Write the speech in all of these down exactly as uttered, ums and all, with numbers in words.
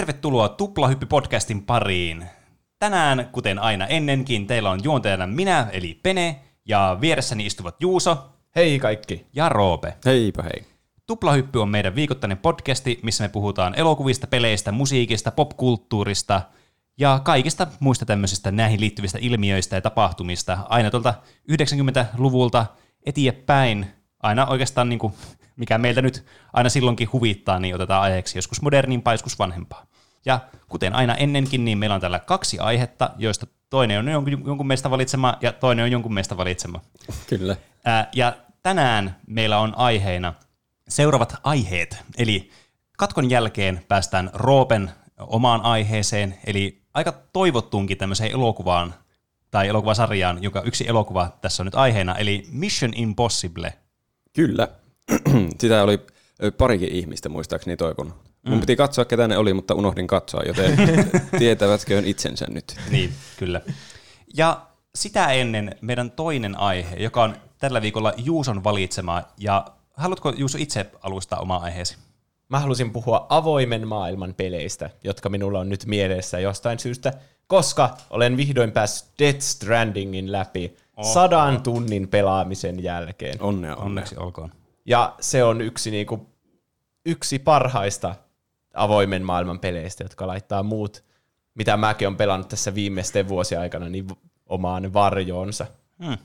tervetuloa Tuplahyppy-podcastin pariin. Tänään, kuten aina ennenkin, teillä on juontajana minä, eli Pene, ja vieressäni istuvat Juuso. Hei kaikki. Ja Roope. Heipä hei. Tuplahyppy on meidän viikoittainen podcasti, missä me puhutaan elokuvista, peleistä, musiikista, popkulttuurista ja kaikista muista tämmöisistä näihin liittyvistä ilmiöistä ja tapahtumista. Aina tuolta yhdeksänkymmentäluvulta eteenpäin, aina oikeastaan niin kuin, mikä meiltä nyt aina silloinkin huvittaa, niin otetaan aiheeksi joskus modernimpaa, joskus vanhempaa. Ja kuten aina ennenkin, niin meillä on täällä kaksi aihetta, joista toinen on jonkun meistä valitsema ja toinen on jonkun meistä valitsema. Kyllä. Ää, ja tänään meillä on aiheena seuraavat aiheet, eli katkon jälkeen päästään Roopen omaan aiheeseen, eli aika toivottuunkin tämmöiseen elokuvaan tai elokuvasarjaan, joka yksi elokuva tässä on nyt aiheena, eli Mission Impossible. Kyllä. Sitä oli parikin ihmistä muistaakseni toivonut. Mun mm. piti katsoa, ketä ne oli, mutta unohdin katsoa, joten tietävätköön itsensä nyt. Niin, kyllä. Ja sitä ennen meidän toinen aihe, joka on tällä viikolla Juuson valitsema, ja haluatko Juuso itse alustaa omaa aiheesi? Mä halusin puhua avoimen maailman peleistä, jotka minulla on nyt mielessä jostain syystä, koska olen vihdoin päässyt Death Strandingin läpi oh. sadan tunnin pelaamisen jälkeen. Onnea, onneksi olkoon. Ja se on yksi, niin kuin, yksi parhaista avoimen maailman peleistä, jotka laittaa muut, mitä mäkin olen pelannut tässä viimeisten vuosien aikana, niin omaan varjoonsa. Hmm.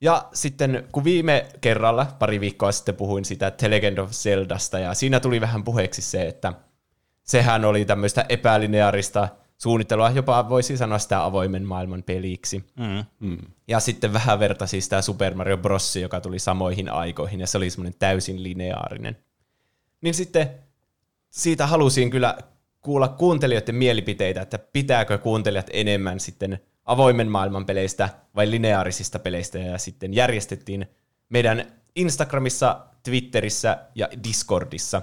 Ja sitten kun viime kerralla, pari viikkoa sitten puhuin sitä The Legend of Zeldasta, ja siinä tuli vähän puheeksi se, että sehän oli tämmöistä epälineaarista suunnittelua, jopa voisi sanoa sitä avoimen maailman peliksi. Mm. Mm. Ja sitten vähän vertasi sitä Super Mario Bros, joka tuli samoihin aikoihin, ja se oli semmoinen täysin lineaarinen. Niin sitten siitä halusin kyllä kuulla kuuntelijoiden mielipiteitä, että pitääkö kuuntelijat enemmän sitten avoimen maailman peleistä vai lineaarisista peleistä, ja sitten järjestettiin meidän Instagramissa, Twitterissä ja Discordissa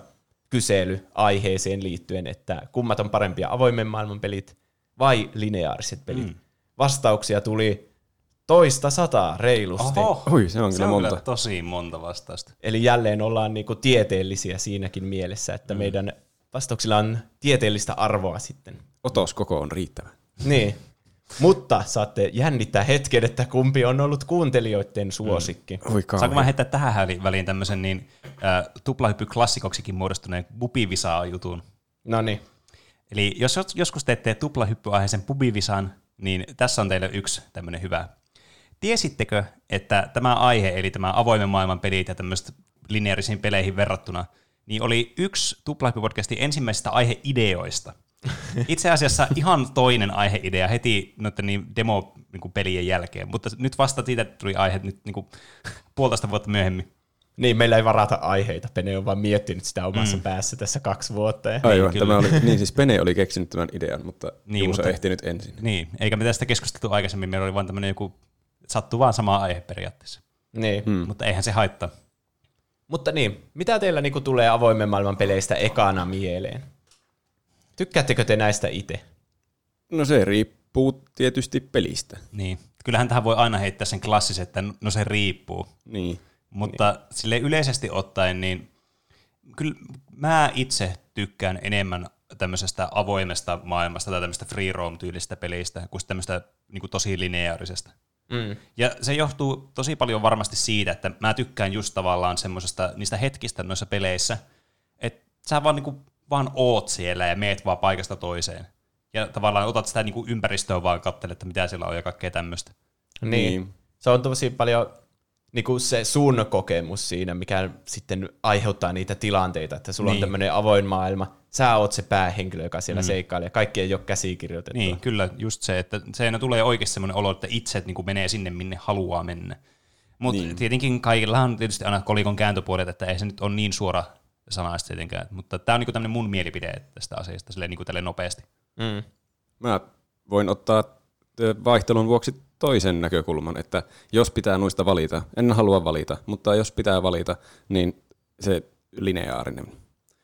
kysely aiheeseen liittyen, että kummat on parempia avoimen maailman pelit vai lineaariset pelit. Mm. Vastauksia tuli toista sataa reilusti. Oho, Oi, se on, kyllä, se on monta. kyllä tosi monta vastausta. Eli jälleen ollaan niinku tieteellisiä siinäkin mielessä, että mm. meidän vastauksilla on tieteellistä arvoa sitten. Otoskoko on riittävä. Niin. Mutta saatte jännittää hetken, että kumpi on ollut kuuntelijoiden suosikki. Mm. Saanko mä heittää tähän väliin tämmöisen niin, äh, tuplahyppyklassikoksikin muodostuneen pubivisaa-jutun? No niin. Eli jos joskus teette tuplahyppyaiheisen pubivisan, niin tässä on teille yksi tämmöinen hyvä. Tiesittekö, että tämä aihe, eli tämä avoimen maailman pelit ja tämmöiset lineaarisiin peleihin verrattuna, niin oli yksi tuplahyppypodcastin ensimmäisistä aiheideoista. Itse asiassa ihan toinen aiheidea heti noiden niin demo-pelien jälkeen, mutta nyt vasta siitä tuli aihe nyt niin kuin puolitoista vuotta myöhemmin. Niin, meillä ei varata aiheita. Pene on vaan miettinyt sitä omassa mm. päässä tässä kaksi vuotta. Ja aivan, niin, tämä oli, niin siis Pene oli keksinyt tämän idean, mutta niin, Juuso ehti nyt ensin. Niin, eikä me tästä keskusteltu aikaisemmin, meillä oli vaan tämmöinen joku, sattuu vaan sama aihe periaatteessa. Niin. Hmm. Mutta eihän se haittaa. Mutta niin, mitä teillä niinku tulee avoimen maailman peleistä ekana mieleen? Tykkäättekö te näistä itse? No se riippuu tietysti pelistä. Niin. Kyllähän tähän voi aina heittää sen klassisen, että no se riippuu. Niin. Mutta niin. Sille yleisesti ottaen, niin kyllä mä itse tykkään enemmän tämmöisestä avoimesta maailmasta tai tämmöistä free roam-tyylistä pelistä kuin tämmöistä niin tosi lineaarisesta. Mm. Ja se johtuu tosi paljon varmasti siitä, että mä tykkään just tavallaan semmoisesta niistä hetkistä noissa peleissä, että sä vaan niinku vaan oot siellä ja meet vaan paikasta toiseen. Ja tavallaan otat sitä niinku ympäristöä vaan katsele, että mitä siellä on ja kaikkea tämmöistä. Niin. Se on tosi paljon niinku se sun kokemus siinä, mikä sitten aiheuttaa niitä tilanteita, että sulla niin. on tämmöinen avoin maailma, sä oot se päähenkilö, joka siellä mm. seikkailee, kaikki ei ole käsikirjoitettu. Niin, kyllä, just se, että se tulee oikeasti semmoinen olo, että itse niinku menee sinne, minne haluaa mennä. Mutta niin. tietenkin kaikillahan on tietysti aina kolikon kääntöpuolet, että ei se nyt ole niin suora sanaista tietenkään, mutta tämä on niinku tämmöinen mun mielipide tästä asiasta, silleen niinku tälleen nopeasti. Mm. Mä voin ottaa vaihtelun vuoksi toisen näkökulman, että jos pitää noista valita, en halua valita, mutta jos pitää valita, niin se lineaarinen.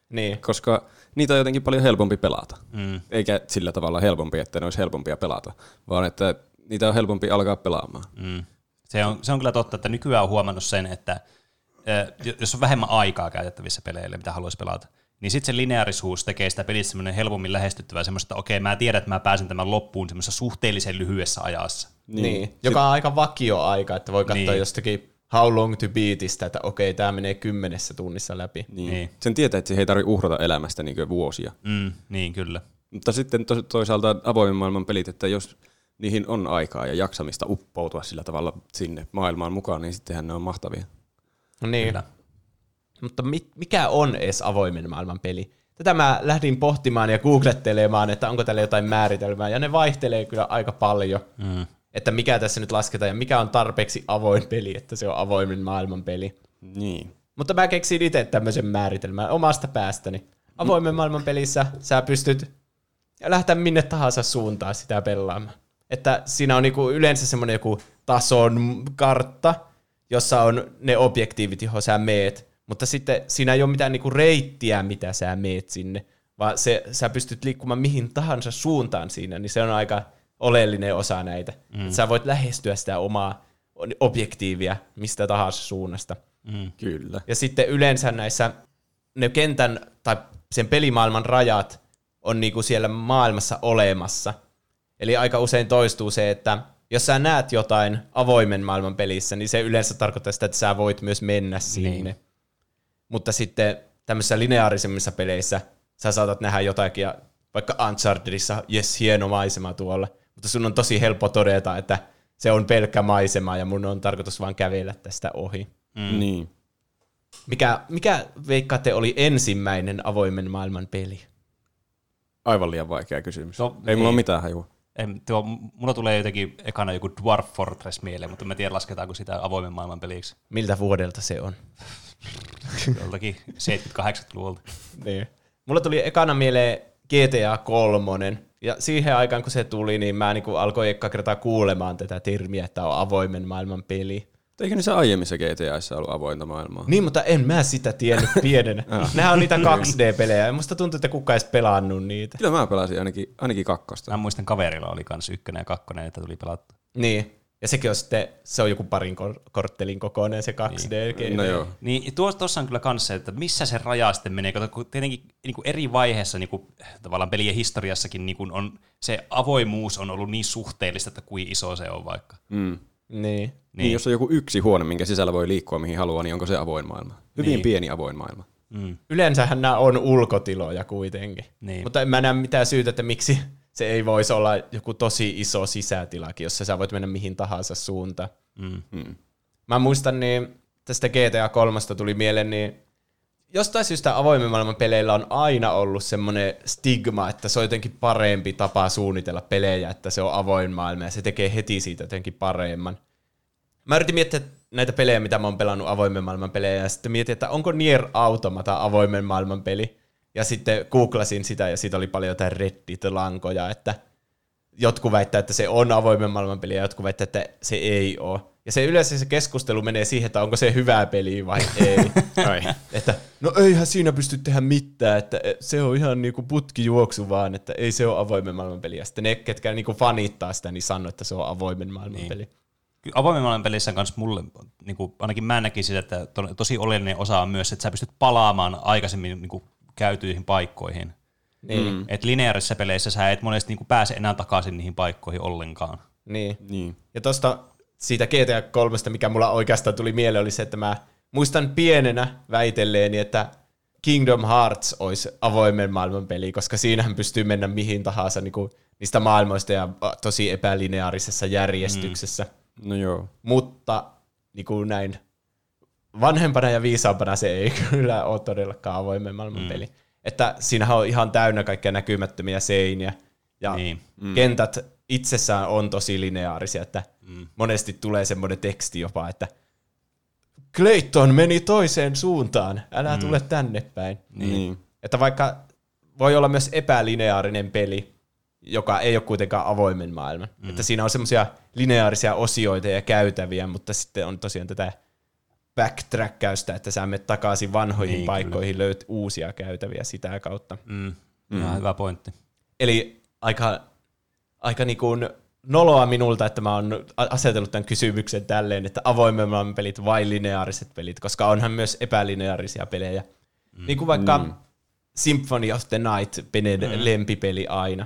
Niin. Koska niitä on jotenkin paljon helpompi pelata. Mm. Eikä sillä tavalla helpompi, että ne olisi helpompia pelata, vaan että niitä on helpompi alkaa pelaamaan. Mm. Se on, se on kyllä totta, että nykyään on huomannut sen, että jos on vähemmän aikaa käytettävissä peleille, mitä haluaisi pelata, niin sitten se lineaarisuus tekee sitä pelistä semmoinen helpommin lähestyttävää semmoista, että okei, mä tiedän, että mä pääsen tämän loppuun semmoisessa suhteellisen lyhyessä ajassa. Niin, niin. Joka on aika vakio aika, että voi katsoa niin. jostakin How Long to Beatistä, että okei, tämä menee kymmenessä tunnissa läpi. Niin. Niin. Sen tietää, että siihen ei tarvitse uhrata elämästä niin kuin vuosia. Mm, niin, kyllä. Mutta sitten toisaalta avoimen maailman pelit, että jos niihin on aikaa ja jaksamista uppoutua sillä tavalla sinne maailmaan mukaan, niin sittenhän ne on mahtavia. Niin. Kyllä. Mutta mikä on edes avoimen maailman peli? Tätä mä lähdin pohtimaan ja googlettelemaan, että onko tällä jotain määritelmää, ja ne vaihtelee kyllä aika paljon, mm. että mikä tässä nyt lasketaan ja mikä on tarpeeksi avoin peli, että se on avoimen maailman peli. Niin. Mutta mä keksin itse tämmöisen määritelmän omasta päästäni. Avoimen maailman pelissä sä pystyt lähteä minne tahansa suuntaan sitä pelaamaan. Että siinä on niinku yleensä semmoinen joku tason kartta, jossa on ne objektiivit, johon sä meet. Mutta sitten siinä ei ole mitään niinku reittiä, mitä sä meet sinne, vaan se, sä pystyt liikkumaan mihin tahansa suuntaan siinä, niin se on aika oleellinen osa näitä. Mm. Sä voit lähestyä sitä omaa objektiivia mistä tahansa suunnasta. Mm. Kyllä. Ja sitten yleensä näissä ne kentän tai sen pelimaailman rajat on niinku siellä maailmassa olemassa. Eli aika usein toistuu se, että jos sä näet jotain avoimen maailman pelissä, niin se yleensä tarkoittaa sitä, että sä voit myös mennä sinne. Niin. Mutta sitten tämmöisissä lineaarisemmissa peleissä sä saatat nähdä jotakin, ja vaikka Unchartedissa, jes, hieno maisema tuolla, mutta sun on tosi helppo todeta, että se on pelkkä maisema, ja mun on tarkoitus vaan kävellä tästä ohi. Mm. Niin. Mikä, mikä veikkaatte oli ensimmäinen avoimen maailman peli? Aivan liian vaikea kysymys. No, ei niin. Mulla ole mitään hajua. En, tuo, mulla tulee jotenkin ekana joku Dwarf Fortress mieleen, mutta mä tiedän, lasketaanko sitä avoimen maailman peliksi. Miltä vuodelta se on? Joltakin seitsemänkymmentä-kahdeksankymmentäluvulta. Niin. Mulla tuli ekana mieleen G T A kolme, ja siihen aikaan kun se tuli, niin mä niinku alkoin ekka kertaa kuulemaan tätä termiä, että on avoimen maailman peli. Eikö niissä aiemmissa G T A:ssa ollut avointa maailmaa? Niin, mutta en mä sitä tiennyt pienenä. Nämä on niitä kaksi D -pelejä, ja musta tuntuu, että kukaan edes pelannut niitä. Kyllä mä pelasin ainakin, ainakin kakkosta. Mä muistan, kaverilla oli kans ykkönen ja kakkonen, että tuli pelattu. Niin. Ja sekin on sitten, se on joku parin kor- korttelin kokoinen se kaksi D -game. No joo. Niin, tuossa on kyllä kans se, että missä se raja sitten menee, kun tietenkin niin kuin eri vaiheessa niin kuin, tavallaan pelien historiassakin niin kuin on, se avoimuus on ollut niin suhteellista, että kuin iso se on vaikka. Mm. Niin. Niin. Niin, jos on joku yksi huone, minkä sisällä voi liikkua mihin haluaa, niin onko se avoin maailma? Hyvin niin. Pieni avoin maailma. Mm. Yleensähän nämä on ulkotiloja kuitenkin, niin. Mutta en mä näe mitään syytä, että miksi se ei voisi olla joku tosi iso sisätilakin, jossa sä voit mennä mihin tahansa suuntaan. Mm. Mm. Mä muistan, niin tästä G T A kolme tuli mieleen, niin jostain syystä avoimen maailman peleillä on aina ollut semmoinen stigma, että se on jotenkin parempi tapa suunnitella pelejä, että se on avoin maailma ja se tekee heti siitä jotenkin paremman. Mä yritin miettiä näitä pelejä, mitä mä oon pelannut avoimen maailman pelejä, ja sitten mietin, että onko Nier Automata avoimen maailman peli. Ja sitten googlasin sitä, ja siitä oli paljon jotain Reddit-lankoja, että jotkut väittää, että se on avoimen maailman peli, ja jotkut väittää, että se ei ole. Ja se yleensä se keskustelu menee siihen, että onko se hyvää peliä vai ei. Että no eihän siinä pysty tehdä mitään, että se on ihan niinku putkijuoksu vaan, että ei se ole avoimen maailman peli. Ja sitten ne, ketkä niinku fanittaa sitä, niin sanoo, että se on avoimen maailman niin. peli. Avoimen maailman pelissä kanssa mulle, niin kuin ainakin mä näkisin, että tosi oleellinen osa on myös, että sä pystyt palaamaan aikaisemmin niin kuin käytyihin paikkoihin. Niin. Että lineaarisissa peleissä sä et monesti niin kuin pääse enää takaisin niihin paikkoihin ollenkaan. Niin. niin. Ja tosta siitä G T A kolmesta, mikä mulla oikeastaan tuli mieleen, oli se, että mä muistan pienenä väitelleeni, että Kingdom Hearts olisi avoimen maailman peli, koska siinähän pystyy mennä mihin tahansa niin kuin niistä maailmoista ja tosi epälineaarisessa järjestyksessä. Mm. No joo. Mutta niin kuin näin vanhempana ja viisaampana se ei kyllä ole todellakaan avoimen maailman mm. peli. Että siinähän on ihan täynnä kaikkia näkymättömiä seiniä. Ja niin. mm. kentät itsessään on tosi lineaarisia. Että mm. monesti tulee semmoinen teksti jopa, että Clayton meni toiseen suuntaan, älä mm. tule tänne päin. Niin. Että vaikka voi olla myös epälineaarinen peli, joka ei ole kuitenkaan avoimen maailman. Mm. Että siinä on semmoisia lineaarisia osioita ja käytäviä, mutta sitten on tosiaan tätä backtrackäystä, että sä menet takaisin vanhoihin niin, paikkoihin, kyllä. Löyt uusia käytäviä sitä kautta. Mm. Mm. Ja, hyvä pointti. Eli aika, aika niin kuin noloa minulta, että mä oon asetellut tämän kysymyksen tälleen, että avoimen maailman pelit vai lineaariset pelit, koska onhan myös epälineaarisia pelejä. Mm. Niin kuin vaikka mm. Symphony of the Night Penen mm. lempipeli aina.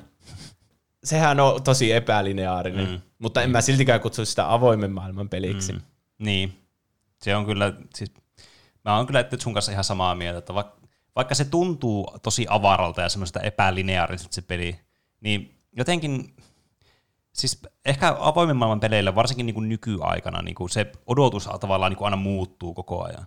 Sehän on tosi epälineaarinen, mm. mutta en mä siltikään kutsu sitä avoimen maailman peliksi. Mm. Niin. Se on kyllä, siis, mä oon kyllä nyt sun kanssa ihan samaa mieltä, että vaikka, vaikka se tuntuu tosi avaralta ja semmoista epälineaarista se peli, niin jotenkin, siis ehkä avoimen maailman peleillä, varsinkin niin kuin nykyaikana, niin kuin se odotus tavallaan niin kuin aina muuttuu koko ajan.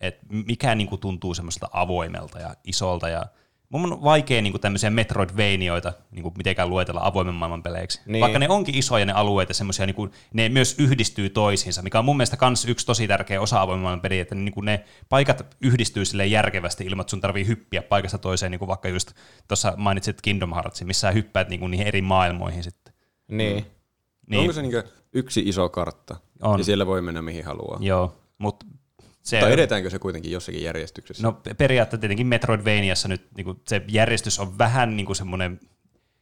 Et mikä niin kuin tuntuu semmoista avoimelta ja isolta ja mun on vaikea niin kuin tämmöisiä Metroidvanioita niin kuin mitenkään luetella avoimen maailman peleiksi. Niin. Vaikka ne onkin isoja ne alueet ja semmoisia, niin kuin, ne myös yhdistyy toisiinsa, mikä on mun mielestä kans yksi tosi tärkeä osa avoimen maailman peliä, että niin kuin ne paikat yhdistyy silleen järkevästi ilman, että sun tarvii hyppiä paikasta toiseen, niin kuin vaikka just tuossa mainitsit Kingdom Heartsin, missä hyppäät niin kuin niihin eri maailmoihin sitten. Niin. Mm. niin. Onko se niin kuin yksi iso kartta on. Ja siellä voi mennä mihin haluaa? Joo, mutta... Se, tai edetäänkö se kuitenkin jossakin järjestyksessä? No periaatteessa tietenkin Metroidvaniassa nyt niin kuin se järjestys on vähän niin kuin semmoinen,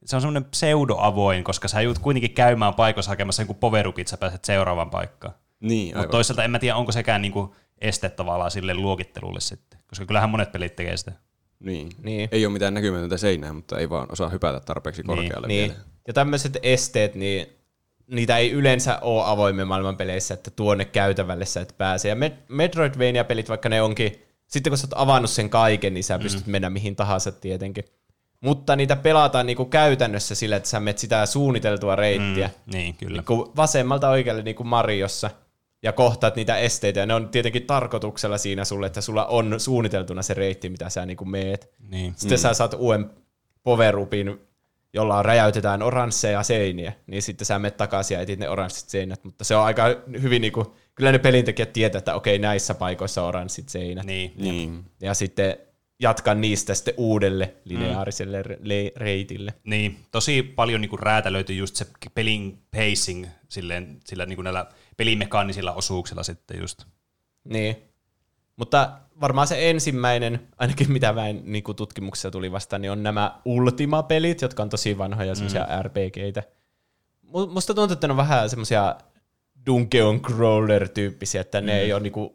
se on semmoinen pseudoavoin, koska sä joudut kuitenkin käymään paikoissa hakemassa niin kuin poverukit, sä pääset seuraavaan paikkaan. Niin, mutta toisaalta en mä tiedä, onko sekään niin kuin este tavallaan sille luokittelulle sitten, koska kyllähän monet pelit tekee sitä. Niin, niin. Ei ole mitään näkymätöntä seinää, mutta ei vaan osaa hypätä tarpeeksi niin. korkealle niin. vielä. Ja tämmöiset esteet, niin... Niitä ei yleensä ole avoimen maailman peleissä, että tuonne käytävälle sä et pääse. Ja Metroidvania-pelit, vaikka ne onkin, sitten kun sä oot avannut sen kaiken, niin sä mm. pystyt mennä mihin tahansa tietenkin. Mutta niitä pelataan niinku käytännössä sillä, että sä menet sitä suunniteltua reittiä. Mm, niin, kyllä. Niinku vasemmalta oikealle niinku Mariossa ja kohtaat niitä esteitä. Ja ne on tietenkin tarkoituksella siinä sulle, että sulla on suunniteltuna se reitti, mitä sä niinku meet. Niin. Sitten mm. sä saat uuden powerupin, jolla räjäytetään oransseja seiniä, niin sitten sä menet takaisin ja etit ne oranssit seinät, mutta se on aika hyvin niinku, kyllä ne pelintekijät tietää, että okei, näissä paikoissa on oranssit seinät. Niin. niin. Ja sitten jatkan niistä sitten uudelle lineaariselle mm. le- reitille. Niin, tosi paljon niinku räätälöityy just se pelin pacing silleen, sillä niinku näillä pelimekaanisilla osuuksilla sitten just. Niin, mutta varmaan se ensimmäinen, ainakin mitä mä en niin kuin tutkimuksessa tuli vastaan, niin on nämä Ultima-pelit, jotka on tosi vanhoja semmoisia mm. R P G:itä. Musta tuntuu, että ne on vähän semmoisia Dungeon Crawler-tyyppisiä, että ne mm. ei ole niin kuin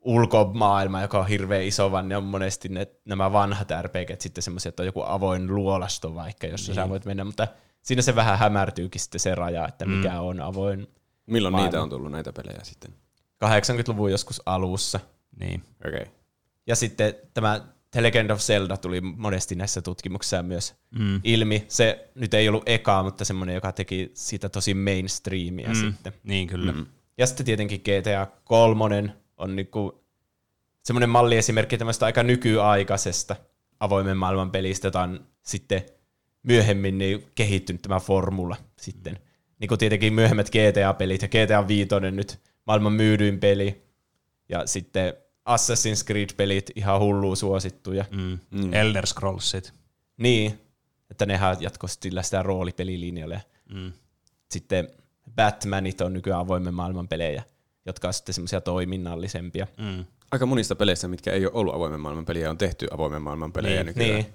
ulkomaailma, joka on hirveän iso, vaan ne on monesti ne, nämä vanhat R P G:t sitten semmoisia, että on joku avoin luolasto vaikka, jossa mm. sä voit mennä, mutta siinä se vähän hämärtyykin sitten se raja, että mikä mm. on avoin. Milloin maailma. Niitä on tullut näitä pelejä sitten? kahdeksankymmentäluvun joskus alussa. Niin. Okei. Okay. Ja sitten tämä The Legend of Zelda tuli monesti näissä tutkimuksissa myös mm. ilmi. Se nyt ei ollut ekaa, mutta semmoinen, joka teki siitä tosi mainstreamia mm. sitten. Niin kyllä. Mm. Ja sitten tietenkin G T A kolme on niinku semmoinen malliesimerkki tämmöistä aika nykyaikaisesta avoimen maailman pelistä, jota on sitten myöhemmin niin kehittynyt tämä formula sitten. Niin kuin tietenkin myöhemmät G T A-pelit ja G T A viisi nyt maailman myydyin peli. Ja sitten Assassin's Creed-pelit ihan hullua suosittuja. Mm. Mm. Elder Scrollsit. Niin, että nehän jatkuvasti sitä roolipelilinjalle. Mm. Sitten Batmanit on nykyään avoimen maailman pelejä, jotka on sitten semmoisia toiminnallisempia. Mm. Aika monista peleistä, mitkä ei ole ollut avoimen maailman pelejä, on tehty avoimen maailman pelejä niin, nykyään. Niin.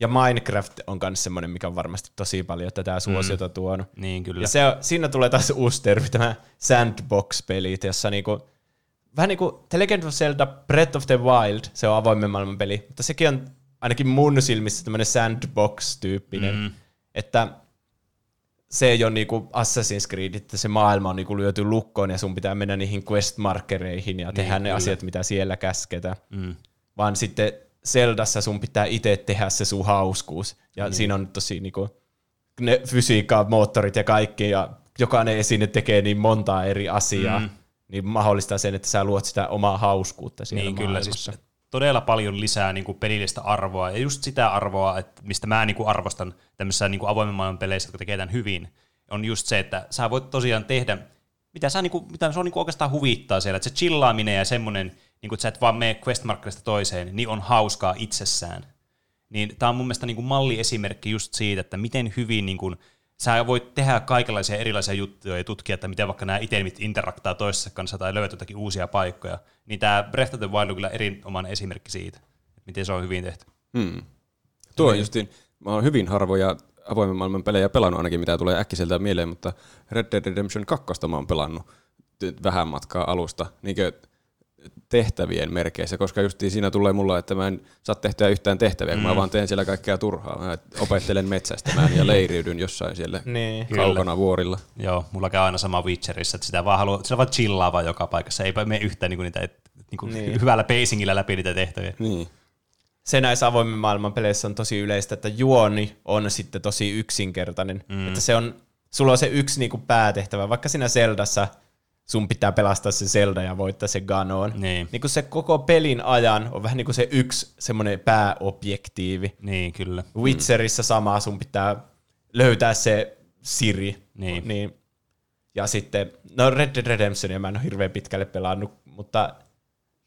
Ja Minecraft on myös semmoinen, mikä on varmasti tosi paljon tätä suosiota mm. tuonut. Niin, kyllä. Ja se, siinä tulee taas uusi termi, tämä sandbox-pelit, jossa niinku... Vähän niin kuin The Legend of Zelda Breath of the Wild, se on avoimen maailman peli, mutta sekin on ainakin mun silmissä tämmöinen sandbox-tyyppinen, mm. että se ei ole niin kuin Assassin's Creed, että se maailma on niin kuin lyöty lukkoon ja sun pitää mennä niihin quest-markereihin ja niin, tehdä ne kyllä. asiat, mitä siellä käsketään, mm. vaan sitten Zeldassa sun pitää itse tehdä se sun hauskuus ja mm. siinä on tosi niin kuin ne fysiikka, moottorit ja kaikki ja jokainen esine tekee niin montaa eri asiaa. Mm. Niin mahdollistaa sen, että sä luot sitä omaa hauskuutta siellä niin, maailmassa. Kyllä, siis todella paljon lisää niin kuin pelillistä arvoa, ja just sitä arvoa, että mistä mä niin kuin arvostan tämmöisissä niin kuin avoimen maailman peleissä, jotka tekee tämän hyvin, on just se, että sä voit tosiaan tehdä, mitä, sä, niin kuin, mitä se on niin kuin oikeastaan huvittaa siellä, että se chillaaminen ja semmoinen, niin kuin, että sä et vaan mene questmarkerista toiseen, niin on hauskaa itsessään. Niin tää on mun mielestä niin kuin malliesimerkki just siitä, että miten hyvin... Niin kuin, sä voit tehdä kaikenlaisia erilaisia juttuja ja tutkia, että miten vaikka nämä itemit interaktaa toisessa kanssa tai löytää jotakin uusia paikkoja. Niin tämä Breath of the Wild on kyllä erinomainen esimerkki siitä, että miten se on hyvin tehty. Hmm. Tuo on justiin, mä oon hyvin harvoja avoimen maailman pelejä pelannut ainakin, mitä tulee äkkiseltään mieleen, mutta Red Dead Redemption kaksi mä oon pelannut vähän matkaa alusta. Niinkö tehtävien merkeissä, koska justiin siinä tulee mulla, että mä en saa tehtyä yhtään tehtäviä, kun mm. mä vaan teen siellä kaikkea turhaa. Mä opettelen metsästämään ja leiriydyn jossain siellä niin, kaukana kyllä. vuorilla. Joo, mulla käy aina sama Witcherissä, että sitä vaan haluaa, sillä vaan chillaa vaan joka paikassa, eipä mene yhtään niinku niitä, niinku niin. hyvällä pacingillä läpi niitä tehtäviä. Niin. Se näissä avoimen maailman peleissä on tosi yleistä, että juoni on sitten tosi yksinkertainen. Mm. Että se on, sulla on se yksi niinku päätehtävä, vaikka siinä Zeldassa sun pitää pelastaa se Zelda ja voittaa se Ganon. Niin. Niin kun se koko pelin ajan on vähän niin kuin se yksi semmoinen pääobjektiivi. Niin, kyllä. Witcherissä mm. samaa, sun pitää löytää se Siri. Niin. Niin. Ja sitten, no Red Dead Redemption, mä en ole hirveän pitkälle pelannut, mutta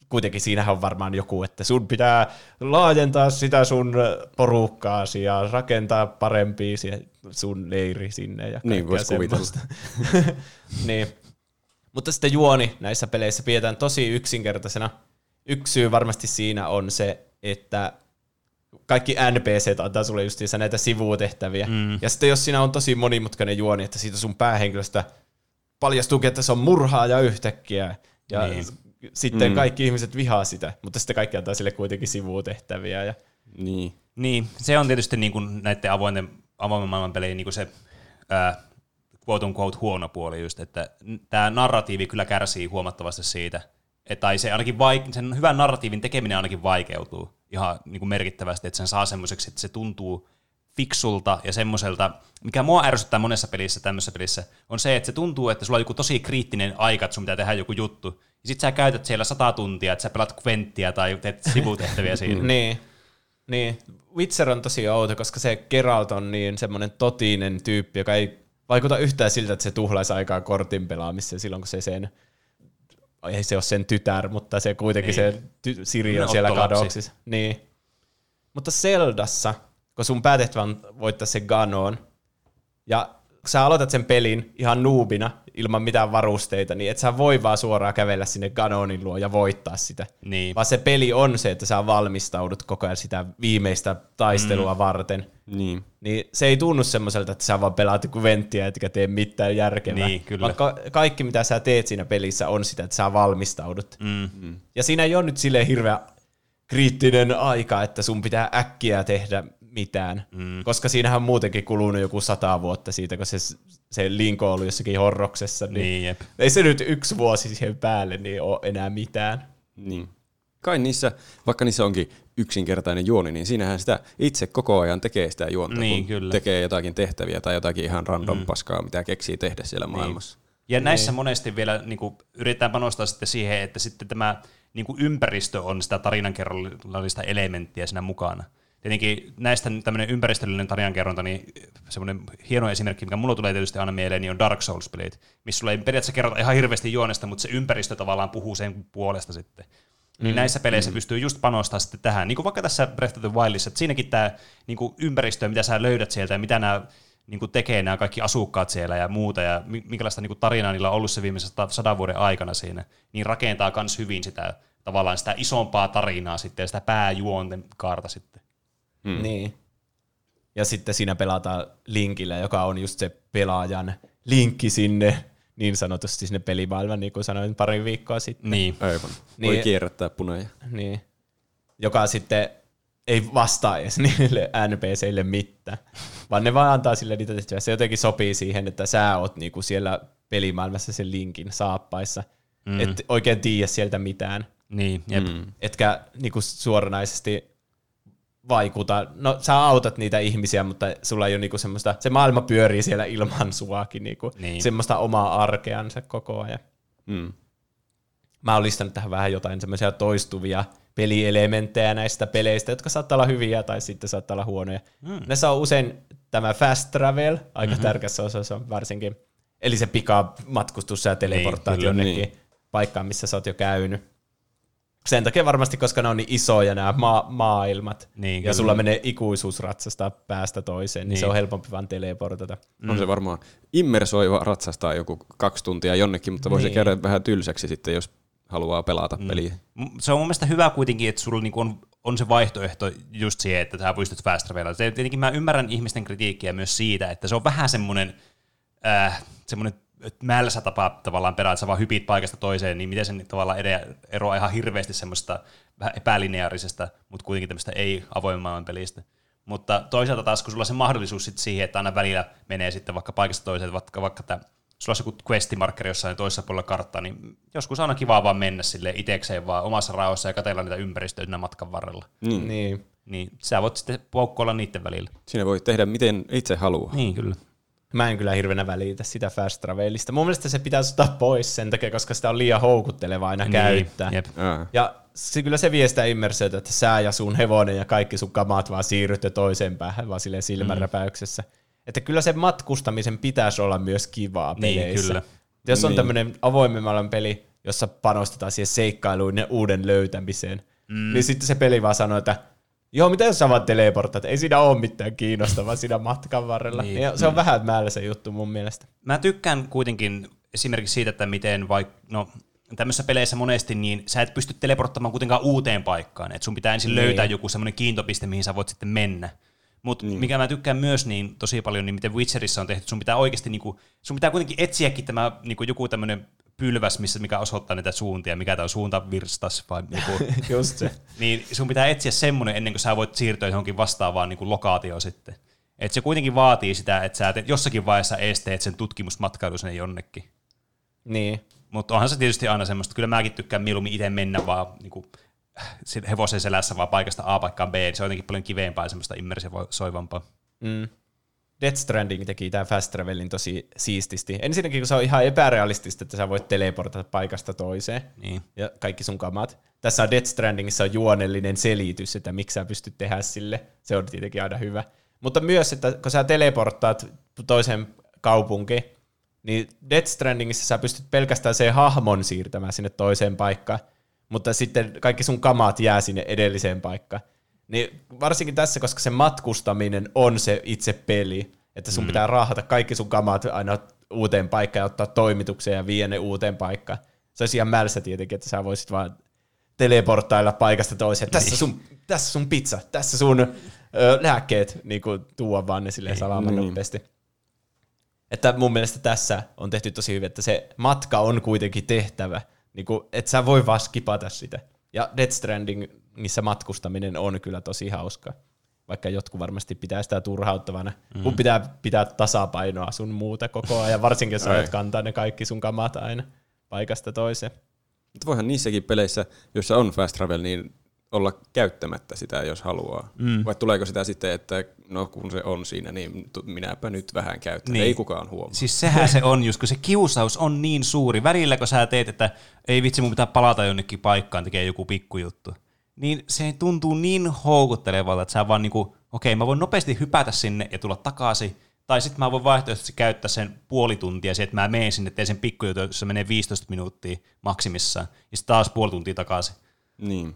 kuitenkin siinähän on varmaan joku, että sun pitää laajentaa sitä sun porukkaasi ja rakentaa parempia sun leiri sinne ja kaikkea niin, semmoista. Niin. Mutta sitten juoni näissä peleissä pidetään tosi yksinkertaisena. Yksi syy varmasti siinä on se, että kaikki N P C:t antaa sulle justiinsa näitä sivutehtäviä. Mm. Ja sitten jos siinä on tosi monimutkainen juoni, että siitä sun päähenkilöstä paljastuukin, että se on murhaaja yhtäkkiä. Ja niin. sitten mm. kaikki ihmiset vihaa sitä, mutta sitten kaikki antaa sille kuitenkin sivutehtäviä. Ja niin. niin, se on tietysti niin kuin näiden avoimen maailman pelien niin se Ää, quote on quote huono puoli just, että tämä narratiivi kyllä kärsii huomattavasti siitä, että tai se ainakin vaike- sen hyvän narratiivin tekeminen ainakin vaikeutuu ihan niin kuin merkittävästi, että sen saa semmoiseksi, että se tuntuu fiksulta ja semmoiselta, mikä mua ärsyttää monessa pelissä, tämmöisessä pelissä, on se, että se tuntuu, että sulla on joku tosi kriittinen aika, että sun pitää tehdä joku juttu, ja sit sä käytät siellä sata tuntia, että sä pelat kventtiä tai teet sivutehtäviä siinä. Niin. Niin. Witcher on tosi outo, koska se Geralt on niin semmoinen totinen tyyppi, joka ei vaikuta yhtään siltä, että se tuhlaisi aikaa kortin pelaamiseen silloin, kun se sen, ei se ole sen tytär, mutta se kuitenkin niin. se ty- Siri on siellä kadoksissa. Niin. Mutta Zeldassa, kun sun päätehtävä on voittaa se Ganon, ja kun sä aloitat sen pelin ihan noobina, ilman mitään varusteita, niin et sä voi vaan suoraan kävellä sinne Ganonin luo ja voittaa sitä. Niin. Vaan se peli on se, että sä valmistaudut koko ajan sitä viimeistä taistelua mm. varten. Niin. Niin se ei tunnu semmoiselta, että sä vaan pelaat kventtiä, etkä tee mitään järkevää. Niin, kyllä. Ka- kaikki, mitä sä teet siinä pelissä, on sitä, että sä valmistaudut. Mm. Mm. Ja siinä ei ole nyt silleen hirveä kriittinen aika, että sun pitää äkkiä tehdä mitään, mm. koska siinähän on muutenkin kulunut joku sata vuotta siitä, kun se, se Linko on ollut jossakin horroksessa, niin, niin ei se nyt yksi vuosi siihen päälle niin ole enää mitään. Niin. Kai niissä, vaikka niissä onkin yksinkertainen juoni, niin siinähän sitä itse koko ajan tekee sitä juonta, niin, kun kyllä. tekee jotakin tehtäviä tai jotakin ihan random mm. paskaa, mitä keksii tehdä siellä maailmassa. Niin. Ja näissä niin. monesti vielä niin kuin, yritetään panostaa sitten siihen, että sitten tämä niin kuin ympäristö on sitä tarinankerrallista elementtiä siinä mukana. Tietenkin näistä tämmöinen ympäristöllinen tarinankerronta, niin semmoinen hieno esimerkki, mikä mulla tulee tietysti aina mieleen, niin on Dark Souls-pelit, missä sulla ei periaatteessa kerrota ihan hirveästi juonesta, mutta se ympäristö tavallaan puhuu sen puolesta sitten. Mm. Niin näissä peleissä mm. pystyy just panostamaan sitten tähän, niin kuin vaikka tässä Breath of the Wildissa, että siinäkin tämä niin kuin ympäristö, mitä sä löydät sieltä ja mitä nämä niin kuin tekee nämä kaikki asukkaat siellä ja muuta, ja minkälaista niin kuin tarinaa niillä on ollut se viimeisen sadan vuoden aikana siinä, niin rakentaa myös hyvin sitä tavallaan sitä isompaa tarinaa sitten ja sitä pääjuonten kaarta sitten. Mm. Niin. Ja sitten siinä pelataan Linkillä, joka on just se pelaajan linkki sinne, niin sanotusti sinne pelimaailman, niin kuin sanoin pari viikkoa sitten. Niin, aivan. Niin. Voi kierrättää punaja. Niin. Joka sitten ei vastaa edes niille N P C:ille mitään, vaan ne vaan antaa sille niitä tehtyä. Se jotenkin sopii siihen, että sä oot niinku siellä pelimaailmassa sen Linkin saappaissa. Mm. Et oikein tiedä sieltä mitään. Niin, jep. Mm. Etkä niinku suoranaisesti vaikuta. No, sä autat niitä ihmisiä, mutta sulla ei ole niinku semmoista, se maailma pyörii siellä ilman suakin, niinku, niin. semmoista omaa arkeansa koko ajan. Mm. Mä oon listannut tähän vähän jotain semmoisia toistuvia pelielementtejä näistä peleistä, jotka saattaa olla hyviä tai sitten saattaa olla huonoja. Mm. Näissä on usein tämä fast travel, aika mm-hmm. tärkeässä osassa varsinkin, eli se pikamatkustus ja teleporttaat jonnekin niin. paikkaan, missä sä oot jo käynyt. Sen takia varmasti, koska ne on niin isoja nämä ma- maailmat, niin, ja sulla menee ikuisuus ratsastaa päästä toiseen, niin, niin se on helpompi vaan teleportata. Mm. On se varmaan immersoiva ratsastaa joku kaksi tuntia jonnekin, mutta voisi niin. käydä vähän tylsäksi sitten, jos haluaa pelata mm. peliä. Se on mun mielestä hyvä kuitenkin, että sulla niinku on, on se vaihtoehto just siihen, että sä pystyt fast travelilla. Tietenkin mä ymmärrän ihmisten kritiikkiä myös siitä, että se on vähän semmoinen äh, semmoinen mälsä tapa tavallaan perään, että sä vaan hypit paikasta toiseen, niin miten sen tavallaan eroaa ihan hirveästi semmoista vähän epälineaarisesta, mutta kuitenkin tämmöistä ei-avoimen maailman pelistä. Mutta toisaalta taas, kun sulla on se mahdollisuus sit siihen, että aina välillä menee sitten vaikka paikasta toiseen, vaikka, vaikka tämä, sulla on joku questimarkkeri jossain toisessa puolella karttaa, niin joskus aina kivaa vaan mennä sille itekseen vaan omassa rauhassa ja katsella niitä ympäristöä siinä matkan varrella. Mm. Niin. Niin sä voit sitten poukkoilla niiden välillä. Siinä voi tehdä miten itse haluaa. Niin kyllä. Mä en kyllä hirveänä välitä sitä fast travelista. Mun mielestä se pitäisi ottaa pois sen takia, koska sitä on liian houkutteleva aina niin, käyttää. Jep. Ja se, kyllä se vie sitä immersiota, että sä ja sun hevonen ja kaikki sun kamat vaan siirrytte toiseen päähän, vaan silleen silmänräpäyksessä. Mm. Että kyllä se matkustamisen pitäisi olla myös kivaa peleissä. Niin, kyllä. Et jos on niin tämmöinen avoimemman peli, jossa panostetaan siihen seikkailuun ja uuden löytämiseen, mm. niin sitten se peli vaan sanoo, että joo, mitä jos sä vaan teleportat? Ei siinä ole mitään kiinnostavaa siinä matkan varrella. Niin, ja se on niin vähän määrä se juttu mun mielestä. Mä tykkään kuitenkin esimerkiksi siitä, että miten vaikka, no tämmöisissä peleissä monesti, niin sä et pysty teleporttamaan kuitenkaan uuteen paikkaan. Et sun pitää ensin niin löytää joku semmoinen kiintopiste, mihin sä voit sitten mennä. Mutta mm. mikä mä tykkään myös niin tosi paljon, niin miten Witcherissa on tehty, että sun pitää oikeasti, niinku, sun pitää kuitenkin etsiäkin tämä niinku, joku tämmöinen pylväs, missä, mikä osoittaa niitä suuntia, mikä tämä on suuntavirstas vai joku. Just se. Niin sun pitää etsiä semmoinen ennen kuin sä voit siirtyä johonkin vastaavaan niinku, lokaatioon sitten. Että se kuitenkin vaatii sitä, että sä et jossakin vaiheessa esteet sen tutkimusmatkailu sinne jonnekin. Niin. Mutta onhan se tietysti aina semmoista, kyllä mäkin tykkään mieluummin itse mennä vaan niinku, hevosen selässä vaan paikasta A paikkaan B, niin se on jotenkin paljon kiveempää ja semmoista immersivoivampaa. Mm. Death Stranding teki tämän fast travelin tosi siististi. Ensinnäkin, kun se on ihan epärealistista, että sä voit teleportata paikasta toiseen niin ja kaikki sun kamat. Tässä on Death Strandingissa on juonellinen selitys, että miksi sä pystyt tehdä sille. Se on tietenkin aina hyvä. Mutta myös, että kun sä teleporttaat toiseen kaupunkiin, niin Death Strandingissa sä pystyt pelkästään sen hahmon siirtämään sinne toiseen paikkaan, mutta sitten kaikki sun kamat jää sinne edelliseen paikkaan. Niin varsinkin tässä, koska se matkustaminen on se itse peli, että sun mm. pitää raahata kaikki sun kamat aina uuteen paikkaan ja ottaa toimituksia ja viedä ne uuteen paikkaan. Se olisi ihan mälsä tietenkin, että sä voisit vaan teleporttailla paikasta toiseen. Tässä sun, tässä sun pizza, tässä sun ö, lääkkeet, niin kuin tuon vaan ne silleen salaaman nopeasti. Että mun mielestä tässä on tehty tosi hyvin, että se matka on kuitenkin tehtävä. Niin kuin, et sä voi vaan skipata sitä. Ja Death Strandingissa matkustaminen on kyllä tosi hauskaa. Vaikka jotkut varmasti pitää sitä turhauttavana, mm. kun pitää pitää tasapainoa sun muuta koko ajan. Varsinkin jos sä kantaa ne kaikki sun kamat aina paikasta toiseen. Mutta voihan niissäkin peleissä, joissa on fast travel, niin olla käyttämättä sitä, jos haluaa. Mm. Vai tuleeko sitä sitten, että no kun se on siinä, niin minäpä nyt vähän käytän. Niin. Ei kukaan huomaa. Siis sehän se on just, kun se kiusaus on niin suuri. Välillä kun sä teet, että ei vitsi, mun pitää palata jonnekin paikkaan, tekee joku pikkujuttu. Niin se tuntuu niin houkuttelevalta, että sä vaan niinku, okei, mä voin nopeasti hypätä sinne ja tulla takaisin. Tai sitten mä voin vaihtoehtoisesti käyttää sen puoli tuntia siihen, että mä menen sinne, teen sen pikkujuttu, jossa menee viisitoista minuuttia maksimissaan. Ja sitten taas puoli tuntia takaisin. Niin.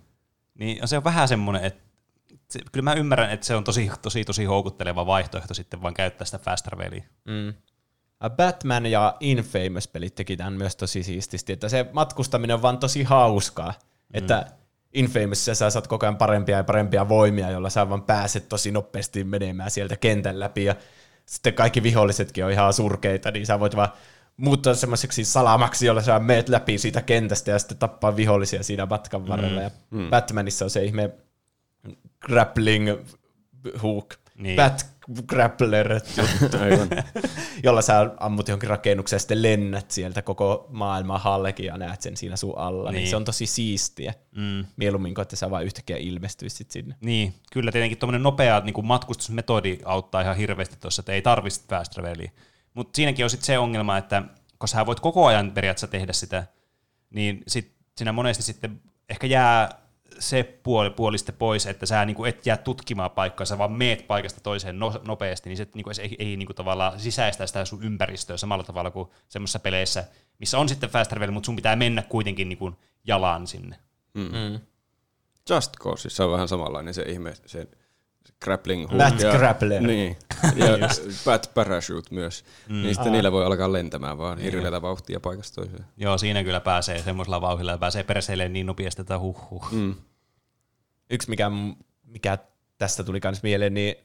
Niin se on vähän semmoinen, että se, kyllä mä ymmärrän, että se on tosi, tosi, tosi houkutteleva vaihtoehto sitten vaan käyttää sitä fast travelia. Mm. Batman ja Infamous-pelit teki tämän myös tosi siististi, että se matkustaminen on vaan tosi hauskaa, mm. että Infamousissa sä saat koko ajan parempia ja parempia voimia, jolla sä vaan pääset tosi nopeasti menemään sieltä kentän läpi ja sitten kaikki vihollisetkin on ihan surkeita, niin sä voit vaan muuttaa semmoiseksi salamaksi, jolla sä meet läpi siitä kentästä ja sitten tappaa vihollisia siinä matkan varrella. Mm. Ja mm. Batmanissa on se ihme grappling hook, niin. bat grappler, jolla sä ammut johonkin rakennukseen ja sitten lennät sieltä koko maailman hallekin ja näet sen siinä sun alla. Niin. Niin se on tosi siistiä. Mm. Mieluummin, että sä vaan yhtäkkiä ilmestyisit sinne. Niin, kyllä tietenkin tuommoinen nopea niin kuin matkustusmetodi auttaa ihan hirveästi tuossa, että ei tarvitse fast travelia. Mutta siinäkin on sitten se ongelma, että kun sä voit koko ajan periaatteessa tehdä sitä, niin sit siinä monesti sitten ehkä jää se puoli, puoli sitten pois, että sä niinku et jää tutkimaan paikkaa, sä vaan meet paikasta toiseen no, nopeasti, niin se niinku ei, ei niinku tavallaan sisäistä sitä sun ympäristöä samalla tavalla kuin semmoisissa peleissä, missä on sitten fast travel, mutta sun pitää mennä kuitenkin niinku jalan sinne. Mm-hmm. Just Causeissa on vähän samanlainen se ihme, se grappling hook. Bat grappler. Niin. Ja bat parachute myös. Mm. Niin sitten niillä voi alkaa lentämään vaan hirveätä vauhtia paikasta toiseen. Joo, siinä kyllä pääsee semmoisella vauhdilla ja pääsee perseilleen niin nopeasti, että huhhuh. Mm. Yksi, mikä, mikä tästä tuli myös mieleen, niin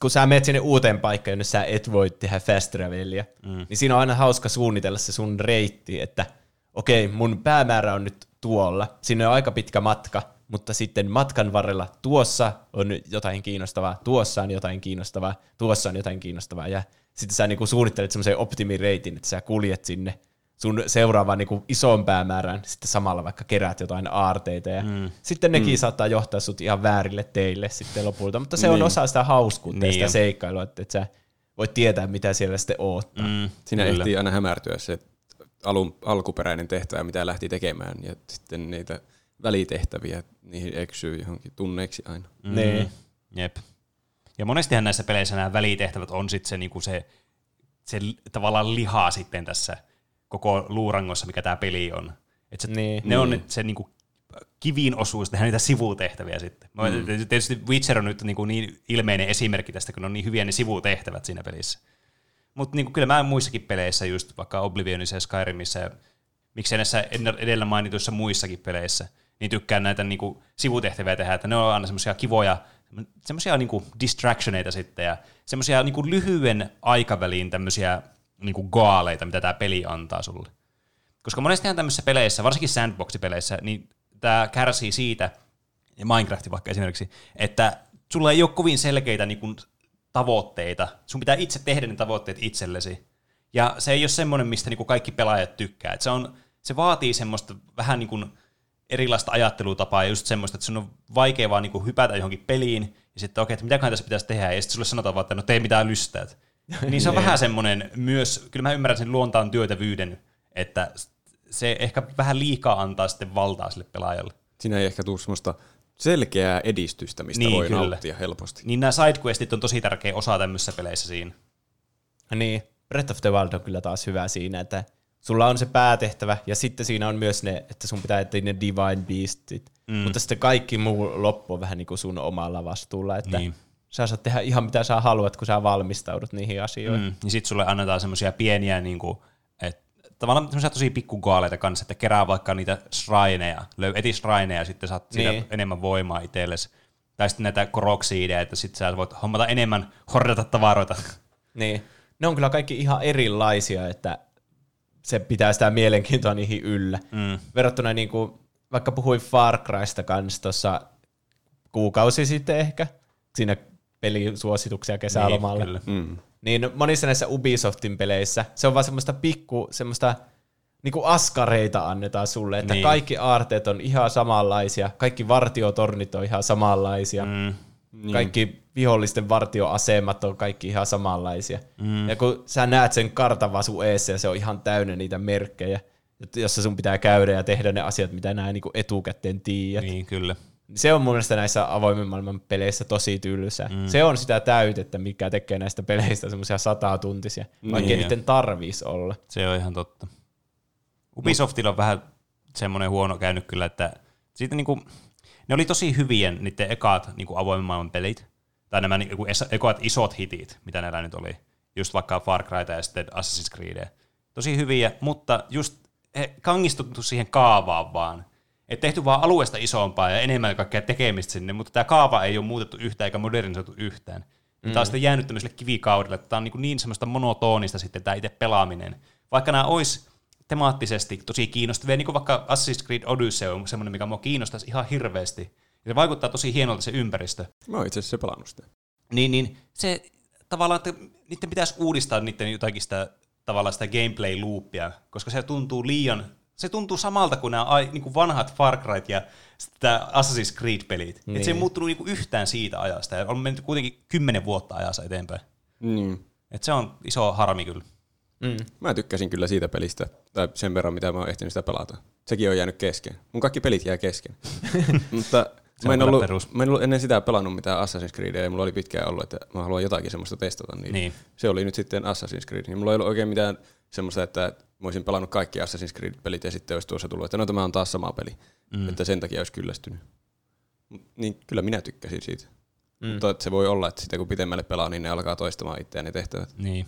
kun sä menet sinne uuteen paikkaan, jonne sä et voi tehdä fast travelia, mm. niin siinä on aina hauska suunnitella se sun reitti, että okei, okay, mun päämäärä on nyt tuolla, sinne on aika pitkä matka, mutta sitten matkan varrella tuossa on jotain kiinnostavaa, tuossa on jotain kiinnostavaa, tuossa on jotain kiinnostavaa, ja sitten sä niinku suunnittelet semmoisen optimireitin, että sä kuljet sinne sun seuraavaan niinku isoon päämäärään, sitten samalla vaikka kerät jotain aarteita, ja mm. sitten nekin mm. saattaa johtaa sut ihan väärille teille sitten lopulta, mutta se niin. on osa sitä hauskuutta ja niin. sitä seikkailua, että et sä voit tietää, mitä siellä sitten oottaa. Mm. Siinä Kyllä. ehtii aina hämärtyä se alun, alkuperäinen tehtävä, mitä lähti tekemään, ja sitten niitä välitehtäviä, niihin eksyy johonkin tunneeksi aina. Mm. Niin. Jep. Ja monestihan näissä peleissä nämä välitehtävät on sitten se, niinku se, se tavallaan lihaa sitten tässä koko luurangossa, mikä tämä peli on. Et se, niin. Ne on se niinku kivin osuus, tehdään niitä sivutehtäviä sitten. Mm. Tietysti Witcher on nyt niinku niin ilmeinen esimerkki tästä, kun on niin hyviä ne sivutehtävät siinä pelissä. Mutta niinku kyllä mä muissakin peleissä, just vaikka Oblivionissa ja Skyrimissä ja miksei näissä edellä mainituissa muissakin peleissä, niin tykkään näitä niinku sivutehtäviä tehdä, että ne on aina semmoisia kivoja, semmoisia niinku distractioneita sitten ja semmoisia niinku lyhyen aikavälin tämmöisiä niinku gaaleita, mitä tämä peli antaa sulle. Koska monestihan tämmöisissä peleissä, varsinkin sandbox-peleissä, niin tämä kärsii siitä, ja Minecraft vaikka esimerkiksi, että sulla ei ole kovin selkeitä niinku tavoitteita. Sun pitää itse tehdä ne tavoitteet itsellesi. Ja se ei ole semmoinen, mistä niinku kaikki pelaajat tykkää. Et se, on, se vaatii semmoista vähän niinku erilaista ajattelutapaa ja just semmoista, että sun on vaikea vaan niinku hypätä johonkin peliin ja sitten okei, että mitäköhän tässä pitäisi tehdä ja sitten sulle sanotaan vaan, että no tee mitään lystäät. Niin se on vähän semmoinen myös, kyllä mä ymmärrän sen luontaan työtävyyden, että se ehkä vähän liikaa antaa sitten valtaa sille pelaajalle. Siinä ei ehkä tule semmoista selkeää edistystä, mistä niin, voi kyllä. nauttia helposti. Niin nämä sidequestit on tosi tärkeä osa tämmöisissä peleissä siinä. Niin, Breath of the Wild on kyllä taas hyvä siinä, että sulla on se päätehtävä, ja sitten siinä on myös ne, että sun pitää ettei ne divine beastit. Mm. Mutta sitten kaikki muu loppu on vähän niin kuin sun omalla vastuulla, että niin. sä saat tehdä ihan mitä sä haluat, kun sä valmistaudut niihin asioihin. Mm. Ja sit sulle annetaan semmosia pieniä, niin kuin, et, tavallaan semmosia tosi pikkugaaleita kanssa, että kerää vaikka niitä shraineja, löy eti shraineja, ja sitten saat niin. siitä enemmän voimaa itsellesi. Tai sitten näitä koroksiideja, että sit sä voit hommata enemmän, hordata tavaroita. Niin. Ne on kyllä kaikki ihan erilaisia, että se pitää sitä mielenkiintoa niihin yllä. Mm. Verrattuna niin kuin, vaikka puhuin Far Crysta kanssa tuossa kuukausi sitten ehkä, siinä pelisuosituksia kesälomalle, niin, mm. niin monissa näissä Ubisoftin peleissä se on vaan semmoista pikku, semmoista niin kuin askareita annetaan sulle, että niin. kaikki aarteet on ihan samanlaisia, kaikki vartiotornit on ihan samanlaisia, mm. niin. kaikki vihollisten vartioasemat on kaikki ihan samanlaisia. Mm. Ja kun sä näet sen kartan vaan sun eessä ja se on ihan täynnä niitä merkkejä, jossa sun pitää käydä ja tehdä ne asiat, mitä nää niinku etukäteen tiedät. Niin, kyllä. Se on mun mielestä näissä avoimen maailman peleissä tosi tylsä. Mm. Se on sitä täytettä, mikä tekee näistä peleistä semmoisia satatuntisia, vaikka niin, niiden tarvis olla. Se on ihan totta. Ubisoftilla on vähän semmoinen huono käynyt kyllä, että siitä niinku, ne oli tosi hyviä niiden ekaat niinku avoimen maailman pelit. Tai nämä ekoat isot hitit, mitä näillä nyt oli. Just vaikka Far Cryta ja sitten Assassin's Creedia. Tosi hyviä, mutta just he kangistuttu siihen kaavaan vaan. Et tehty vaan alueesta isompaa ja enemmän kaikkea tekemistä sinne, mutta tämä kaava ei ole muutettu yhtään eikä modernisoitu yhtään. Mm. Tämä on sitten jäänyt tämmöiselle kivikaudelle, että tämä on niin, niin semmoista monotonista sitten tämä itse pelaaminen. Vaikka nämä olisi temaattisesti tosi kiinnostavia, niin kuin vaikka Assassin's Creed Odyssey on semmoinen, mikä mua kiinnostaisi ihan hirveästi. Se vaikuttaa tosi hienolta se ympäristö. Mä oon itse asiassa pelannut sitä. Niin, niin se tavallaan, että niiden pitäisi uudistaa niiden jotakin sitä, tavallaan sitä gameplay-loopia, koska se tuntuu liian, se tuntuu samalta kuin nämä niin kuin vanhat Far Cryt ja Assassin's Creed-pelit. Niin. Et se ei muuttunut niin kuin yhtään siitä ajasta. Ja on mennyt kuitenkin kymmenen vuotta ajassa eteenpäin. Niin. Et se on iso harmi kyllä. Mm. Mä tykkäsin kyllä siitä pelistä, tai sen verran mitä mä oon ehtinyt sitä pelata. Sekin on jäänyt kesken. Mun kaikki pelit jää kesken. Mutta Mä en, ollut, mä en ollut ennen sitä pelannut mitään Assassin's Creedia, ja mulla oli pitkään ollut, että mä haluan jotakin semmoista testata. Niin niin. Se oli nyt sitten Assassin's Creed, niin mulla ei ollut oikein mitään semmoista, että mä olisin pelannut kaikki Assassin's Creed-pelit, ja sitten olisi tuossa tullut, että no tämä on taas sama peli, mm. että sen takia olisi kyllästynyt. Niin kyllä minä tykkäsin siitä. Mm. Mutta se voi olla, että sitä kun pitemmälle pelaa, niin ne alkaa toistamaan itseään ne tehtävät. Niin.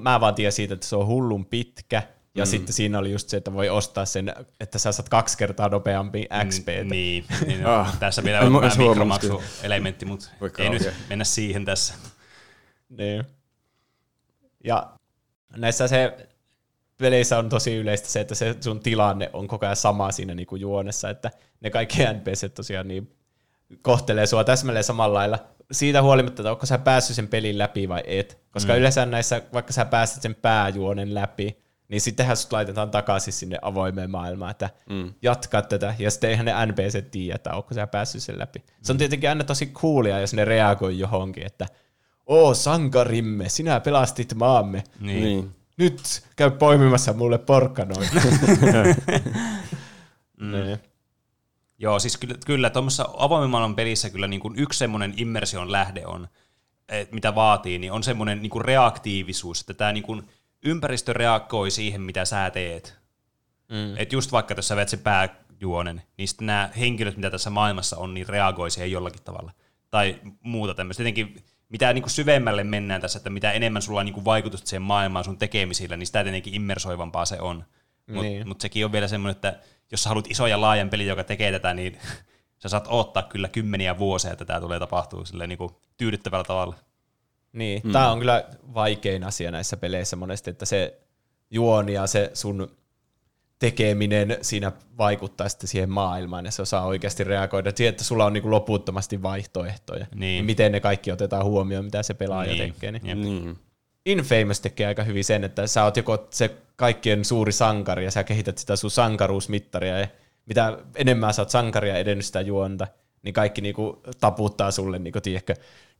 Mä vaan tiedän siitä, että se on hullun pitkä. Ja mm. sitten siinä oli just se, että voi ostaa sen, että sä saat kaksi kertaa nopeampi X P:tä. Mm, niin, niin ah. tässä vielä on mikromaksuelementti, mutta ei nyt mennä siihen tässä. Niin. Ja näissä se peleissä on tosi yleistä se, että se sun tilanne on koko ajan sama siinä niin kuin juonessa, että ne kaikki N P C:t tosiaan niin kohtelee sua täsmälleen samalla lailla. Siitä huolimatta, että onko sä päässyt sen pelin läpi vai et. Koska mm. yleensä näissä, vaikka sä pääset sen pääjuonen läpi, niin sittenhän sut laitetaan takaisin sinne avoimeen maailmaan, että mm. jatkaa tätä. Ja sitten eihän ne N P C:t tiedä, että onko sä päässyt sen läpi. Mm. Se on tietenkin aina tosi coolia, jos ne reagoi johonkin, että oo sankarimme, sinä pelastit maamme. Niin. Niin. Nyt käy poimimassa mulle porkkanoita. mm. niin. Joo, siis kyllä, kyllä tuommoisessa avoimimaailman pelissä kyllä niin kuin yksi semmoinen immersion lähde on, et, mitä vaatii, niin on semmoinen niin kuin reaktiivisuus, että tämä niin kuin ympäristö reagoi siihen, mitä sä teet. Mm. Että just vaikka tässä vedet se pääjuonen, niin sitten nämä henkilöt, mitä tässä maailmassa on, niin reagoi siihen jollakin tavalla. Tai muuta tämmöistä. Tietenkin mitä niin kuin syvemmälle mennään tässä, että mitä enemmän sulla on niin kuin vaikutusta siihen maailmaan sun tekemisillä, niin sitä tietenkin immersoivampaa se on. Mutta niin. mut sekin on vielä semmoinen, että jos sä haluat ison ja laajan pelin, joka tekee tätä, niin sä saat odottaa kyllä kymmeniä vuosia, että tämä tulee tapahtua silleen niin kuin tyydyttävällä tavalla. Niin, mm. tämä on kyllä vaikein asia näissä peleissä monesti, että se juoni ja se sun tekeminen siinä vaikuttaa sitten siihen maailmaan, ja se osaa oikeasti reagoida siihen, että sulla on niin kuin loputtomasti vaihtoehtoja. Niin. Miten ne kaikki otetaan huomioon, mitä se pelaaja niin. tekee. Niin. Niin. Infamous tekee aika hyvin sen, että sä oot joko se kaikkien suuri sankari ja sä kehität sitä sun sankaruusmittaria ja mitä enemmän sä oot sankaria edennyt sitä juonta, niin kaikki niinku taputtaa sulle, niinku tiedätkö,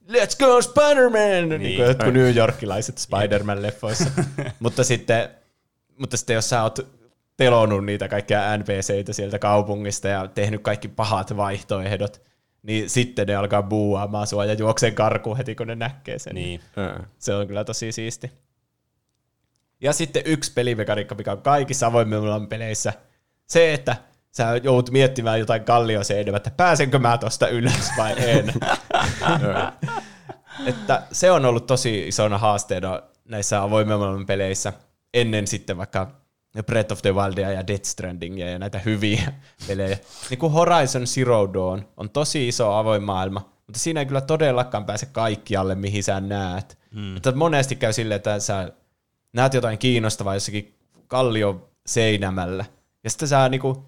let's go Spider-Man, niin, niin kuin jotkut New Yorkilaiset Spider-Man-leffoissa. mutta, sitten, mutta sitten jos sä oot telonut niitä kaikkia N P C:itä sieltä kaupungista ja tehnyt kaikki pahat vaihtoehdot, niin sitten ne alkaa buuaamaan sua ja juokseen karkuun heti, kun ne näkee sen. Niin. Se on kyllä tosi siisti. Ja sitten yksi pelimekaniikka, mikä on kaikissa avoimilla peleissä, se, että sä joudut miettimään jotain kallioseinämä, että pääsenkö mä tosta ylös vai en. että se on ollut tosi isona haasteena näissä avoimilla peleissä ennen sitten vaikka Breath of the Wildia ja Death Strandingia ja näitä hyviä pelejä. Niin kuin Horizon Zero Dawn on tosi iso avoin maailma, mutta siinä ei kyllä todellakaan pääse kaikkialle, mihin sä näet. Hmm. Että monesti käy silleen, että sä näet jotain kiinnostavaa jossakin kallion seinämällä, ja sitten sä niinku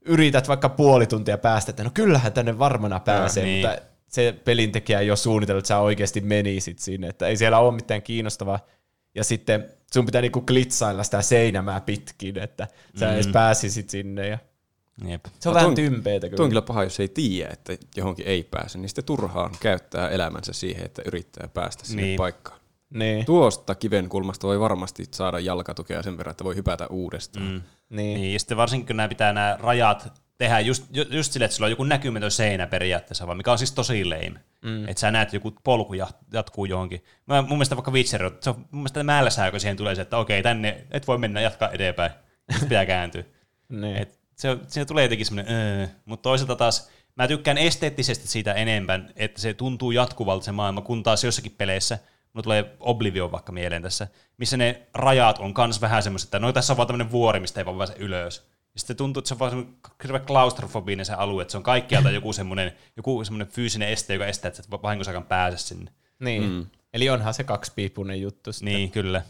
yrität vaikka puoli tuntia päästä, että no kyllähän tänne varmana pääsee, ja, niin. mutta se pelintekijä ei ole suunnitellut, että sä oikeasti menisit sinne, että ei siellä ole mitään kiinnostavaa. Ja sitten sun pitää niinku klitsailla sitä seinämää pitkin, että sä mm. edes pääsisit sinne. Ja... Jep. Se on no, vähän tuon, tympeetä. Tuo on kyllä paha, jos ei tiedä, että johonkin ei pääse, niin sitten turhaan käyttää elämänsä siihen, että yrittää päästä sinne niin. paikkaan. Niin. Tuosta kiven kulmasta voi varmasti saada jalkatukea sen verran, että voi hypätä uudestaan. Mm. Niin. Niin, ja sitten varsinkin kun nämä pitää nämä rajat tehdä just, just silleen, että sulla on joku näkymätön seinä periaatteessa, vaan mikä on siis tosi lame. Mm. Että sä näet, että joku polku jatkuu johonkin. Mä, mun mielestä vaikka Witcher, se on mun mielestä määlläsää, kun siihen tulee se, että okei, tänne et voi mennä jatkaa eteenpäin, pitää kääntyä. niin. Et se, siinä tulee jotenkin semmoinen, öö. mutta toisaalta taas mä tykkään esteettisesti siitä enemmän, että se tuntuu jatkuvalta se maailma, kun taas jossakin peleissä, mulla tulee Oblivion vaikka mieleen tässä, missä ne rajat on kans vähän semmoiset, että no tässä on vaan tämmöinen vuori, mistä ei vaan pääse ylös. Ja sitten tuntuu, että se on vaan klaustrofobinen se alue, että se on kaikkialta joku semmoinen, joku semmoinen fyysinen este, joka estää, että et vahingossakaan pääse sinne. Niin, mm. eli onhan se kaksipiippunen juttu sitten. Niin, kyllä.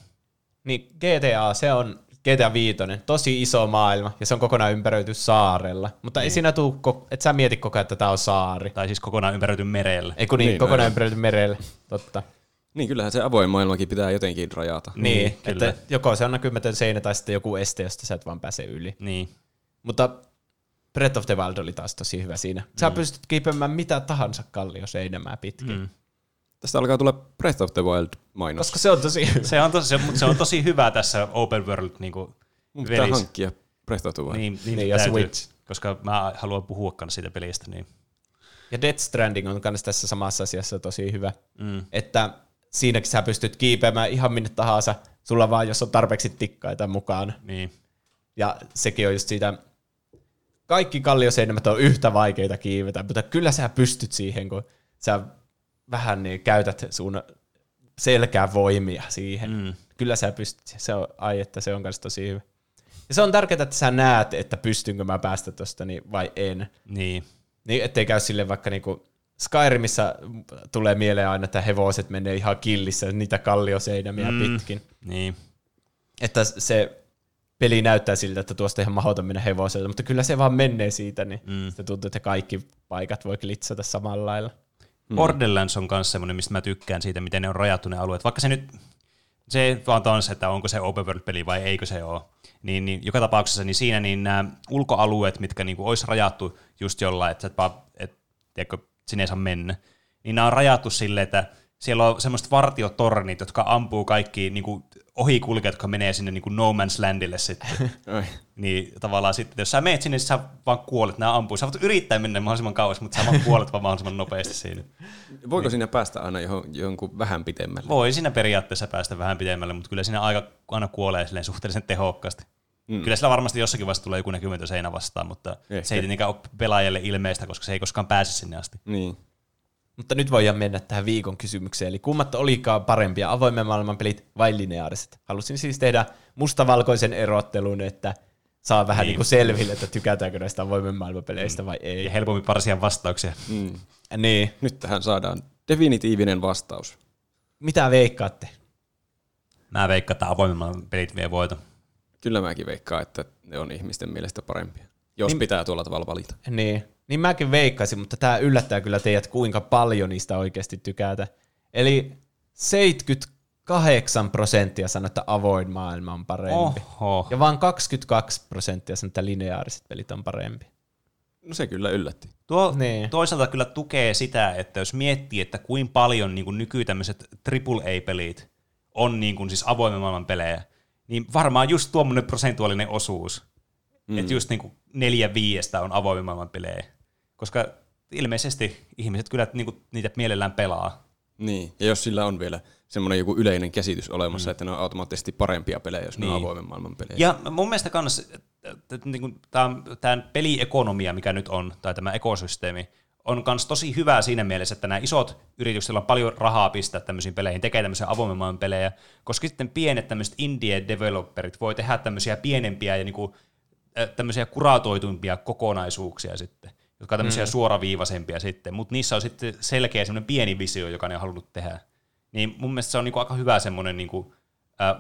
Niin G T A, se on G T A viisi, tosi iso maailma, ja se on kokonaan ympäröity saarella. Mutta niin. ei siinä tule, että sä mietit koko ajan, että tää on saari. Tai siis kokonaan ympäröity merellä. Ei kun niin, niin kokonaan ympäröity merellä, totta. Niin, kyllähän se avoin maailmakin pitää jotenkin rajata. Niin, kyllä. Että joko se on näkymätön seinä tai sitten joku este, josta sä et vaan pääse yli. Niin. Mutta Breath of the Wild oli taas tosi hyvä siinä. Sä mm. pystyt kiipeämään mitä tahansa kallioseinämää pitkin. Mm. Tästä alkaa tulla Breath of the Wild-mainos. Koska se on tosi hyvä. Se on tosi, se on tosi hyvä tässä Open World niinku mun pitää velissä. Hankkia Breath of the Wild. Niin, niin, niin ja täytyy, Switch. Koska mä haluan puhua kanssa siitä pelistä. Niin. Ja Death Stranding on kanssa tässä samassa asiassa tosi hyvä. Mm. Että... Siinäkin sä pystyt kiipeämään ihan minne tahansa, sulla vaan jos on tarpeeksi tikkaita mukaan. Niin. Ja sekin on just siitä, kaikki kallioseinämät on yhtä vaikeita kiivetä, mutta kyllä sä pystyt siihen, kun sä vähän niin käytät sun selkävoimia siihen. Mm. Kyllä sä pystyt, se on, ai että se on kanssa tosi hyvä. Ja se on tärkeää, että sä näet, että pystynkö mä päästä tosta niin vai en. Niin. Niin ettei käy silleen vaikka niinku... Skyrimissä tulee mieleen aina, että hevoset menee ihan killissä niitä kallioseinämiä mm, pitkin. Niin. Että se peli näyttää siltä, että tuosta ihan mahdoton mennä hevosella, mutta kyllä se vaan menee siitä, niin mm. sitten tuntuu, että kaikki paikat voi klitsata samalla lailla. Mm. Borderlands on myös semmoinen, mistä mä tykkään siitä, miten ne on rajattu ne alueet. Vaikka se nyt, se vaan taas, että onko se open world-peli vai eikö se ole. Niin, niin joka tapauksessa niin siinä niin nämä ulkoalueet, mitkä niin kuin olisi rajattu just jollain, että et, et, tiedätkö, sinne ei saa mennä, niin nämä on rajattu silleen, että siellä on semmoiset vartiotornit, jotka ampuu kaikki niin kuin ohikulkijat, jotka menee sinne niin kuin No Man's Landille sitten. Niin tavallaan sitten, jos sä meet sinne, niin sä vaan kuolet, nämä ampuu. Sä voit yrittää mennä mahdollisimman kauas, mutta sä vaan kuolet vaan mahdollisimman nopeasti siinä. Voiko niin. siinä päästä aina johon, jonkun vähän pitemmälle? Voi siinä periaatteessa päästä vähän pitemmälle, mutta kyllä siinä aika aina kuolee suhteellisen tehokkaasti. Mm. Kyllä sillä varmasti jossakin vasta tulee joku näkymätön seinä vastaan, mutta ehkä. Se ei tietenkään ole pelaajalle ilmeistä, koska se ei koskaan pääse sinne asti. Niin. Mutta nyt voidaan mennä tähän viikon kysymykseen, eli kummat olikaan parempia, avoimen maailman pelit vai lineaariset? Halusin siis tehdä mustavalkoisen erottelun, että saa vähän niin. Niin kuin selville, että tykätäänkö näistä avoimen maailman peleistä mm. vai ei. Ja helpommin parsia vastauksia. Mm. Niin. Nyt tähän saadaan definitiivinen vastaus. Mitä veikkaatte? Mä veikkaan, että avoimen maailman pelit vie voiton. Kyllä mäkin veikkaan, että ne on ihmisten mielestä parempia, jos niin, pitää tuolla tavalla valita. Niin. Niin mäkin veikkasin, mutta tämä yllättää kyllä teidät, kuinka paljon niistä oikeasti tykätä. Eli seitsemänkymmentäkahdeksan prosenttia sanoo, että avoin maailma on parempi. Oho. Ja vaan kaksikymmentäkaksi prosenttia sanoo, että lineaariset pelit on parempi. No se kyllä yllätti. Tuo niin. Toisaalta kyllä tukee sitä, että jos miettii, että kuinka paljon niin kuin nyky tämmöiset triple A-pelit on niin kuin siis avoimen maailman pelejä, niin varmaan just tuommoinen prosentuaalinen osuus. Mm. Että just niinku neljä viiestä on avoimen maailman pelejä. Koska ilmeisesti ihmiset kyllä niinku niitä mielellään pelaa. Niin, ja jos sillä on vielä semmoinen joku yleinen käsitys olemassa, mm. että ne on automaattisesti parempia pelejä, jos niin. ne on avoimen maailman pelejä. Ja mun mielestä kans niinku, tämä peliekonomia, mikä nyt on, tai tämä ekosysteemi, on kans tosi hyvää siinä mielessä, että nämä isot yritykset on paljon rahaa pistää tämmöisiin peleihin, tekee tämmöisiä avoimen maailman pelejä, koska sitten pienet tämmöiset indie-developerit voi tehdä tämmöisiä pienempiä ja niinku tämmöisiä kuratoituimpia kokonaisuuksia sitten, jotka on tämmöisiä mm. suoraviivaisempia sitten, mutta niissä on sitten selkeä semmoinen pieni visio, joka ne on halunnut tehdä. Niin mun mielestä se on niinku aika hyvä semmoinen niinku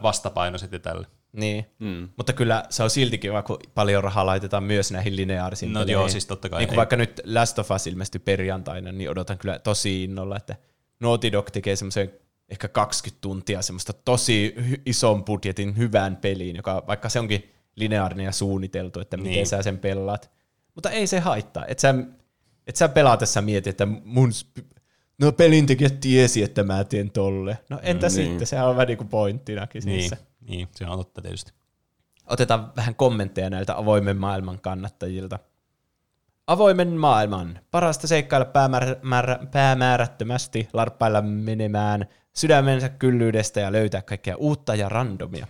vastapaino sitten tälle. Niin, mm. mutta kyllä se on siltikin, vaikka paljon rahaa laitetaan myös näihin lineaarisiin no, peleihin. No joo, siis totta kai. Niin vaikka nyt Last of Us ilmestyi perjantaina, niin odotan kyllä tosi innolla, että Naughty Dog tekee semmoisen ehkä kaksikymmentä tuntia semmoista tosi ison budjetin hyvään peliin, joka vaikka se onkin lineaarinen ja suunniteltu, että miten niin. sä sen pelaat. Mutta ei se haittaa. Et sä, et sä pelaa tässä mieti, että mun sp- no pelintekijät tiesi, että mä teen tolle. No entä mm, sitten? Niin. Sehän on vähän niin kuin pointtinakin niin. niissä. Niin, se on totta tietysti. Otetaan vähän kommentteja näiltä avoimen maailman kannattajilta. Avoimen maailman. Parasta seikkailla päämäärä, määrä, päämäärättömästi, larppailla menemään, sydämensä kyllyydestä ja löytää kaikkea uutta ja randomia.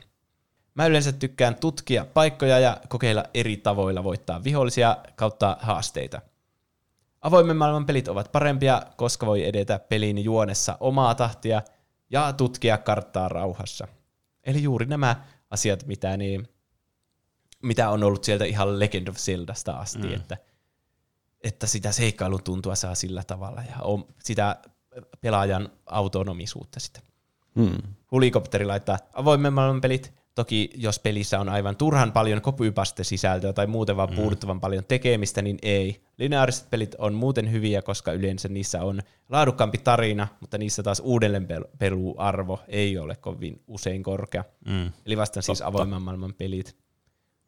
Mä yleensä tykkään tutkia paikkoja ja kokeilla eri tavoilla voittaa vihollisia kautta haasteita. Avoimen maailman pelit ovat parempia, koska voi edetä pelin juonessa omaa tahtia ja tutkia karttaa rauhassa. Eli juuri nämä asiat, mitä, niin, mitä on ollut sieltä ihan Legend of Zeldasta asti, mm. että, että sitä seikkailun tuntua saa sillä tavalla ja on sitä pelaajan autonomisuutta sitten. Mm. Hulikopteri laittaa avoimen maailman pelit. Toki jos pelissä on aivan turhan paljon copypaste-sisältöä tai muuten vaan puuduttavan mm. paljon tekemistä, niin ei. Lineaariset pelit on muuten hyviä, koska yleensä niissä on laadukkaampi tarina, mutta niissa taas uudelleenpeluarvo ei ole kovin usein korkea. Mm. Eli vastaan siis avoimen maailman pelit.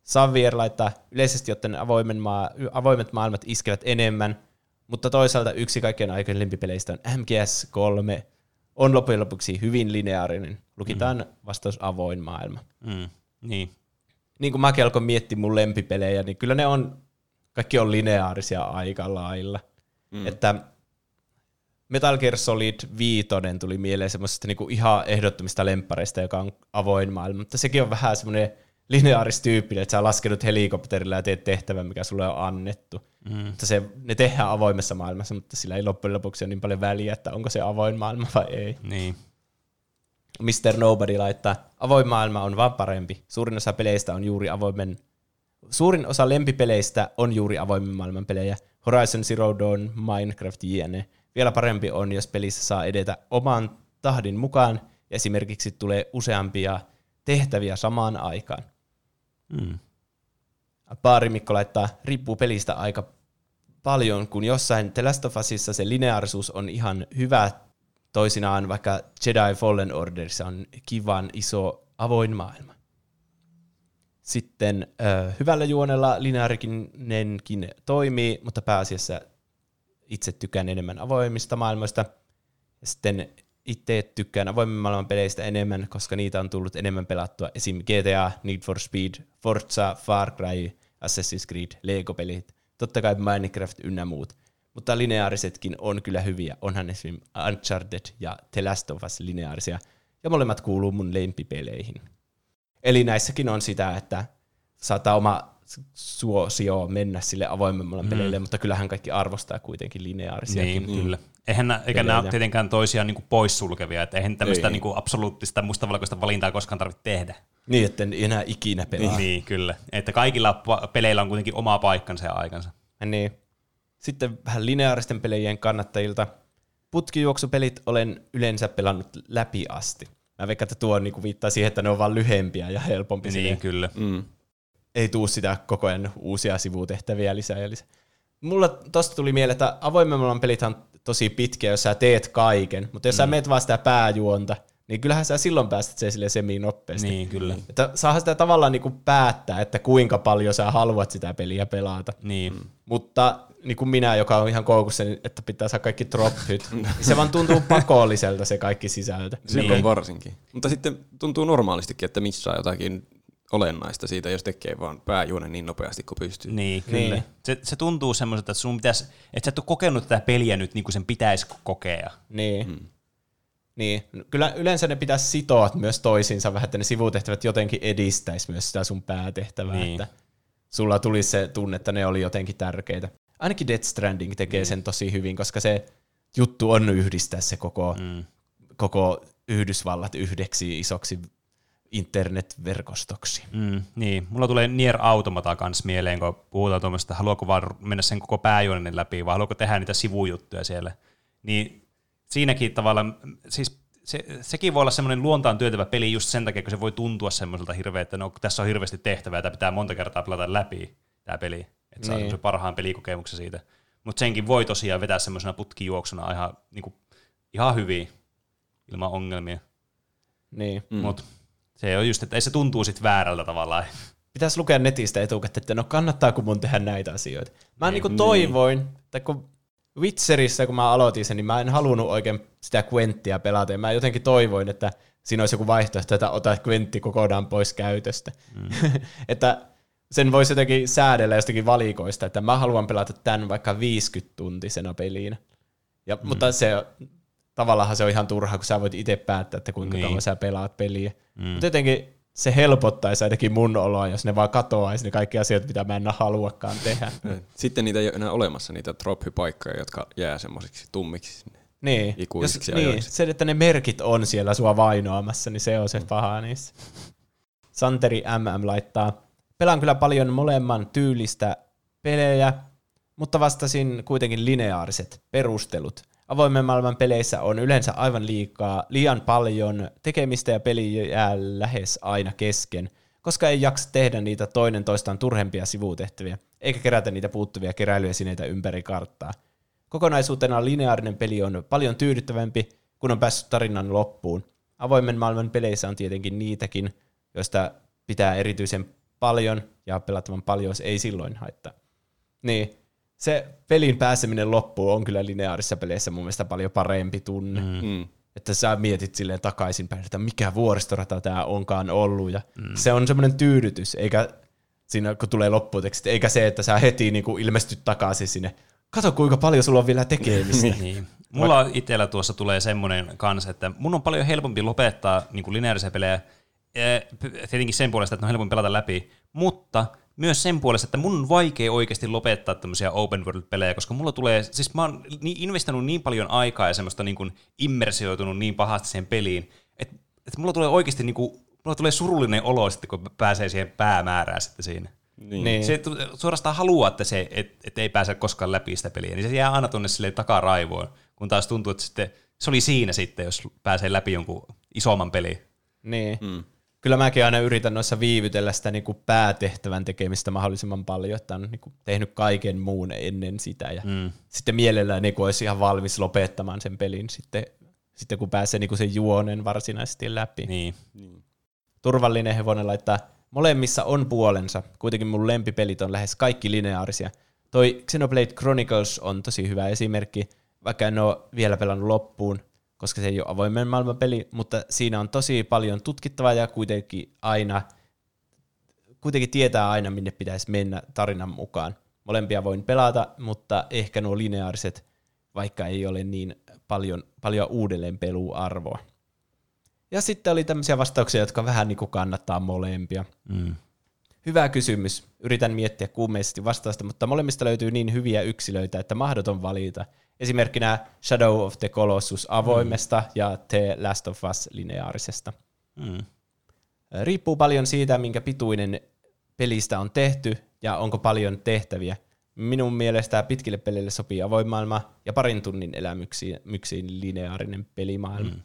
Savier laittaa, yleisesti ottaen maa, avoimet maailmat iskevät enemmän, mutta toisaalta yksi kaikkien aikojen lempipeleistä on M G S kolme. On loppujen lopuksi hyvin lineaarinen. Lukitaan mm. vastaus avoin maailma. Mm. Niin. Niin kuin mäkin alkoin miettiä mun lempipelejä, niin kyllä ne on, kaikki on lineaarisia aika lailla. Mm. Että Metal Gear Solid viisi tuli mieleen semmoisesta niinku ihan ehdottomista lemppareista, joka on avoin maailma. Mutta sekin on vähän semmoinen lineaaristyyppinen, että sä laskenut helikopterilla ja teet tehtävän, mikä sulle on annettu. Mm. Mutta se, ne tehdään avoimessa maailmassa, mutta sillä ei loppujen lopuksi ole niin paljon väliä, että onko se avoin maailma vai ei. Niin. mister Nobody laittaa, avoin maailma on vaan parempi. Suurin osa peleistä on juuri avoimen... Suurin osa lempipeleistä on juuri avoimen maailman pelejä. Horizon Zero Dawn, Minecraft, jne. Vielä parempi on, jos pelissä saa edetä oman tahdin mukaan, ja esimerkiksi tulee useampia tehtäviä samaan aikaan. Hmm. Paarimikko laittaa, riippuu pelistä aika paljon, kun jossain The Last of Usissa se lineaarisuus on ihan hyvä toisinaan, vaikka Jedi Fallen Orderissa on kivan iso avoin maailma. Sitten äh, hyvällä juonella lineaarinenkin toimii, mutta pääasiassa itse tykkään enemmän avoimista maailmoista. Sitten itse tykkään avoimman maailman peleistä enemmän, koska niitä on tullut enemmän pelattua. Esim. G T A, Need for Speed, Forza, Far Cry, Assassin's Creed, Lego-pelit, totta kai Minecraft ynnä muut. Mutta lineaarisetkin on kyllä hyviä. Onhan esim. Uncharted ja The Last of Us lineaarisia. Ja molemmat kuuluu mun lempipeleihin. Eli näissäkin on sitä, että saattaa oma suosio mennä sille avoimemmalle mm. peleille, mutta kyllähän kaikki arvostaa kuitenkin lineaarisiakin. Niin, kyllä. Eihän nää, eikä nämä ole tietenkään toisiaan niinku poissulkevia, että eihän tämmöistä ei. niinku absoluuttista mustavalkoista valintaa koskaan tarvitse tehdä. Niin, että en enää ikinä pelaa. Niin, kyllä. Että kaikilla peleillä on kuitenkin oma paikkansa ja aikansa. Ja niin. Sitten vähän lineaaristen pelejen kannattajilta. Putkijuoksupelit olen yleensä pelannut läpi asti. Mä veikkaan, että tuo niinku viittaa siihen, että ne on vaan lyhempiä ja helpompi. Niin, sille. Kyllä. Mm. Ei tuu sitä koko ajan uusia sivutehtäviä lisää ja lisää. Mulla tosta tuli mieleen, että avoimemman pelithan on tosi pitkiä, jos sä teet kaiken, mutta jos mm. sä meet vaan sitä pääjuonta, niin kyllähän sä silloin päästät se silleen semiin nopeasti. Niin, kyllä. Että saahan sitä tavallaan niinku päättää, että kuinka paljon sä haluat sitä peliä pelata. Niin. Mm. Mutta niin kuin minä, joka on ihan koukussa, että pitää saada kaikki drop-hyt, niin se vaan tuntuu pakolliselta se kaikki sisältö. Silloin niin. Varsinkin. Mutta sitten tuntuu normaalistikin, että missaa jotakin olennaista siitä, jos tekee vaan pääjuonen niin nopeasti kuin pystyy. Niin, kyllä. Niin. Se, se tuntuu semmoiselta, että sun pitäisi, että sä et ole kokenut tätä peliä nyt niin kuin sen pitäisi kokea. Niin. Hmm. Niin. Kyllä yleensä ne pitäisi sitoa myös toisiinsa vähän, että ne sivutehtävät jotenkin edistäisi myös sitä sun päätehtävää, niin. Että sulla tulisi se tunne, että ne oli jotenkin tärkeitä. Ainakin Death Stranding tekee mm. sen tosi hyvin, koska se juttu on yhdistää se koko, mm. koko Yhdysvallat yhdeksi isoksi internetverkostoksi. Mm, niin, mulla tulee Nier Automata kans mieleen, kun puhutaan tuommoista, että haluatko vaan mennä sen koko pääjuonen läpi, vai haluatko tehdä niitä sivujuttuja siellä. Niin siinäkin tavallaan, siis se, sekin voi olla semmoinen luontaan työtävä peli just sen takia, kun se voi tuntua semmoiselta hirveä, että no, tässä on hirveästi tehtävää, tämä pitää monta kertaa pelata läpi, tämä peli. Että niin. Saa se parhaan pelikokemuksen siitä. Mutta senkin voi tosiaan vetää semmoisena putkijuoksuna ihan, niinku, ihan hyvin, ilman ongelmia. Niin. Mutta se on just, että ei se tuntuu sitten väärältä tavallaan. Pitäisi lukea netistä etukäteen, että no kannattaako mun tehdä näitä asioita. Mä niin, niinku toivoin, niin. Että kun Witcherissä, kun mä aloitin sen, niin mä en halunnut oikein sitä Quentia pelata. Ja mä jotenkin toivoin, että siinä olisi joku vaihtoehto, että ota Quentti kokonaan pois käytöstä. Mm. Että sen voisi jotenkin säädellä jostakin valikoista, että mä haluan pelata tämän vaikka viisikymmentuntisena peliin. Ja, mm. Mutta se, tavallaan se on ihan turhaa, kun sä voit itse päättää, että kuinka niin. Kauan sä pelaat peliä. Mm. Mutta jotenkin se helpottaisi ainakin mun oloa, jos ne vaan katoaisi ne kaikki asiat, mitä mä en haluakaan tehdä. Sitten niitä ei ole enää olemassa, niitä drop-paikkoja, jotka jää semmoisiksi tummiksi niin. Ikuisiksi jos, niin. Se, että ne merkit on siellä sua vainoamassa, niin se on se paha niissä. Santeri M M laittaa... Pelaan kyllä paljon molemman tyylistä pelejä, mutta vastasin kuitenkin lineaariset perustelut. Avoimen maailman peleissä on yleensä aivan liikaa, liian paljon tekemistä ja peli jää lähes aina kesken, koska ei jaksa tehdä niitä toinen toistaan turhempia sivutehtäviä, eikä kerätä niitä puuttuvia keräilyesineitä ympäri karttaa. Kokonaisuutena lineaarinen peli on paljon tyydyttävämpi, kun on päässyt tarinan loppuun. Avoimen maailman peleissä on tietenkin niitäkin, joista pitää erityisen paljon ja pelattavan paljon, jos ei silloin haittaa. Niin, se pelin pääseminen loppuun on kyllä lineaarisissa peleissä mun mielestä paljon parempi tunne. Mm. Että sä mietit silleen takaisinpäin, että mikä vuoristorata tää onkaan ollut. Ja mm. Se on semmoinen tyydytys, eikä siinä kun tulee lopputekstit, eikä se, että sä heti niinku ilmestyt takaisin sinne. Kato kuinka paljon sulla on vielä tekemistä. Niin. Mulla itsellä tuossa tulee semmoinen kans, että mun on paljon helpompi lopettaa niinku lineaarisia pelejä, tietenkin sen puolesta, että on helpompi pelata läpi, mutta myös sen puolesta, että mun on vaikea oikeasti lopettaa tämmöisiä open world-pelejä, koska mulla tulee, siis mä oon investoinut niin paljon aikaa ja semmoista niin kuin immersioitunut niin pahasti siihen peliin, että, että mulla tulee oikeasti niin kuin, mulla tulee surullinen olo sitten, kun pääsee siihen päämäärään sitten siinä. Niin. Se suorastaan haluaa, että se et, et ei pääse koskaan läpi sitä peliä, niin se jää aina tuonne silleen takaraivoon, kun taas tuntuu, että sitten, se oli siinä sitten, jos pääsee läpi jonkun isomman pelin. Niin. Mm. Kyllä mäkin aina yritän noissa viivytellä sitä niin kuin päätehtävän tekemistä mahdollisimman paljon, että on niin kuin tehnyt kaiken muun ennen sitä ja mm. sitten mielellään niin kuin olisi ihan valmis lopettamaan sen pelin sitten, sitten kun pääsee niin kuin sen juonen varsinaisesti läpi. Niin. Niin. Turvallinen hevonen laittaa, molemmissa on puolensa, kuitenkin mun lempipelit on lähes kaikki lineaarisia. Toi Xenoblade Chronicles on tosi hyvä esimerkki, vaikka en ole vielä pelannut loppuun, koska se ei ole avoimen maailman peli, mutta siinä on tosi paljon tutkittavaa ja kuitenkin aina, kuitenkin tietää aina, minne pitäisi mennä tarinan mukaan. Molempia voin pelata, mutta ehkä nuo lineaariset, vaikka ei ole niin paljon, paljon uudelleenpeluarvoa. Ja sitten oli tämmöisiä vastauksia, jotka vähän niin kuin kannattaa molempia. Mm. Hyvä kysymys. Yritän miettiä kuumeisesti vastausta, mutta molemmista löytyy niin hyviä yksilöitä, että mahdoton valita. Esimerkkinä Shadow of the Colossus avoimesta mm. ja The Last of Us lineaarisesta. Mm. Riippuu paljon siitä, minkä pituinen pelistä on tehty ja onko paljon tehtäviä. Minun mielestä pitkille peleille sopii avoin maailma ja parin tunnin elämyksiin lineaarinen pelimaailma. Mm.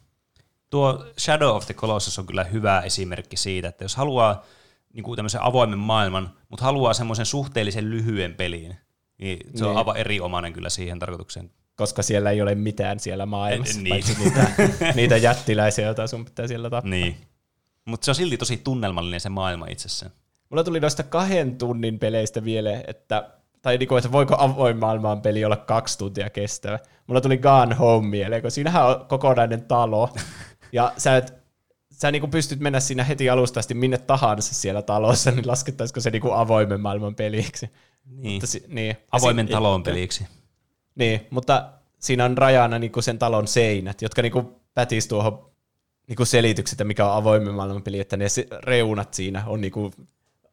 Tuo Shadow of the Colossus on kyllä hyvä esimerkki siitä, että jos haluaa niin kuin tämmöisen avoimen maailman, mutta haluaa semmoisen suhteellisen lyhyen peliin, niin se niin. on aivan eriomainen kyllä siihen tarkoitukseen. Koska siellä ei ole mitään siellä maailmassa, en, niin. niitä, niitä jättiläisiä, joita sun pitää siellä tappaa. Niin. Mutta se on silti tosi tunnelmallinen se maailma itsessään. Mulla tuli noista kahden tunnin peleistä vielä, että tai niin kuin, että voiko avoin maailman peli olla kaksi tuntia kestävä. Mulla tuli Gone Home mieleen, kun siinähän on kokonainen talo, ja sä et Sä niinku pystyt mennä siinä heti alusta asti minne tahansa siellä talossa, niin laskettaisiko se niinku avoimen maailman peliksi? Niin, mutta si- niin. avoimen si- talon peliksi. Niin, mutta siinä on rajana niinku sen talon seinät, jotka niinku pätisivät tuohon niinku selitykset, että mikä on avoimen maailman peli, että ne reunat siinä on niinku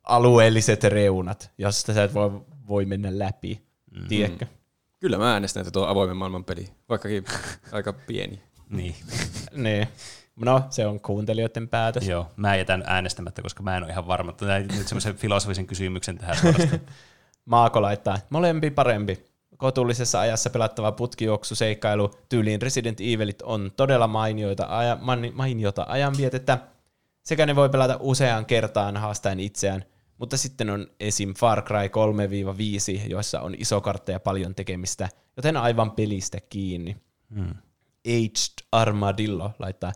alueelliset reunat, josta sä et voi, voi mennä läpi. Mm-hmm. Tiedätkö? Kyllä mä äänestän, että tuo on avoimen maailman peli, vaikkakin aika pieni. Niin. Niin. No, se on kuuntelijoiden päätös. Joo, mä jätän äänestämättä, koska mä en ole ihan varma. Tämä nyt semmoisen filosofisen kysymyksen tähän suorastaan. Maako laittaa, molempi parempi. Kotullisessa ajassa pelattava putkijuoksuseikkailu tyyliin Resident Evilit on todella mainioita, aja, mainiota ajanvietettä. Sekä ne voi pelata useaan kertaan haastaen itseään. Mutta sitten on esim. Far Cry kolme viisi, joissa on iso kartta ja paljon tekemistä, joten aivan pelistä kiinni. Hmm. Aged Armadillo laittaa,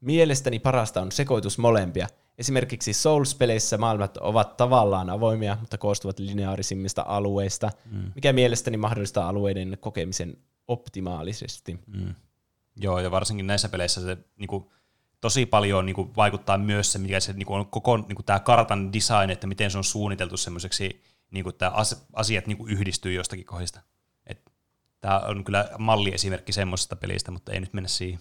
mielestäni parasta on sekoitus molempia. Esimerkiksi Souls-peleissä maailmat ovat tavallaan avoimia, mutta koostuvat lineaarisimmista alueista, mm. mikä mielestäni mahdollistaa alueiden kokemisen optimaalisesti. Mm. Joo, ja varsinkin näissä peleissä se niinku, tosi paljon niinku, vaikuttaa myös se, mikä se niinku, on koko niinku, tämä kartan design, että miten se on suunniteltu semmoiseksi, niinku, että asiat niinku, yhdistyy jostakin kohdista. Tämä on kyllä malliesimerkki semmoisesta pelistä, mutta ei nyt mennä siihen.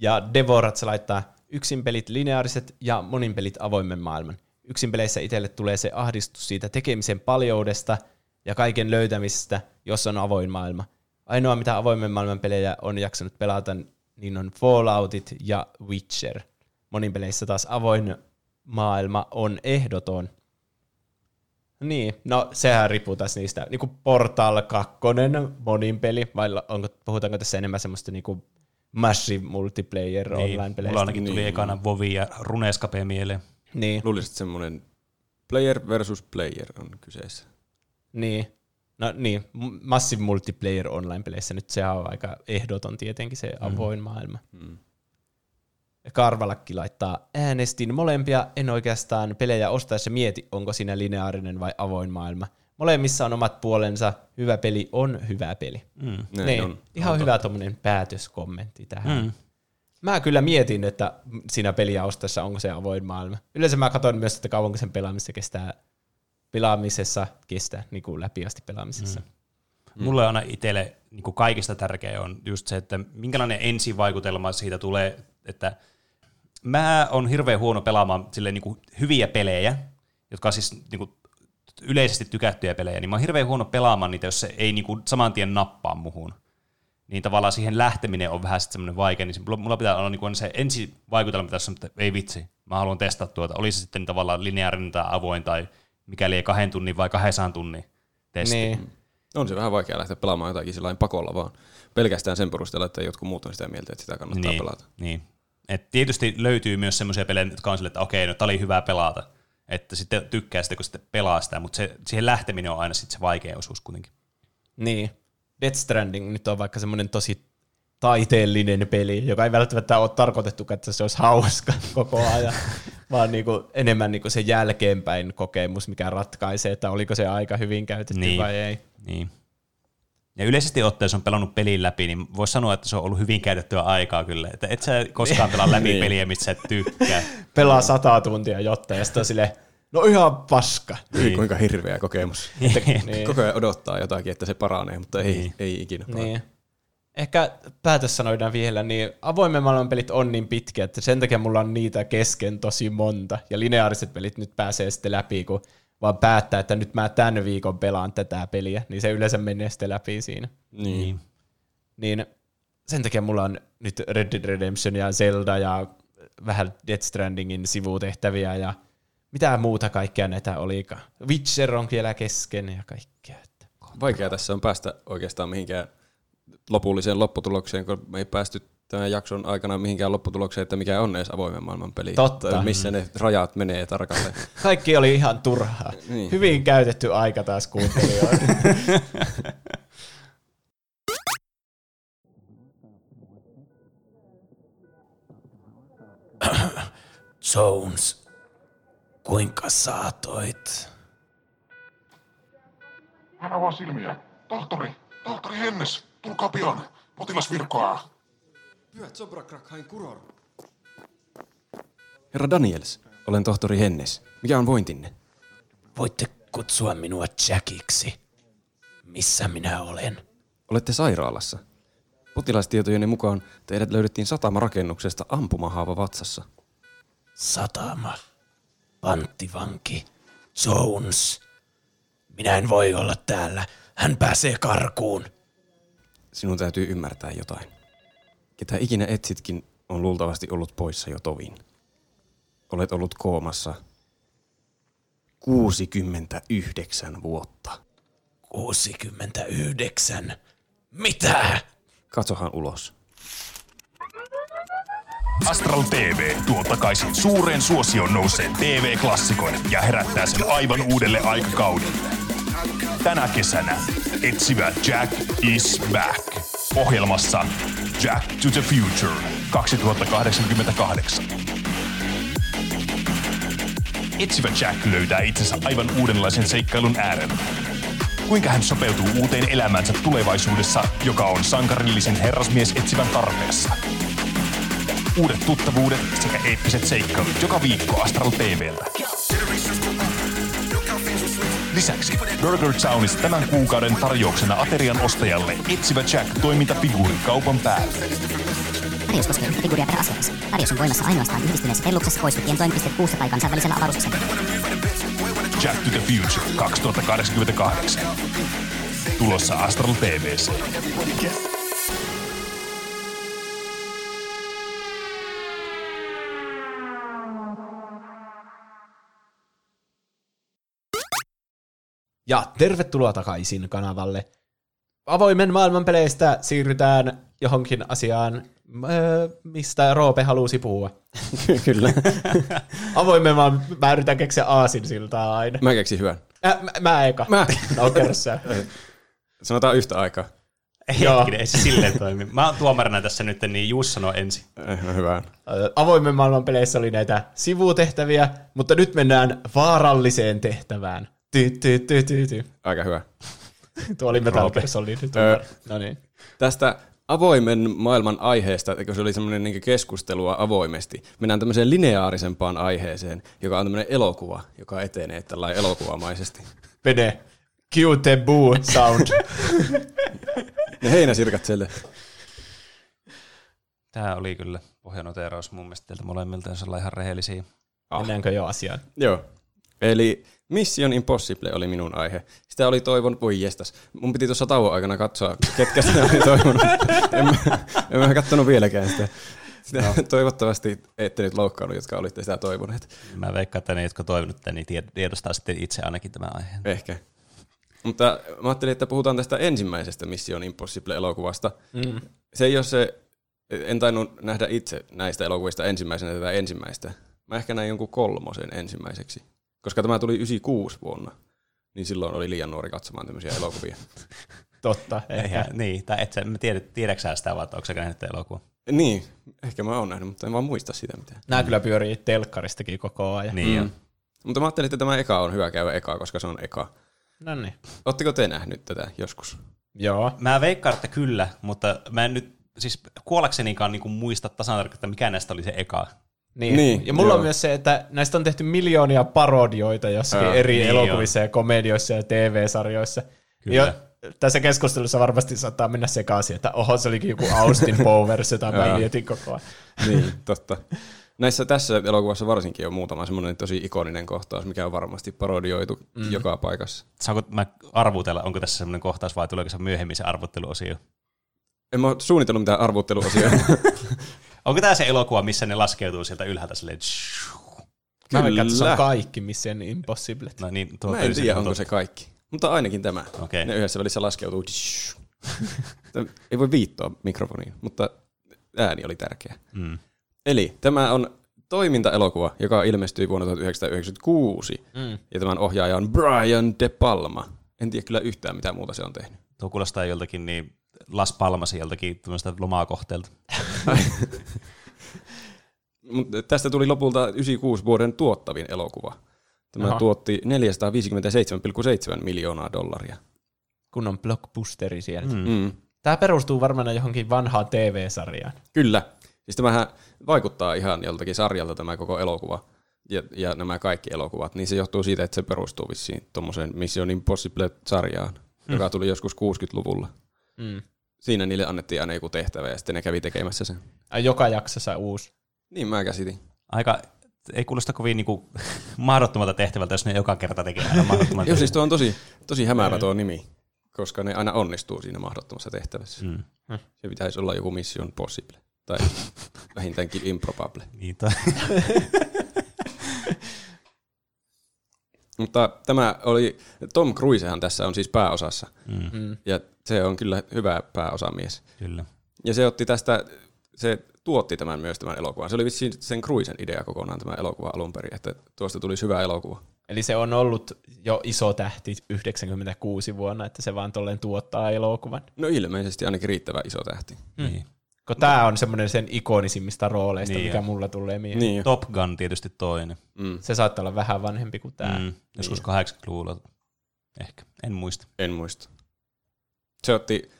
Ja Devorat se laittaa yksin pelit lineaariset ja monin pelit avoimen maailman. Yksin peleissä itselle tulee se ahdistus siitä tekemisen paljoudesta ja kaiken löytämisestä, jos on avoin maailma. Ainoa mitä avoimen maailman pelejä on jaksanut pelata, niin on Falloutit ja Witcher. Monin peleissä taas avoin maailma on ehdoton. Niin, no sehän riippuu taas niistä. Niin kuin Portal kaksi, monin peli, vai onko, puhutaanko tässä enemmän semmoista niin kuin massive multiplayer niin, online-peleistä? Mulla ainakin tuli niin. ekana Vovi ja Runescape mieleen. Niin. Luulisit semmoinen player versus player on kyseessä. Niin, no niin, massive multiplayer online-peleissä nyt sehän on aika ehdoton tietenkin se avoin mm. maailma. Mm. Karvalakki laittaa, äänestin molempia, en oikeastaan pelejä ostaessa mieti, onko siinä lineaarinen vai avoin maailma. Molemmissa on omat puolensa, hyvä peli on hyvä peli. Mm, niin, on, ihan on hyvä tuommoinen päätöskommentti tähän. Mm. Mä kyllä mietin, että siinä peliä ostaessa onko se avoin maailma. Yleensä mä katson myös, että kauanko sen pelaamisessa kestää, pelaamisessa kestää niin kuin läpi asti pelaamisessa. Mm. Mm. Mulle aina itselle niin kuin kaikista tärkeä on just se, että minkälainen ensivaikutelma siitä tulee, että mä oon hirveän huono pelaamaan silleen niin kuin hyviä pelejä, jotka on siis niin kuin yleisesti tykättyjä pelejä, niin mä oon hirveän huono pelaamaan niitä, jos se ei niin kuin saman tien nappaa muhun. Niin tavallaan siihen lähteminen on vähän sitten semmoinen vaikea, niin mulla pitää olla niin kuin se ensivaikutelma tässä, että ei vitsi, mä haluan testata tuota, oli se sitten tavallaan lineaarinen tai avoin tai mikäli ei kahden tunnin vai kahdestaan tunnin testi. Niin. On se vähän vaikea lähteä pelaamaan jotakin sillain pakolla vaan. Pelkästään sen perusteella, että jotkut muut on sitä mieltä, että sitä kannattaa niin, pelata. Niin. Et tietysti löytyy myös semmoisia pelejä, jotka on sille, että okei, no tää oli hyvä pelata. Että sitten tykkää sitä, kun sitten pelaa sitä, mutta se, siihen lähteminen on aina sitten se vaikea osuus kuitenkin. Niin. Death Stranding nyt on vaikka semmoinen tosi taiteellinen peli, joka ei välttämättä ole tarkoitettu, että se olisi hauska koko ajan, vaan niinku enemmän niinku se jälkeenpäin kokemus, mikä ratkaisee, että oliko se aika hyvin käytetty niin, vai ei. Niin. Ja yleisesti ottaen, jos on pelannut pelin läpi, niin voisi sanoa, että se on ollut hyvin käytettyä aikaa kyllä. Että et sä koskaan pelaa läpi niin, peliä, mistä sä et tykkää. Pelaa sataa tuntia jotta ja sitten silleen, no ihan paska. Niin. Kuinka hirveä kokemus. Että niin. Koko ajan odottaa jotakin, että se paranee, mutta ei, niin. ei ikinä parane. Niin. Ehkä päätös sanoidaan vielä, niin avoimen maailman pelit on niin pitkiä, että sen takia mulla on niitä kesken tosi monta. Ja lineaariset pelit nyt pääsee sitten läpi, kun vaan päättää, että nyt mä tämän viikon pelaan tätä peliä, niin se yleensä menee sitten läpi siinä. Niin. Niin sen takia mulla on nyt Red Dead Redemption ja Zelda ja vähän Death Strandingin sivutehtäviä ja mitä muuta kaikkea näitä olikaan. Witcher on vielä kesken ja kaikkea. Vaikea tässä on päästä oikeastaan mihinkään lopulliseen lopputulokseen, kun me ei päästy tämän jakson aikana mihinkään lopputulokseen, että mikä on edes avoimen maailman peli. Totta. Missä ne rajat menee tarkalleen. Kaikki oli ihan turhaa. Niin. Hyvin käytetty aika taas kuuntelijoille. Jones, kuinka saatoit? Hän avaa silmiä. Tohtori, tohtori Hennes, tulkaa pian. Potilas virkoaa. Herra Daniels, olen tohtori Hennes. Mikä on vointinne? Voitte kutsua minua Jackiksi. Missä minä olen? Olette sairaalassa. Potilastietojenne mukaan teidät löydettiin satamarakennuksesta ampumahaava vatsassa. Satama. Panttivanki. Jones. Minä en voi olla täällä. Hän pääsee karkuun. Sinun täytyy ymmärtää jotain. Ketä ikinä etsitkin, on luultavasti ollut poissa jo tovin. Olet ollut koomassa kuusikymmentäyhdeksän vuotta. kuusikymmentäyhdeksän? Mitä? Katsohan ulos. Astral T V tuo takaisin suureen suosion nouseen T V-klassikon ja herättää sen aivan uudelle aikakaudelle. Tänä kesänä etsivä Jack is back. Ohjelmassa Jack to the Future kaksituhattakahdeksankymmentäkahdeksan. Etsivä Jack löydää itsensä aivan uudenlaisen seikkailun äärellä. Kuinka hän sopeutuu uuteen elämäänsä tulevaisuudessa, joka on sankarillisen herrasmies etsivän tarpeessa. Uudet tuttavuudet sekä eeppiset seikkailut joka viikko Astral T V:ltä. Lisäksi Burger Townissa tämän kuukauden tarjouksena aterian ostajalle etsivä Jack-toimintafiguuri kaupan päälle. Tarjous koskee yhtä figuuria per asiakas. Tarjous on voimassa ainoastaan yhdistyneessä telluksessa poistutien toimipisteet kuussa tai kansainvälisellä avaruusasella. Jack to the Future kaksituhattakahdeksankymmentäkahdeksan. Tulossa Astral T V:ssä. Ja tervetuloa takaisin kanavalle. Avoimen maailman peleistä siirrytään johonkin asiaan, mistä Roope halusi puhua. Kyllä. Avoimen maailman, mä yritän keksiä aasinsiltaa aina. Mä keksin hyvän. Ä, mä, mä eka. Mä. No kerrossään. Sanotaan yhtä aikaa. Ei, ei se silleen toimi. Mä oon tuomarina tässä nyt, niin Juus sanoo ensin. No hyvä. Avoimen maailman peleissä oli näitä sivutehtäviä, mutta nyt mennään vaaralliseen tehtävään. Ty, ty, ty, ty, ty. Aika hyvä. Tuo oli Metal Gear Solid. No niin. Tästä avoimen maailman aiheesta, kun se oli semmoinen niin keskustelua avoimesti, mennään tämmöiseen lineaarisempaan aiheeseen, joka on tämmöinen elokuva, joka etenee tällainen elokuvamaisesti. Pene. Cute boo sound. Ne heinäsirkat siellä. Tämä oli kyllä pohjanoteeraus mun mielestä teiltä molemmilta, jos ollaan ihan rehellisiä. Ah. Mennäänkö jo asiaan? Joo. Eli Mission Impossible oli minun aihe. Sitä oli toivonut, voi jestas, mun piti tuossa tauon aikana katsoa, ketkä sitä oli toivonut. En mä, en mä katsonut vieläkään sitä. Sitä, no. Toivottavasti ette nyt loukkaanut, jotka olitte sitä toivoneet. Mä veikkaan, että ne, jotka toivonut, niin tiedostaa sitten itse ainakin tämän aiheen. Ehkä. Mutta mä ajattelin, että puhutaan tästä ensimmäisestä Mission Impossible-elokuvasta. Mm. Se ei ole se, en tainnut nähdä itse näistä elokuvista ensimmäisenä tätä ensimmäistä. Mä ehkä näin jonkun kolmosen ensimmäiseksi, koska tämä tuli yhdeksänkymmentäkuusi vuonna, niin silloin oli liian nuori katsomaan tämmöisiä elokuvia. Totta. Eihän, niin, tai et sä, mä tiedät, tiedätkö sä sitä, vaan onko sä nähnyt elokuvaa? Niin, ehkä mä oon nähnyt, mutta en vaan muista sitä mitään. Nämä kyllä pyörii telkkaristakin koko ajan. Niin mm. Mutta mä ajattelin, että tämä eka on hyvä käydä ekaa, koska se on eka. No niin. Ootteko te nähnyt tätä joskus? Joo. Mä veikkaan, että kyllä, mutta mä en nyt, siis kuollaksenikaan niin muista tasan tarkkaan, että mikä näistä oli se eka. Niin. niin. Ja mulla joo. on myös se, että näistä on tehty miljoonia parodioita jossakin Ää, eri niin elokuvissa on. Ja komedioissa ja T V-sarjoissa. Kyllä. Ja tässä keskustelussa varmasti saattaa mennä sekaisin, että oho, se olikin joku Austin Powers, jota mä mietin koko ajan. Niin, totta. Näissä tässä elokuvassa varsinkin on muutama semmoinen tosi ikoninen kohtaus, mikä on varmasti parodioitu mm. joka paikassa. Saanko mä arvutella, onko tässä semmoinen kohtaus vai tuleeko se myöhemmin se arvutteluosio? En mä ole suunnitellut mitään arvutteluosioa. Onko tämä se elokuva, missä ne laskeutuu sieltä ylhäältä silleen? Mä veikkaan, että se on kaikki Mission Impossible. No niin, mä en tiedä, onko se kaikki. Mutta ainakin tämä. Okay. Ne yhdessä välissä laskeutuu. Ei voi viittoa mikrofoniin, mutta ääni oli tärkeä. Mm. Eli tämä on toimintaelokuva, joka ilmestyi vuonna yhdeksänkymmentäkuusi. Mm. Ja tämän ohjaaja on Brian De Palma. En tiedä kyllä yhtään, mitä muuta se on tehnyt. Tuo kuulostaa joltakin niin Las Palmasin joltakin tämmöistä lomaa kohteelta. Tästä tuli lopulta yhdeksänkymmentäkuusi vuoden tuottavin elokuva. Tämä Aha. tuotti neljäsataaviisikymmentäseitsemän pilkku seitsemän miljoonaa dollaria. Kun on blockbusteri siellä. Mm. Tämä perustuu varmaan johonkin vanhaan T V-sarjaan. Kyllä. Siis tämähän vaikuttaa ihan joltakin sarjalta tämä koko elokuva ja, ja nämä kaikki elokuvat. Niin se johtuu siitä, että se perustuu vissiin tuommoiseen Mission Impossible-sarjaan, mm. joka tuli joskus kuusikymmentäluvulla. Mm. Siinä niille annettiin aina joku tehtävä ja sitten ne kävi tekemässä sen. Joka jaksossa uusi. Niin mä käsitin. Aika... Ei kuulosta kovin niinku mahdottomalta tehtävältä, jos ne joka kerta tekee aina mahdottoman tehtävän. Joo, siis tuo on tosi, tosi hämärä tuo nimi, koska ne aina onnistuu siinä mahdottomassa tehtävässä. Mm. Se pitäisi olla joku Mission Possible, tai vähintäänkin Improbable. Niin tai. Mutta tämä oli, Tom Cruisehan tässä on siis pääosassa, mm. ja se on kyllä hyvä pääosamies. Kyllä. Ja se otti tästä, se... tuotti tämän myös tämän elokuvan. Se oli vissiin sen Cruisen idea kokonaan tämä elokuva alun perin, että tuosta tulisi hyvä elokuva. Eli se on ollut jo iso tähti yhdeksänkymmentäkuusi vuonna, että se vaan tolleen tuottaa elokuvan. No ilmeisesti ainakin riittävä iso tähti. Mm. Niin. Kun tämä on semmoinen sen ikonisimmista rooleista, niin mikä jo. Mulla tulee mieleen. Niin Top Gun tietysti toinen. Mm. Se saattaa olla vähän vanhempi kuin tämä. Mm. Joskus niin. kahdeksankymmentäluvulla ehkä. En muista. En muista. Se otti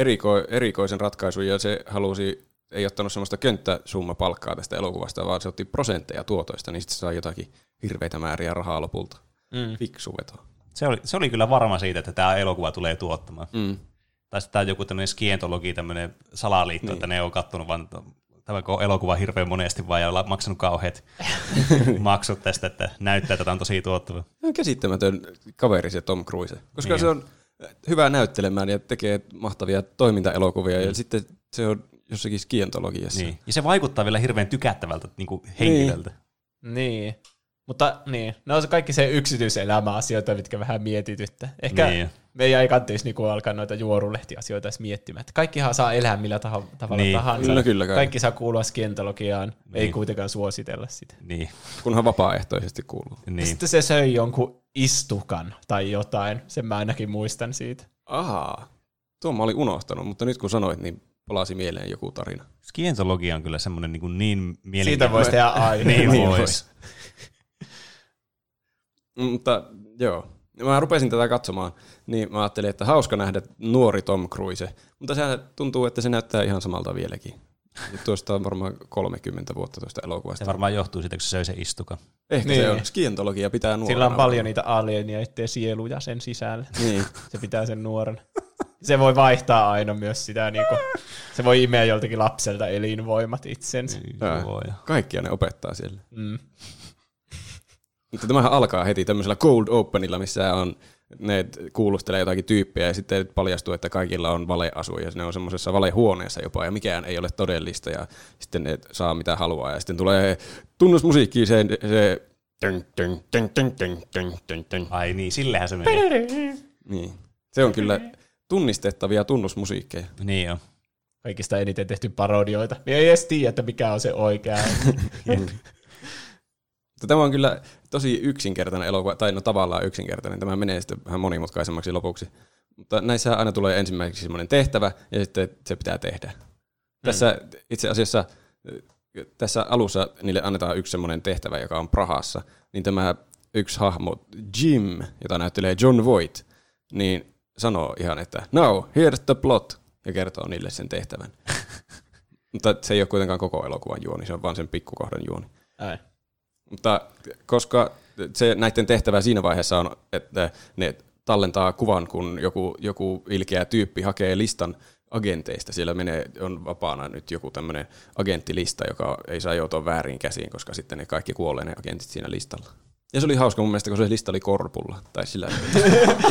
eriko- erikoisen ratkaisun ja se halusi... ei ottanut semmoista könttäsumma palkkaa tästä elokuvasta, vaan se otti prosentteja tuotoista, niin sitten se sai jotakin hirveitä määriä rahaa lopulta. Mm. Fiksu veto. Se oli, se oli kyllä varma siitä, että tämä elokuva tulee tuottamaan. Mm. Tai sitten tämä on joku tämmöinen skientologi, tämmöinen salaliitto, niin. Että ne on kattonut vaan tämä elokuva hirveän monesti vaan ja on maksanut kauheat maksut tästä, että näyttää, että tämä on tosi tuottava. On käsittämätön kaveri se Tom Cruise, koska niin. Se on hyvä näyttelemään ja tekee mahtavia toimintaelokuvia mm. ja sitten se on jossakin skientologiassa. Niin. Ja se vaikuttaa vielä hirveän tykättävältä niin kuin henkilöltä. Niin. niin. Mutta niin, ne on kaikki se yksityiselämäasioita, mitkä vähän mietityttää. Ehkä niin. meidän ei kannattaisi niin alkaa noita juorulehtiasioita edes miettimään. Kaikkihan saa elää millä taho- tavalla niin. tahansa. No, kyllä, kaikki saa kuulua skientologiaan, niin. ei kuitenkaan suositella sitä. Niin. Kunhan vapaaehtoisesti kuuluu. Niin. Sitten se söi jonkun istukan tai jotain, sen mä ainakin muistan siitä. Ahaa, tuon mä olin unohtanut, mutta nyt kun sanoit, niin palasi mieleen joku tarina. Skientologia on kyllä semmoinen niin, niin mielenkiintoinen. Siitä voisi tehdä aihe. niin voisi. Mutta joo, mä rupesin tätä katsomaan, niin mä ajattelin, että hauska nähdä nuori Tom Cruise. Mutta sehän tuntuu, että se näyttää ihan samalta vieläkin. Ja tuosta on varmaan kolmekymmentä vuotta tuosta elokuvasta. Se varmaan johtuu siitä, kun se söi se istuka. Ehkä niin. Se on. Skientologia pitää nuorena. Sillä on paljon niitä alienia, ettei sieluja sen sisällä. Niin. Se pitää sen nuorena. Se voi vaihtaa aina myös sitä, niin kuin, se voi imeä joltakin lapselta elinvoimat itsensä. Niin, kaikkia ne opettaa siellä. Mm. Mutta tämähän alkaa heti tämmöisellä cold openilla, missä on ne kuulustelee jotakin tyyppiä ja sitten paljastuu, että kaikilla on valeasuja ja ne on semmoisessa valehuoneessa jopa ja mikään ei ole todellista ja sitten ne saa mitä haluaa ja sitten tulee tunnusmusiikkiin se, se tön, tön, tön, tön, tön, tön, tön. Ai niin, sillähän se menee. Niin. Se on kyllä tunnistettavia tunnusmusiikkeja. Niin on. Kaikista eniten tehty parodioita. Me ei edes tiedä, että mikä on se oikea. Tämä on kyllä tosi yksinkertainen elokuva, tai no tavallaan yksinkertainen. Tämä menee sitten vähän monimutkaisemmaksi lopuksi. Mutta näissä aina tulee ensimmäiseksi semmoinen tehtävä, ja sitten se pitää tehdä. Tässä mm. itse asiassa tässä alussa niille annetaan yksi semmoinen tehtävä, joka on Prahassa. Niin tämä yksi hahmo, Jim, jota näyttelee John Voight, niin sanoo ihan, että now, here's the plot, ja kertoo niille sen tehtävän. Mutta se ei ole kuitenkaan koko elokuvan juoni, se on vaan sen pikkukohdan juoni. Ai. Mutta koska se, näiden tehtävä siinä vaiheessa on, että ne tallentaa kuvan, kun joku, joku ilkeä tyyppi hakee listan agenteista. Siellä menee, on vapaana nyt joku tämmöinen agenttilista, joka ei saa joutua väärin käsiin, koska sitten ne kaikki kuolee ne agentit siinä listalla. Ja se oli hauska mun mielestä, kun se lista oli korpulla, tai sillä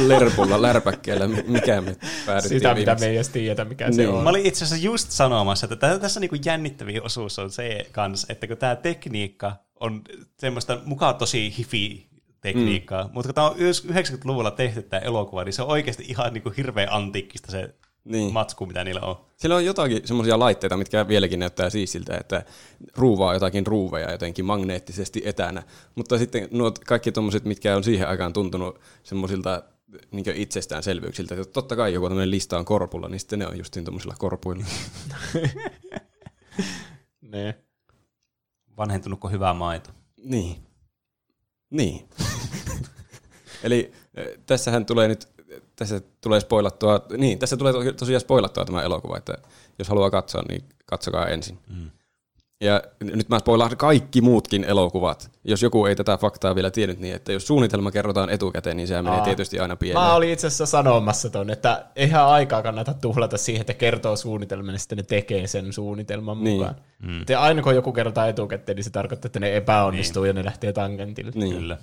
lerpulla, lärpäkkeellä, mikä me päädyttiin. Sitä, mitä me ei edes tiedetä, mikä se on. Mä olin itse asiassa just sanomassa, että tässä niinku jännittävin osuus on se kanssa, että kun tää tekniikka on semmoista mukaan tosi hifi tekniikkaa, mm. mutta kun tämä on yhdeksänkymmentäluvulla tehty tämä elokuva, niin se on oikeasti ihan niinku hirveän antiikkista se niin. matsku, mitä niillä on. Siellä on jotakin semmoisia laitteita, mitkä vieläkin näyttää siistiltä, että ruuvaa jotakin ruuveja jotenkin magneettisesti etänä. Mutta sitten nuo kaikki tommoset, mitkä on siihen aikaan tuntunut semmoisilta niin kuin itsestäänselvyyksiltä, että totta kai joku tämmöinen lista on korpulla, niin sitten ne on justiin tommosilla korpuilla. Ne. Vanhentunutko hyvää maito? Niin. Niin. Eli tässähän tulee nyt, tässä tulee spoilattua, niin, tässä tulee tosiaan spoilattua tämä elokuva, että jos haluaa katsoa, niin katsokaa ensin. Mm. Ja nyt mä spoilaan kaikki muutkin elokuvat. Jos joku ei tätä faktaa vielä tiennyt, niin että jos suunnitelma kerrotaan etukäteen, niin se menee tietysti aina pieleen. Mä olin itse asiassa sanomassa ton, että eihän aikaa kannata tuhlata siihen, että kertoo suunnitelman, ja sitten ne tekee sen suunnitelman niin. mukaan. Mm. Ja aina kun joku kerrotaan etukäteen, niin se tarkoittaa, että ne epäonnistuu niin. ja ne lähtee tangentille. Niin. Kyllä.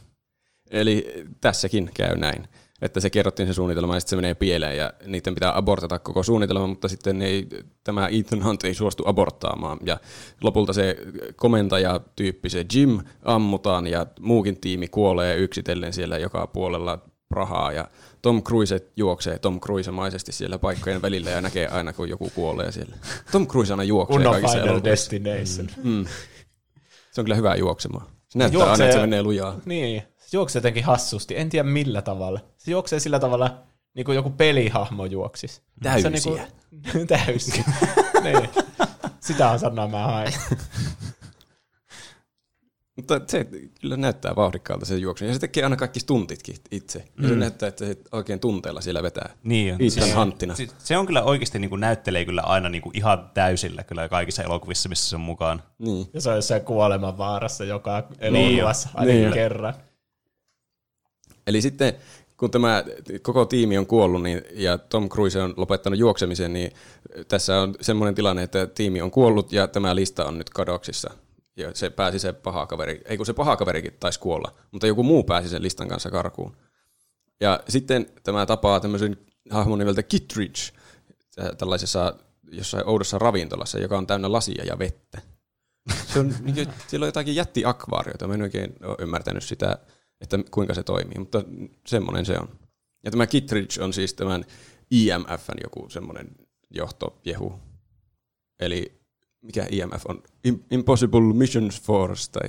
Eli tässäkin käy näin. Että se kerrottiin se suunnitelma ja sitten se menee pieleen ja niiden pitää abortata koko suunnitelma, mutta sitten ei, tämä Ethan Hunt ei suostu aborttaamaan. Ja lopulta se komentajatyyppi, se Jim, ammutaan ja muukin tiimi kuolee yksitellen siellä joka puolella Prahaa. Ja Tom Cruise juoksee Tom Cruise-maisesti siellä paikkojen välillä ja näkee aina, kun joku kuolee siellä. Tom Cruise aina juoksee Unno kaikissa elokuvissa. Mm. Mm. Se on kyllä hyvää juoksemaa. Se näyttää juoksee aina, että se menee lujaa. Niin. Se juoksee jotenkin hassusti, en tiedä millä tavalla. Se juoksee sillä tavalla, niin kuin joku pelihahmo juoksisi. Täysiä. Niin kuin, täysiä. Niin. Sitä on sanaa mä haen. Mutta se kyllä näyttää vauhdikkaalta se juoksu. Ja se tekee aina kaikki tuntitkin itse. Mm. Se näyttää, että se oikein tunteella siellä vetää. Niin on. Siis, hanttina. Se on kyllä oikeasti, niin kuin näyttelee kyllä aina niin kuin ihan täysillä kyllä kaikissa elokuvissa, missä se on mukaan. Niin. Ja se on jossain kuoleman vaarassa joka elokuvassa niin aina niin kerran. Eli sitten, kun tämä koko tiimi on kuollut niin, ja Tom Cruise on lopettanut juoksemisen, niin tässä on semmoinen tilanne, että tiimi on kuollut ja tämä lista on nyt kadoksissa. Ja se pääsi se paha kaveri, ei kun se paha kaverikin taisi kuolla, mutta joku muu pääsi sen listan kanssa karkuun. Ja sitten tämä tapaa tämmöisen hahmon nimeltä Kittridge, tällaisessa jossain oudossa ravintolassa, joka on täynnä lasia ja vettä. Se on, siellä on jotakin jättiakvaariota, mä en oikein ole ymmärtänyt sitä, että kuinka se toimii, mutta semmoinen se on. Ja tämä Kittridge on siis tämän I M F:n joku semmoinen johtojehu. Eli mikä I M F on? Impossible Missions Force, tai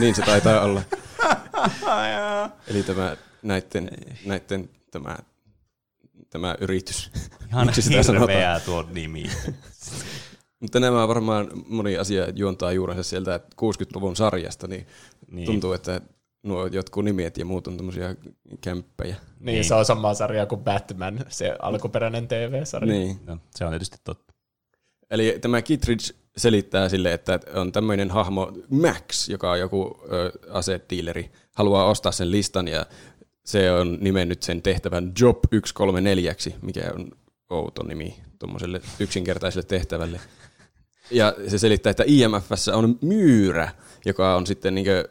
niin se taitaa olla. Eli tämä näitten, näitten tämä, tämä yritys. Ihan hirveää tuo nimi. Mutta nämä varmaan moni asia juontaa juurensa sieltä kuudenkymmenen luvun sarjasta, niin, niin tuntuu, että nuo jotkut nimet ja muut on tämmöisiä kämppejä. Niin, niin, se on samaa sarjaa kuin Batman, se alkuperäinen T V-sarja. Niin. No, se on tietysti totta. Eli tämä Kittridge selittää sille, että on tämmöinen hahmo Max, joka on joku ase-dealeri, haluaa ostaa sen listan ja se on nimennyt sen tehtävän Job yksi kolme neljä, mikä on outo nimi tuommoiselle yksinkertaiselle tehtävälle. Ja se selittää, että I M F:ssä on myyrä, joka on sitten niinkö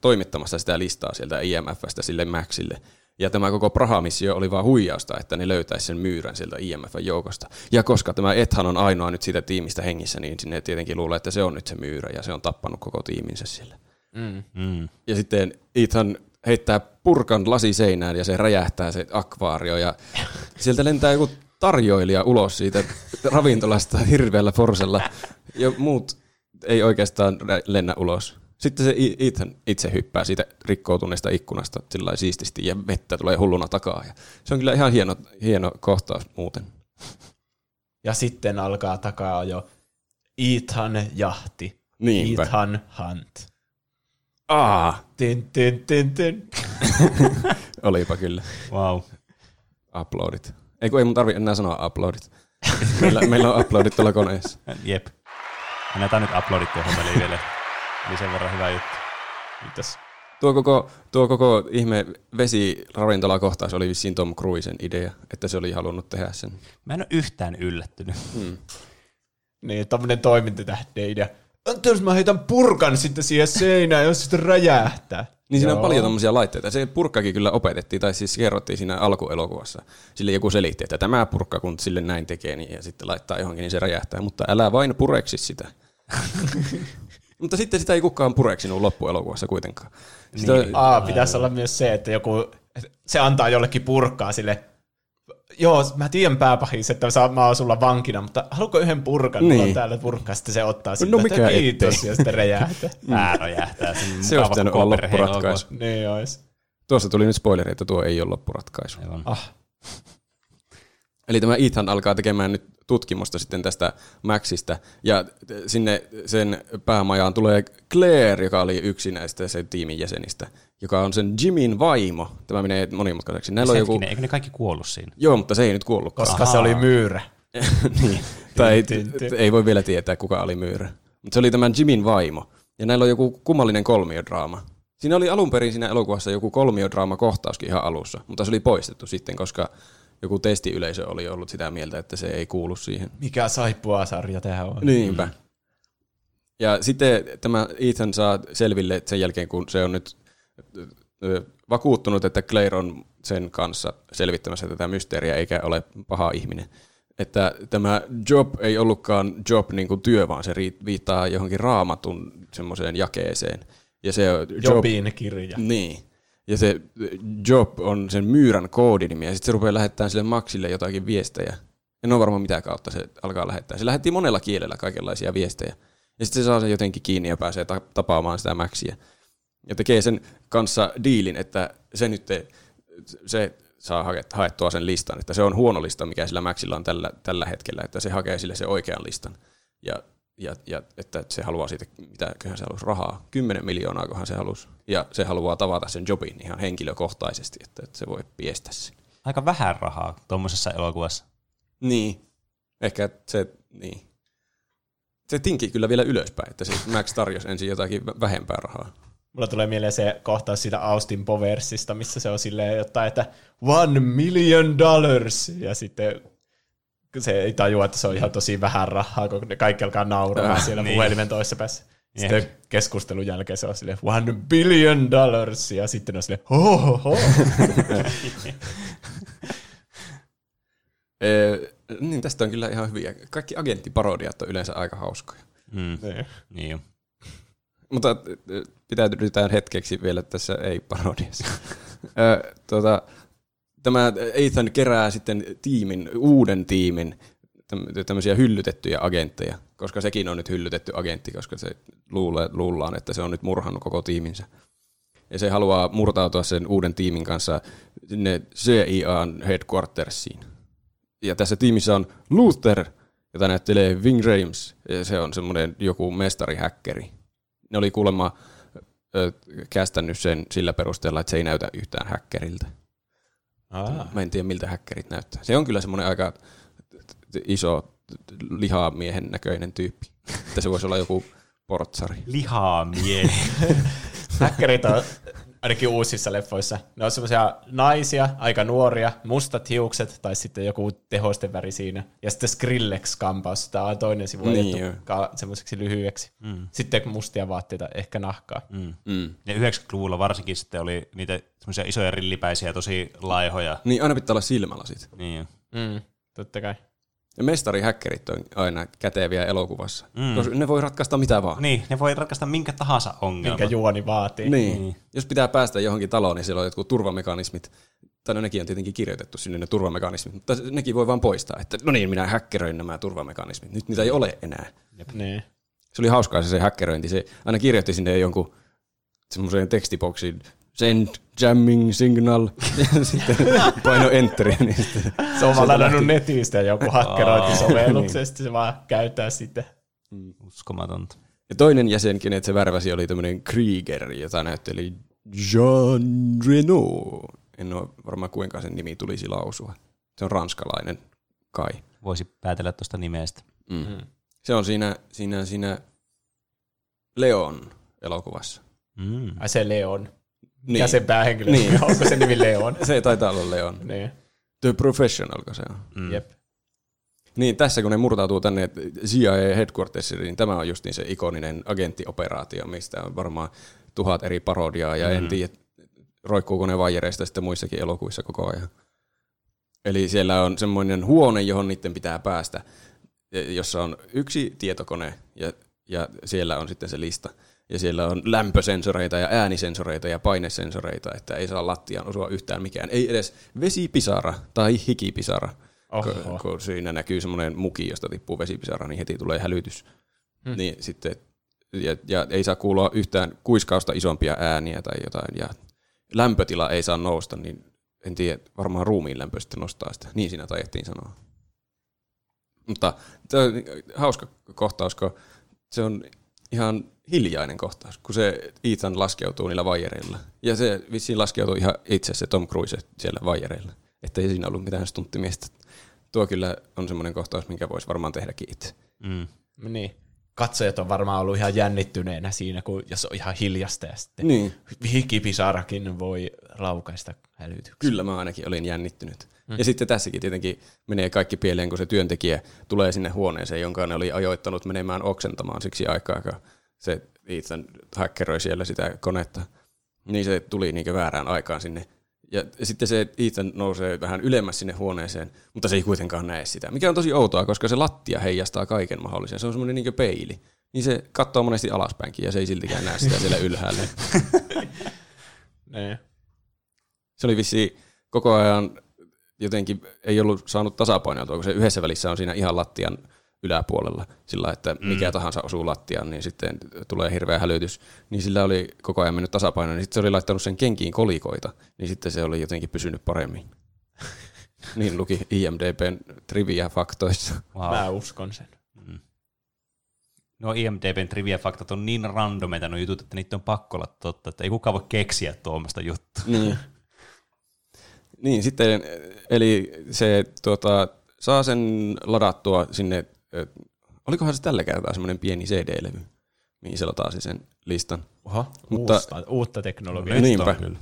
toimittamassa sitä listaa sieltä I M F:stä sille Maxille. Ja tämä koko Praha-missio oli vaan huijausta, että ne löytäisi sen myyrän sieltä I M F-joukosta. Ja koska tämä Ethan on ainoa nyt siitä tiimistä hengissä, niin sinne tietenkin luulee, että se on nyt se myyrä ja se on tappanut koko tiiminsä sillä. Mm. Mm. Ja sitten Ethan heittää purkan lasiseinään ja se räjähtää se akvaario ja sieltä lentää joku tarjoilija ulos siitä ravintolasta hirveällä forsella ja muut ei oikeastaan lennä ulos. Sitten se Ethan itse hyppää siitä rikkoutuneesta ikkunasta sillä siististi ja vettä tulee hulluna takaa. Ja se on kyllä ihan hieno, hieno kohtaus muuten. Ja sitten alkaa takaa jo Ethan jahti. Niinpä. Ethan hunt. Ah. Tin, tin, tin, tin. Olipa kyllä. Wow. Uploadit. Ei kun ei mun tarvitse enää sanoa uploadit. Meillä, meillä on uploadit tuolla koneessa. Jep. Annetaan nyt uploadit tuohon välille. Eli sen verran hyvä juttu. Mitäs? Tuo koko, tuo koko ihme vesiravintola-kohtaus oli vissiin Tom Cruisen idea, että se oli halunnut tehdä sen. Mä en ole yhtään yllättynyt. Hmm. Niin, tommonen toimintatähden idea. Jos mä heitän purkan sitten siihen seinään, jos sitten räjähtää. Niin siinä on paljon tommosia laitteita. Se purkkakin kyllä opetettiin, tai siis kerrottiin siinä alkuelokuvassa. Sille joku selitti, että tämä purkka, kun sille näin tekee, niin ja sitten laittaa johonkin, niin se räjähtää. Mutta älä vain pureksi sitä. Mutta sitten sitä ei kukaan pureksinut loppuelokuvassa kuitenkaan. Sitä... Niin. Aa, pitäisi olla myös se, että joku, se antaa jollekin purkkaa sille. Joo, mä tiedän pääpahis, että mä oon sulla vankina, mutta haluatko yhden purkan? Niin. Mulla on täällä purkkaa, sitten se ottaa siltä, no, että kiitos, ettei. Ja sitten räjähtää. Mä räjähtää. Se olisi pitänyt olla loppuratkaisu. Niin olisi. Tuossa tuli nyt spoileri, että tuo ei ole loppuratkaisu. Ah. Eli tämä Ethan alkaa tekemään nyt tutkimusta sitten tästä Maxista, ja sinne sen päämajaan tulee Claire, joka oli yksi näistä sen tiimin jäsenistä, joka on sen Jimin vaimo. Tämä menee monimutkaiseksi. Näillä on joku... Eikö ne kaikki kuollut siinä? Joo, mutta se ei nyt kuollutkaan. Koska se oli myyrä. Niin. Tai ei voi vielä tietää, kuka oli myyrä. Mutta se oli tämän Jimin vaimo, ja näillä on joku kummallinen kolmiodraama. Siinä oli alun perin siinä elokuvassa joku kolmiodraama-kohtauskin ihan alussa, mutta se oli poistettu sitten, koska... Joku testiyleisö oli ollut sitä mieltä, että se ei kuulu siihen. Mikä saippuasarja tähän on. Niinpä. Ja sitten tämä Ethan saa selville sen jälkeen, kun se on nyt vakuuttunut, että Claire on sen kanssa selvittämässä tätä mysteeriä, eikä ole paha ihminen. Että tämä job ei ollutkaan job niin kuin työ, vaan se viittaa johonkin raamatun semmoiseen jakeeseen. Ja se on job... Jobin kirja. Niin. Ja se job on sen myyrän koodinimi, ja sitten se rupeaa lähettämään sille Maxille jotakin viestejä. En ole varma mitä kautta se alkaa lähettää. Se lähetti monella kielellä kaikenlaisia viestejä. Ja sitten se saa sen jotenkin kiinni ja pääsee ta- tapaamaan sitä Maxia. Ja tekee sen kanssa diilin, että se nyt te, se saa haettua sen listan. Että se on huono lista, mikä sillä Maxilla on tällä, tällä hetkellä, että se hakee sille se oikean listan. Ja Ja, ja että se haluaa siitä, mitäköhän se halusi, rahaa, kymmenen miljoonaa, kohan se halusi. Ja se haluaa tavata sen jobin ihan henkilökohtaisesti, että, että se voi piestää sen. Aika vähän rahaa tuommoisessa elokuvassa. Niin, ehkä se, niin. Se tinkii kyllä vielä ylöspäin, että se Max tarjosi ensin jotakin vähempää rahaa. Mulla tulee mieleen se kohtaus siitä Austin Powersista, missä se on silleen jotain, että one million dollars, ja sitten... Se ei tajua, että se on ihan tosi vähän rahaa, kun ne kaikki alkaa nauramaan siellä niin. Puhelimen toisessa päässä. Sitten yeah. Keskustelun jälkeen se on silleen, one billion dollars, ja sitten on silleen, ho ho ho. eh, niin, tästä on kyllä ihan hyviä. Kaikki agenttiparodiat on yleensä aika hauskoja. Mm. Niin. Niin. Mutta pitäydytään hetkeksi vielä tässä ei-parodiassa. Tuota... Tämä Ethan kerää sitten tiimin, uuden tiimin tämmöisiä hyllytettyjä agentteja, koska sekin on nyt hyllytetty agentti, koska se luulee, luullaan, että se on nyt murhannut koko tiiminsä. Ja se haluaa murtautua sen uuden tiimin kanssa sinne C I A:n headquartersiin. Ja tässä tiimissä on Luther, jota näyttelee Ving Rhames, ja se on semmoinen joku mestarihäkkeri. Ne oli kuulemma kästännyt sen sillä perusteella, että se ei näytä yhtään häkkeriltä. Aa. Mä en tiedä, miltä häkkärit näyttää. Se on kyllä semmoinen aika iso lihamiehen näköinen tyyppi. Että se voisi olla joku portsari. Lihamiehen. Häkkärit on ainakin uusissa leffoissa. Ne on semmoisia naisia, aika nuoria, mustat hiukset, tai sitten joku tehosten väri siinä. Ja sitten Skrillex-kampaus, tämä on toinen sivu niin, ka- semmoiseksi lyhyeksi. Mm. Sitten mustia vaatteita, ehkä nahkaa. Mm. Mm. Ja yhdeksänkymmentäluvulla varsinkin sitten oli niitä semmoisia isoja rillipäisiä, tosi laihoja. Niin, aina pitää olla silmälasit. Niin. Mm, totta kai. Ja mestarihäkkerit on aina käteviä elokuvassa. Mm. Ne voi ratkaista mitä vaan. Niin, ne voi ratkaista minkä tahansa ongelma. Minkä juoni vaatii. Niin. Mm. Jos pitää päästä johonkin taloon, niin siellä on jotkut turvamekanismit. Tai no nekin on tietenkin kirjoitettu sinne ne turvamekanismit, mutta nekin voi vaan poistaa. Että no niin, minä häkkeröin nämä turvamekanismit. Nyt niitä ei ole enää. Niin. Se oli hauskaa se, se häkkeröinti. Se aina kirjoitti sinne jonkun semmoiseen tekstiboksiin. Send jamming signal. Sitten paino enteriä. Niin se on vaan ladannut netistä joku hakkerointisovelluksesta. Se vaan käyttää sitä. Uskomatonta. Ja toinen jäsen, kenet se värväsi, oli tämmöinen Krieger, jota näytteli Jean Reno. En ole varmaan kuinka sen nimi tulisi lausua. Se on ranskalainen kai. Voisi päätellä tuosta nimestä. Mm. Mm. Se on siinä, siinä, siinä Leon elokuvassa. Mm. Ai se Leon. Niin. Ja sen päähenkilö, niin. Onko se nimi Leon? Se taitaa olla Leon. Niin. The Professional, kun se on. Mm. Jep. Niin, tässä kun ne murtautuu tänne C I A headquartersiin, niin tämä on just niin se ikoninen agenttioperaatio, mistä on varmaan tuhat eri parodiaa, ja mm. en tiedä, roikkuuko ne vaijereista sitten muissakin elokuissa koko ajan. Eli siellä on semmoinen huone, johon niiden pitää päästä, jossa on yksi tietokone, ja, ja siellä on sitten se lista. Ja siellä on lämpösensoreita ja äänisensoreita ja painesensoreita, että ei saa lattiaan osua yhtään mikään. Ei edes vesipisara tai hikipisara. Kun, kun siinä näkyy semmoinen muki, josta tippuu vesipisara, niin heti tulee hälytys. Hmm. Niin sitten, ja, ja ei saa kuulla yhtään kuiskausta isompia ääniä tai jotain. Ja lämpötila ei saa nousta, niin en tiedä, varmaan ruumiin lämpö sitten nostaa sitä. Niin siinä taidettiin sanoa. Mutta tämä on hauska kohtaus, kun se on ihan hiljainen kohtaus, kun se Ethan laskeutuu niillä vaijereilla. Ja se vissiin laskeutuu ihan itse se Tom Cruise siellä vaijereilla. Että ei siinä ollut mitään stunttimiestä. Tuo kyllä on semmoinen kohtaus, minkä voisi varmaan tehdäkin itse. Mm. Niin. Katsojat on varmaan ollut ihan jännittyneenä siinä, kun jos on ihan hiljasta ja sitten niin. Hikipisarakin voi laukaista hälytyksiä. Kyllä mä ainakin olin jännittynyt. Mm. Ja sitten tässäkin tietenkin menee kaikki pieleen, kun se työntekijä tulee sinne huoneeseen, jonka ne oli ajoittanut menemään oksentamaan siksi aikaa, kun se Ethan häkkeröi siellä sitä konetta. Niin se tuli niinkö väärään aikaan sinne. Ja sitten se Ethan nousee vähän ylemmäs sinne huoneeseen, mutta se ei kuitenkaan näe sitä. Mikä on tosi outoa, koska se lattia heijastaa kaiken mahdollisen. Se on semmoinen niinkö peili. Niin se katsoo monesti alaspäinkin ja se ei siltikään näe sitä siellä ylhäällä. Se oli vissiin koko ajan jotenkin ei ollut saanut tasapainoiltua, kun se yhdessä välissä on siinä ihan lattian yläpuolella, sillä että mikä mm. tahansa osuu lattiaan, niin sitten tulee hirveä hälytys, niin sillä oli koko ajan mennyt tasapaino, niin sitten se oli laittanut sen kenkiin kolikoita, niin sitten se oli jotenkin pysynyt paremmin. Niin luki IMDb:n trivia-faktoissa. Wow. Mä uskon sen. Mm. No IMDb:n trivia-faktat on niin randomeita nuo jutut, että niitä on pakko olla totta, että ei kukaan voi keksiä tuommoista juttua. Niin. Niin, sitten, eli se tuota, saa sen ladattua sinne, olikohan se tällä kertaa semmoinen pieni C D-levy, mihin se lataa sen listan. Oha, mutta, uusta, uutta teknologiaa. No, niinpä. Kyllä.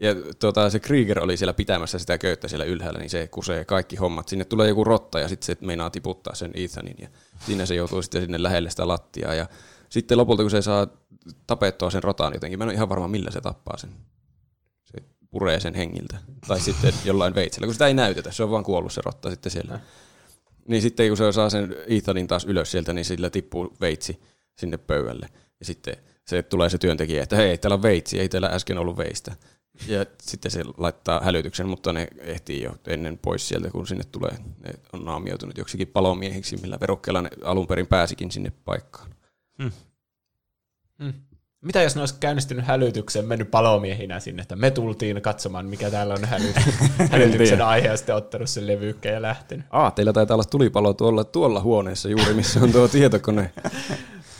Ja tuota, se Krieger oli siellä pitämässä sitä köyttä siellä ylhäällä, niin se kusee kaikki hommat. Sinne tulee joku rotta ja sitten se meinaa tiputtaa sen Ethanin ja siinä se joutuu sitten sinne lähelle sitä lattiaa. Ja sitten lopulta, kun se saa tapettua sen rotaan jotenkin, mä en ole ihan varma millä se tappaa sen. Puree sen hengiltä. Tai sitten jollain veitsellä, kun sitä ei näytetä. Se on vaan kuollut se rotta sitten siellä. Niin sitten kun se saa sen Ethanin taas ylös sieltä, niin sillä tippuu veitsi sinne pöydälle. Ja sitten se tulee se työntekijä, että hei, täällä on veitsi, ei täällä äsken ollut veistä. Ja sitten se laittaa hälytyksen, mutta ne ehtii jo ennen pois sieltä, kun sinne tulee. Ne on naamioitunut joksikin palomiehiksi, millä verukkeella ne alun perin pääsikin sinne paikkaan. Hmm. Hmm. Mitä jos ne olisi käynnistynyt hälytykseen, mennyt palomiehinä sinne, että me tultiin katsomaan, mikä täällä on hälyty- hälytyksen aihe, ja sitten ottanut sen levyykkeen ja lähtenyt. Ah, teillä taitaa olla tulipalo tuolla, tuolla huoneessa juuri, missä on tuo tietokone.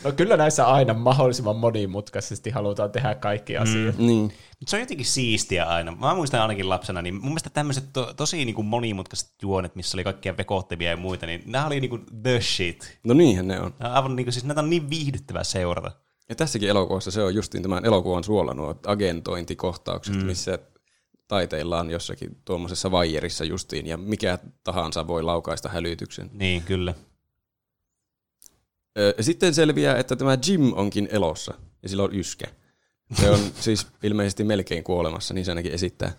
No kyllä näissä aina mahdollisimman monimutkaisesti halutaan tehdä kaikki asiat. Mm, niin. Mutta se on jotenkin siistiä aina. Mä muistan ainakin lapsena, niin mun mielestä tämmöiset to- tosi niinku monimutkaiset juonet, missä oli kaikkia vekohtavia ja muita, niin nämä oli niinku the shit. No niinhän ne on. Nämä on, niinku, siis näitä on niin viihdyttävää seurata. Ja tässäkin elokuvassa se on justiin tämän elokuvan suola, nuo agentointikohtaukset, mm. missä taiteillaan jossakin tuommoisessa vaijerissa justiin, ja mikä tahansa voi laukaista hälytyksen. Niin, kyllä. Sitten selviää, että tämä Jim onkin elossa, ja sillä on yskä. Se on siis ilmeisesti melkein kuolemassa, niin se ainakin esittää.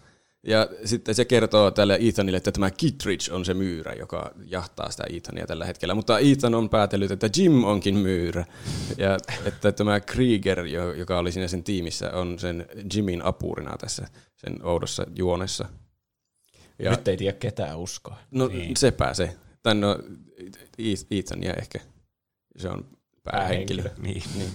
Ja sitten se kertoo tälle Ethanille, että tämä Kittridge on se myyrä, joka jahtaa sitä Ethania tällä hetkellä. Mutta Ethan on päätellyt, että Jim onkin myyrä. Ja että tämä Krieger, joka oli siinä sen tiimissä, on sen Jimin apurina tässä sen oudossa juonessa. Ja nyt ei tiedä ketään uskoa. No niin. Sepä se. Tai no Ethania ehkä. Se on päähenkilö. Niin. Niin.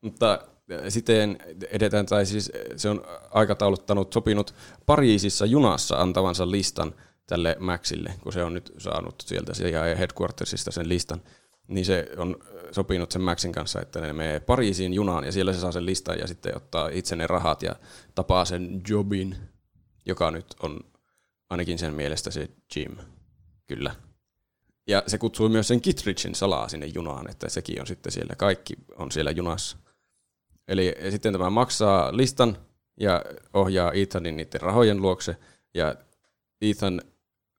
Mutta sitten edetään, tai siis se on aikatauluttanut, sopinut Pariisissa junassa antavansa listan tälle Maxille, kun se on nyt saanut sieltä ja headquartersista sen listan, niin se on sopinut sen Maxin kanssa, että ne menee Pariisiin junaan ja siellä se saa sen listan ja sitten ottaa itse ne rahat ja tapaa sen Jobin, joka nyt on ainakin sen mielestä se Jim, kyllä. Ja se kutsuu myös sen Kittridgen salaa sinne junaan, että sekin on sitten siellä, kaikki on siellä junassa. Eli sitten tämä maksaa listan ja ohjaa Ethanin niiden rahojen luokse, ja Ethan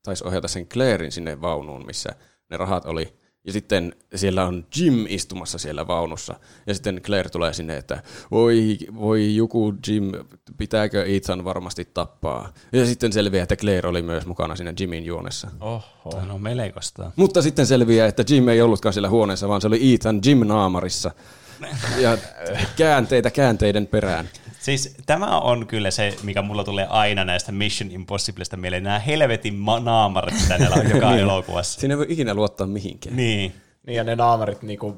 taisi ohjata sen Clairin sinne vaunuun, missä ne rahat oli. Ja sitten siellä on Jim istumassa siellä vaunussa, ja sitten Claire tulee sinne, että voi, voi joku Jim, pitääkö Ethan varmasti tappaa. Ja sitten selviää, että Claire oli myös mukana siinä Jimin juonessa. Oho, tämä on melkoista. Mutta sitten selviää, että Jim ei ollutkaan siellä huoneessa, vaan se oli Ethan Jim-naamarissa. Ja käänteitä käänteiden perään. Siis tämä on kyllä se, mikä mulla tulee aina näistä Mission Impossiblesta mieleen. Nämä helvetin naamarit, mitä näillä on joka niin. elokuvassa. Siinä ei voi ikinä luottaa mihinkään. Niin, niin ja ne naamarit, niinku,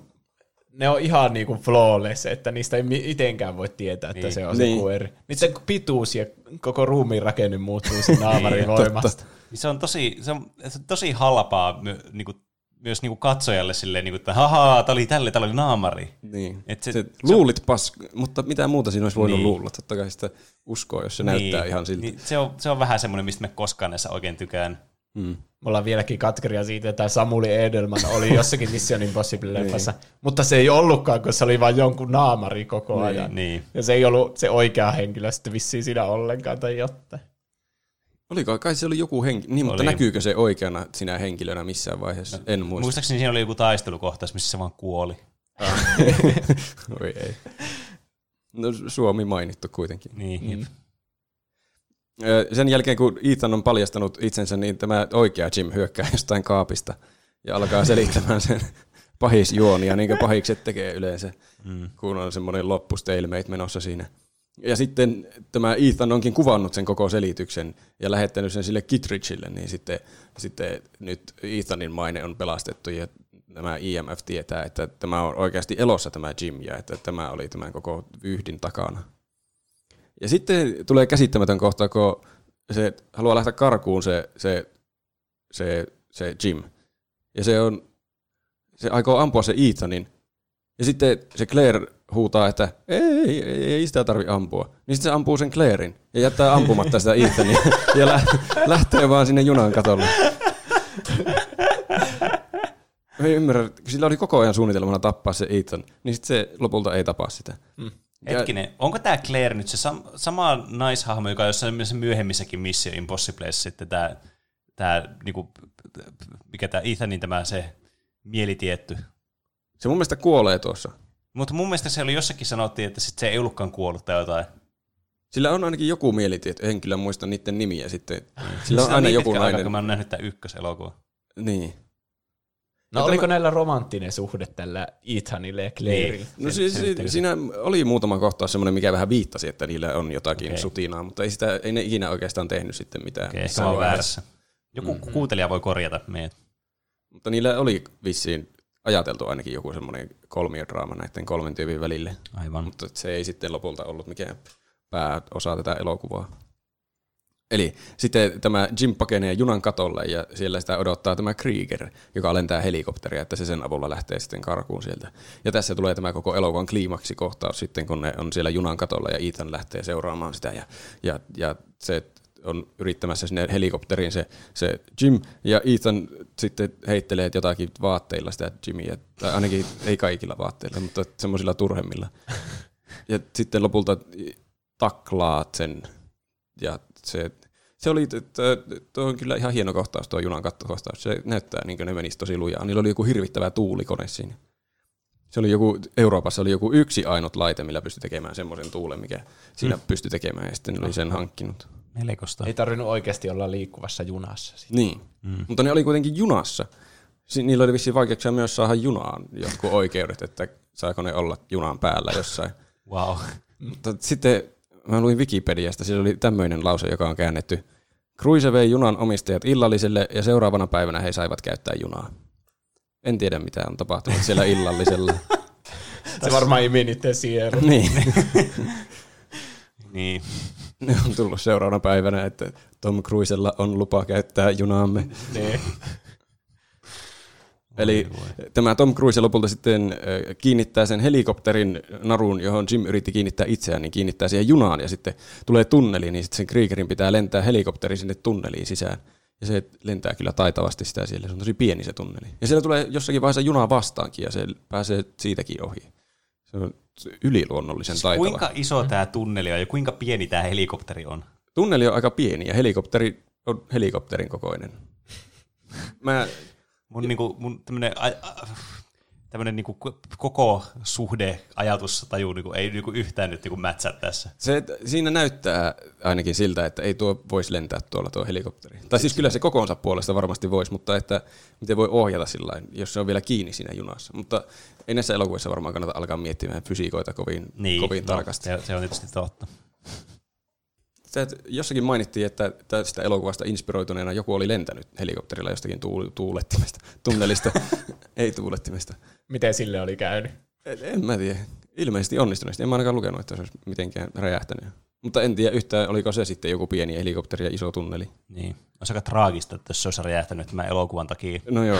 ne on ihan niinku flawless, että niistä ei mitenkään voi tietää, että niin. se on niin. se kueri. Niiden pituus ja koko ruumiin rakenne muuttuu sen naamarin voimasta. Se on tosi, se on, se on tosi halpaa niinku myös niinku katsojalle silleen, niinku, että hahaa, tää oli tälle, täällä oli naamari. Niin. Et se, se luulit paskaa, mutta mitä muuta siinä olisi voinut niin. luulla. Totta kai sitä uskoa, jos se niin. näyttää ihan siltä. Niin. Se, on, se on vähän semmoinen, mistä me koskaan näissä oikein tykään. Mm. Me ollaan vieläkin katkeria siitä, että Samuli Edelman oli jossakin Mission Impossible-leffassa, niin. mutta se ei ollutkaan, kun se oli vain jonkun naamari koko ajan. Niin. Ja se ei ollut se oikea henkilö sitten vissiin siinä ollenkaan tai jotain. Oliko? Kai se oli joku henkilö, niin, mutta oli. Näkyykö se oikeana sinä henkilönä missään vaiheessa? No, en muista. Muistaakseni siinä oli joku taistelukohtaus, missä se vaan kuoli. Oi ei. No Suomi mainittu kuitenkin. Niin. Mm. Sen jälkeen, kun Ethan on paljastanut itsensä, niin tämä oikea Jim hyökkää jostain kaapista ja alkaa selittämään sen pahisjuonia, niin kuin pahikset tekee yleensä, mm. kun on semmoinen loppustalemate menossa siinä. Ja sitten tämä Ethan onkin kuvannut sen koko selityksen ja lähettänyt sen sille Kittridgelle, niin sitten, sitten nyt Ethanin maine on pelastettu ja nämä I M F tietää, että tämä on oikeasti elossa tämä Jim ja että tämä oli tämän koko vyyhdin takana. Ja sitten tulee käsittämätön kohta, kun se haluaa lähteä karkuun se, se, se, se Jim. Ja se, on, se aikoo ampua se Ethanin. Ja sitten se Claire huutaa, että ei, ei, ei sitä tarvitse ampua. Niin sitten se ampuu sen Clairin ja jättää ampumatta sitä Ethania ja lähtee vaan sinne junan katolle. Mä en ymmärrä, sillä oli koko ajan suunnitelmana tappaa se Ethan, niin sitten se lopulta ei tapaa sitä. Hmm. Ja hetkinen, onko tämä Claire nyt se sam- sama naishahmo, joka on jossain myöhemmissäkin Mission Impossibleissa sitten tämä, tää, niinku, mikä tämä Ethanin tämä se mielitietty? Se mun mielestä kuolee tuossa. Mutta mun mielestä se oli jossakin sanottiin, että sit se ei ollutkaan kuollut tai jotain. Sillä on ainakin joku mielitietty, en kyllä muista niiden nimiä sitten. Sillä on, on aina niin joku nainen. Aika, kun mä oon nähnyt tämän ykköselokuvan. Niin. No, no oliko tämä... näillä romanttinen suhde tällä Ethanille ja Clairelle? Niin. No siis, siinä oli muutama kohtaus semmoinen, mikä vähän viittasi, että niillä on jotakin okay. sutinaa, mutta ei, sitä, ei ne ikinä oikeastaan tehnyt sitten mitään. Okei, okay, se on väärässä. Joku mm-hmm. kuuntelija voi korjata meidät. Mutta niillä oli vissiin... ajateltu ainakin joku semmoinen kolmiodraama näiden kolmen tyypin välille. Aivan. Mutta se ei sitten lopulta ollut mikään pääosa tätä elokuvaa. Eli sitten tämä Jim pakenee junan katolle ja siellä sitä odottaa tämä Krieger, joka lentää helikopteria, että se sen avulla lähtee sitten karkuun sieltä. Ja tässä tulee tämä koko elokuvan kliimaksikohtaus sitten, kun ne on siellä junan katolla ja Ethan lähtee seuraamaan sitä ja, ja, ja se on yrittämässä sinne helikopteriin se, se Jim, ja Ethan sitten heittelee jotakin vaatteilla sitä Jimiä, tai ainakin ei kaikilla vaatteilla, mutta semmoisilla turhemmilla. Ja sitten lopulta taklaat sen, ja se, se oli, tuo on kyllä ihan hieno kohtaus, tuo junan kattokohtaus, se näyttää niin kuin ne menisivät tosi lujaa, niillä oli joku hirvittävä tuulikone siinä. Se oli joku, Euroopassa oli joku yksi ainut laite, millä pystyi tekemään semmoisen tuulen, mikä siinä mm. pystyi tekemään, ja sitten oli sen hankkinut. Melkoista. Ei tarvinnut oikeasti olla liikkuvassa junassa. Sitten. Niin, mm. mutta ne oli kuitenkin junassa. Niillä oli vissiin vaikeuksia myös saada junaan jotkut oikeudet, että saako ne olla junan päällä jossain. Wow. Mutta sitten mä luin Wikipediasta, siellä oli tämmöinen lause, joka on käännetty. Cruise vei junan omistajat illalliselle, ja seuraavana päivänä he saivat käyttää junaa. En tiedä, mitä on tapahtunut siellä illallisella. Se varmaan ei menitte siellä. Niin. niin. Ne on tullut seuraavana päivänä, että Tom Cruisella on lupa käyttää junaamme. Niin. Eli voi. Tämä Tom Cruise lopulta sitten kiinnittää sen helikopterin narun, johon Jim yritti kiinnittää itseään, niin kiinnittää siihen junaan ja sitten tulee tunneli, niin sitten sen Kriegerin pitää lentää helikopteri sinne tunneliin sisään. Ja se lentää kyllä taitavasti sitä siellä, se on tosi pieni se tunneli. Ja siellä tulee jossakin vaiheessa junaa vastaankin ja se pääsee siitäkin ohi. Se on yliluonnollisen taitava. Kuinka iso tämä tunneli on ja kuinka pieni tämä helikopteri on? Tunneli on aika pieni ja helikopteri on helikopterin kokoinen. Mä... Mun, niinku, mun tämmönen, tämmönen niinku koko suhde ajatus tajuu niinku, ei niinku yhtään nyt niinku mätsää tässä. Se, siinä näyttää ainakin siltä, että ei tuo voisi lentää tuolla tuo helikopteri. Tai siis kyllä se kokoonsa puolesta varmasti voisi, mutta että miten voi ohjata sillain, jos se on vielä kiinni siinä junassa. Mutta ei näissä elokuvissa varmaan kannata alkaa miettimään fysiikoita kovin, niin, kovin no, tarkasti. Se, se on tietysti totta. Jossakin mainittiin, että tästä elokuvasta inspiroituneena joku oli lentänyt helikopterilla jostakin tuulettimesta, tunnelista, ei tuulettimesta. Miten sille oli käynyt? En mä tiedä. Ilmeisesti onnistuneesti. En mä ainakaan lukenut, että se olisi mitenkään räjähtänyt. Mutta en tiedä yhtään, oliko se sitten joku pieni helikopteri ja iso tunneli. Niin. On se aika traagista, että se olisi räjähtänyt tämän elokuvan takia. No joo.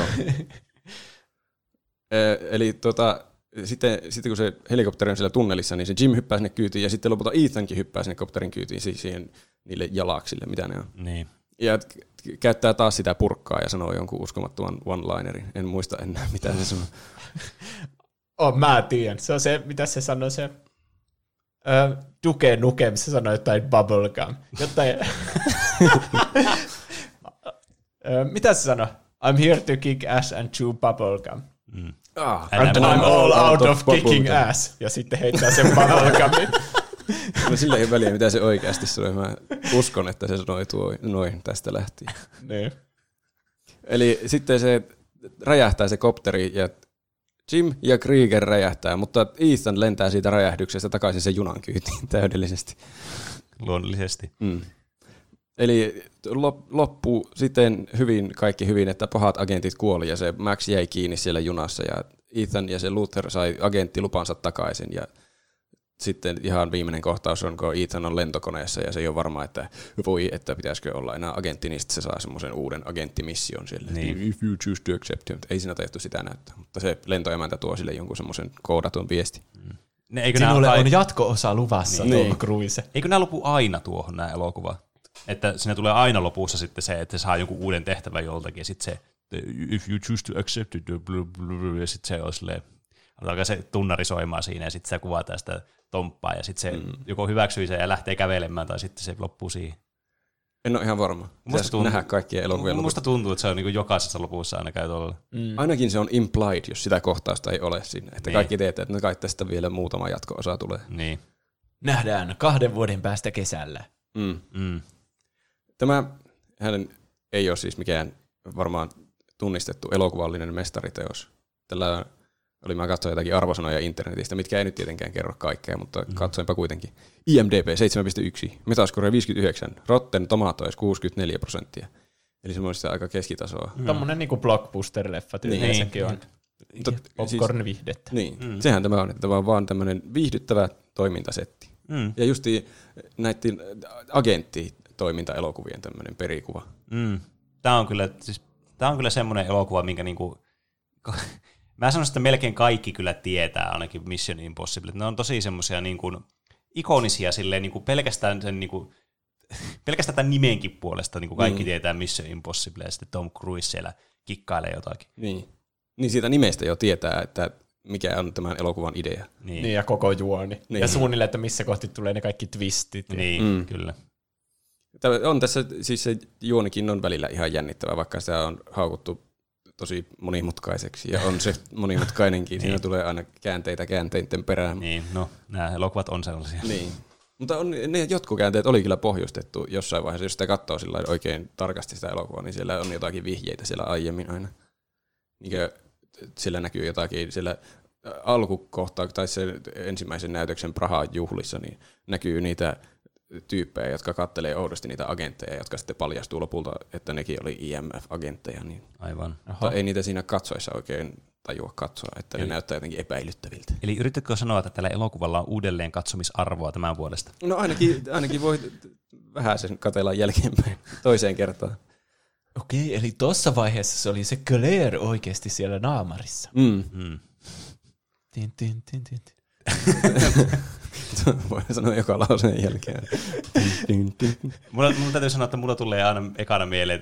Eli tota... Sitten, sitten kun se helikopteri on siellä tunnelissa, niin se Jim hyppää sinne kyytiin ja sitten lopulta Ethankin hyppää sinne kopterin kyytiin siihen niille jalaksille, mitä ne on. Niin. Ja käyttää taas sitä purkkaa ja sanoo jonkun uskomattoman one-linerin. En muista enää, mitä se sanoo. Oh, mä tiedän. Se on se, mitä se sanoi se äh, Duke Nuke, missä sanoi jotain bubblegum. Jotain... mitä se sanoi? I'm here to kick ass and chew bubblegum. Mm. Ah, and and I'm all out, out of, of kicking ass. Ja sitten heittää sen bubblegumin. No sillä ei väliä, mitä se oikeasti sanoi. Mä uskon, että se sanoi tuo, noin tästä lähtien. Niin. Eli sitten se räjähtää se kopteri ja Jim ja Krieger räjähtää, mutta Ethan lentää siitä räjähdyksestä takaisin sen junan kyytiin täydellisesti. Luonnollisesti. Mm. Eli loppuu siten hyvin, kaikki hyvin, että pahat agentit kuoli ja se Max jäi kiinni siellä junassa ja Ethan ja se Luther sai agenttilupansa takaisin ja sitten ihan viimeinen kohtaus on, kun Ethan on lentokoneessa ja se ei ole varma, että voi, että pitäisikö olla enää agentti, niin se saa semmoisen uuden agenttimission siellä. Niin. If you choose to accept him. Ei siinä tajuttu sitä näyttää, mutta se lentoemäntä tuo sille jonkun semmoisen koodatun viesti. Mm. Ne, eikö Sinulle on aina... jatko-osa luvassa niin. Tuo Cruise. Eikö nämä lopu aina tuohon nämä elokuvat? Että siinä tulee aina lopussa sitten se, että saa jonkun uuden tehtävän joltakin, ja sitten se, if you choose to accept it, ja sitten se on silleen, alkaa se tunnari soimaan siinä, ja sitten se kuvataan sitä tomppaa, ja sitten se mm. joko hyväksyy sen ja lähtee kävelemään, tai sitten se loppuu siihen. En ole ihan varma. Musta tuntuu, nähdä kaikkia elokuvien musta tuntuu, että se on niin kuin jokaisessa lopussa aina käy tuolla. Mm. Ainakin se on implied, jos sitä kohtausta ei ole siinä. Että niin. Kaikki teette, että no kai tästä vielä muutama jatko-osa tulee. Niin. Nähdään kahden vuoden päästä kesällä. Mm. Mm. Tämä hänen ei ole siis mikään varmaan tunnistettu elokuvallinen mestariteos. Tällä oli, mä katsoin jotakin arvosanoja internetistä, mitkä ei nyt tietenkään kerro kaikkea, mutta mm. katsoinpa kuitenkin. I M D B seitsemän pilkku yksi, Metascore viisikymmentäyhdeksän, Rotten Tomatoes kuusikymmentäneljä prosenttia. Eli semmoista aika keskitasoa. Mm. Tommoinen niin kuin blockbuster-leffa tyyleensäkin niin. On. Popcorn-vihdettä. Niin, mm. sehän tämä on, että tämä on vaan tämmöinen viihdyttävä toimintasetti. Mm. Ja justiin näiden agenttiin. Toimintaelokuvien tämmöinen perikuva. Mm. Tämä on kyllä, siis, tämä on kyllä semmoinen elokuva, minkä niinku, mä sanoisin, että melkein kaikki kyllä tietää, ainakin Mission Impossible. Ne on tosi semmoisia niinku, ikonisia silleen, niinku, pelkästään sen niinku, pelkästään tämän nimeenkin puolesta, niin kuin kaikki niin. tietää Mission Impossible, ja sitten Tom Cruise siellä kikkailee jotakin. Niin, niin siitä nimestä jo tietää, että mikä on tämän elokuvan idea. Niin, niin ja koko juoni. Niin. Ja suunnilleen, että missä kohti tulee ne kaikki twistit. Ja... Niin, mm. kyllä. Tämä on tässä, siis se juonikin on välillä ihan jännittävä, vaikka sitä on haukuttu tosi monimutkaiseksi, ja on se monimutkainenkin. Siinä niin. tulee aina käänteitä käänteiden perään. Niin, no, nämä elokuvat on sellaisia. Niin. Mutta on, ne jotkut käänteet oli kyllä pohjustettu jossain vaiheessa, jos sitä katsoo oikein tarkasti sitä elokuvaa, niin siellä on jotakin vihjeitä siellä aiemmin aina. Mikä siellä näkyy jotakin, siellä alkukohtaa, tai se ensimmäisen näytöksen Prahan juhlissa, niin näkyy niitä tyyppejä, jotka kattelee oudosti niitä agentteja, jotka sitten paljastuu lopulta, että nekin oli I M F-agentteja. Niin. Aivan. Mutta ei niitä siinä katsoessa oikein tajua katsoa, että eli, ne näyttää jotenkin epäilyttäviltä. Eli yritätkö sanoa, että tällä elokuvalla on uudelleen katsomisarvoa tämän vuodesta? No ainakin, ainakin voi vähän sen katsella jälkeenpäin toiseen kertaan. Okei, eli tuossa vaiheessa se oli se Claire oikeasti siellä naamarissa. Mm. Mm. Tin, tin, tin, tin. Voi sanoa joka lauseen jälkeen. mulla, mulla täytyy sanoa, että mulla tulee aina ekana mieleen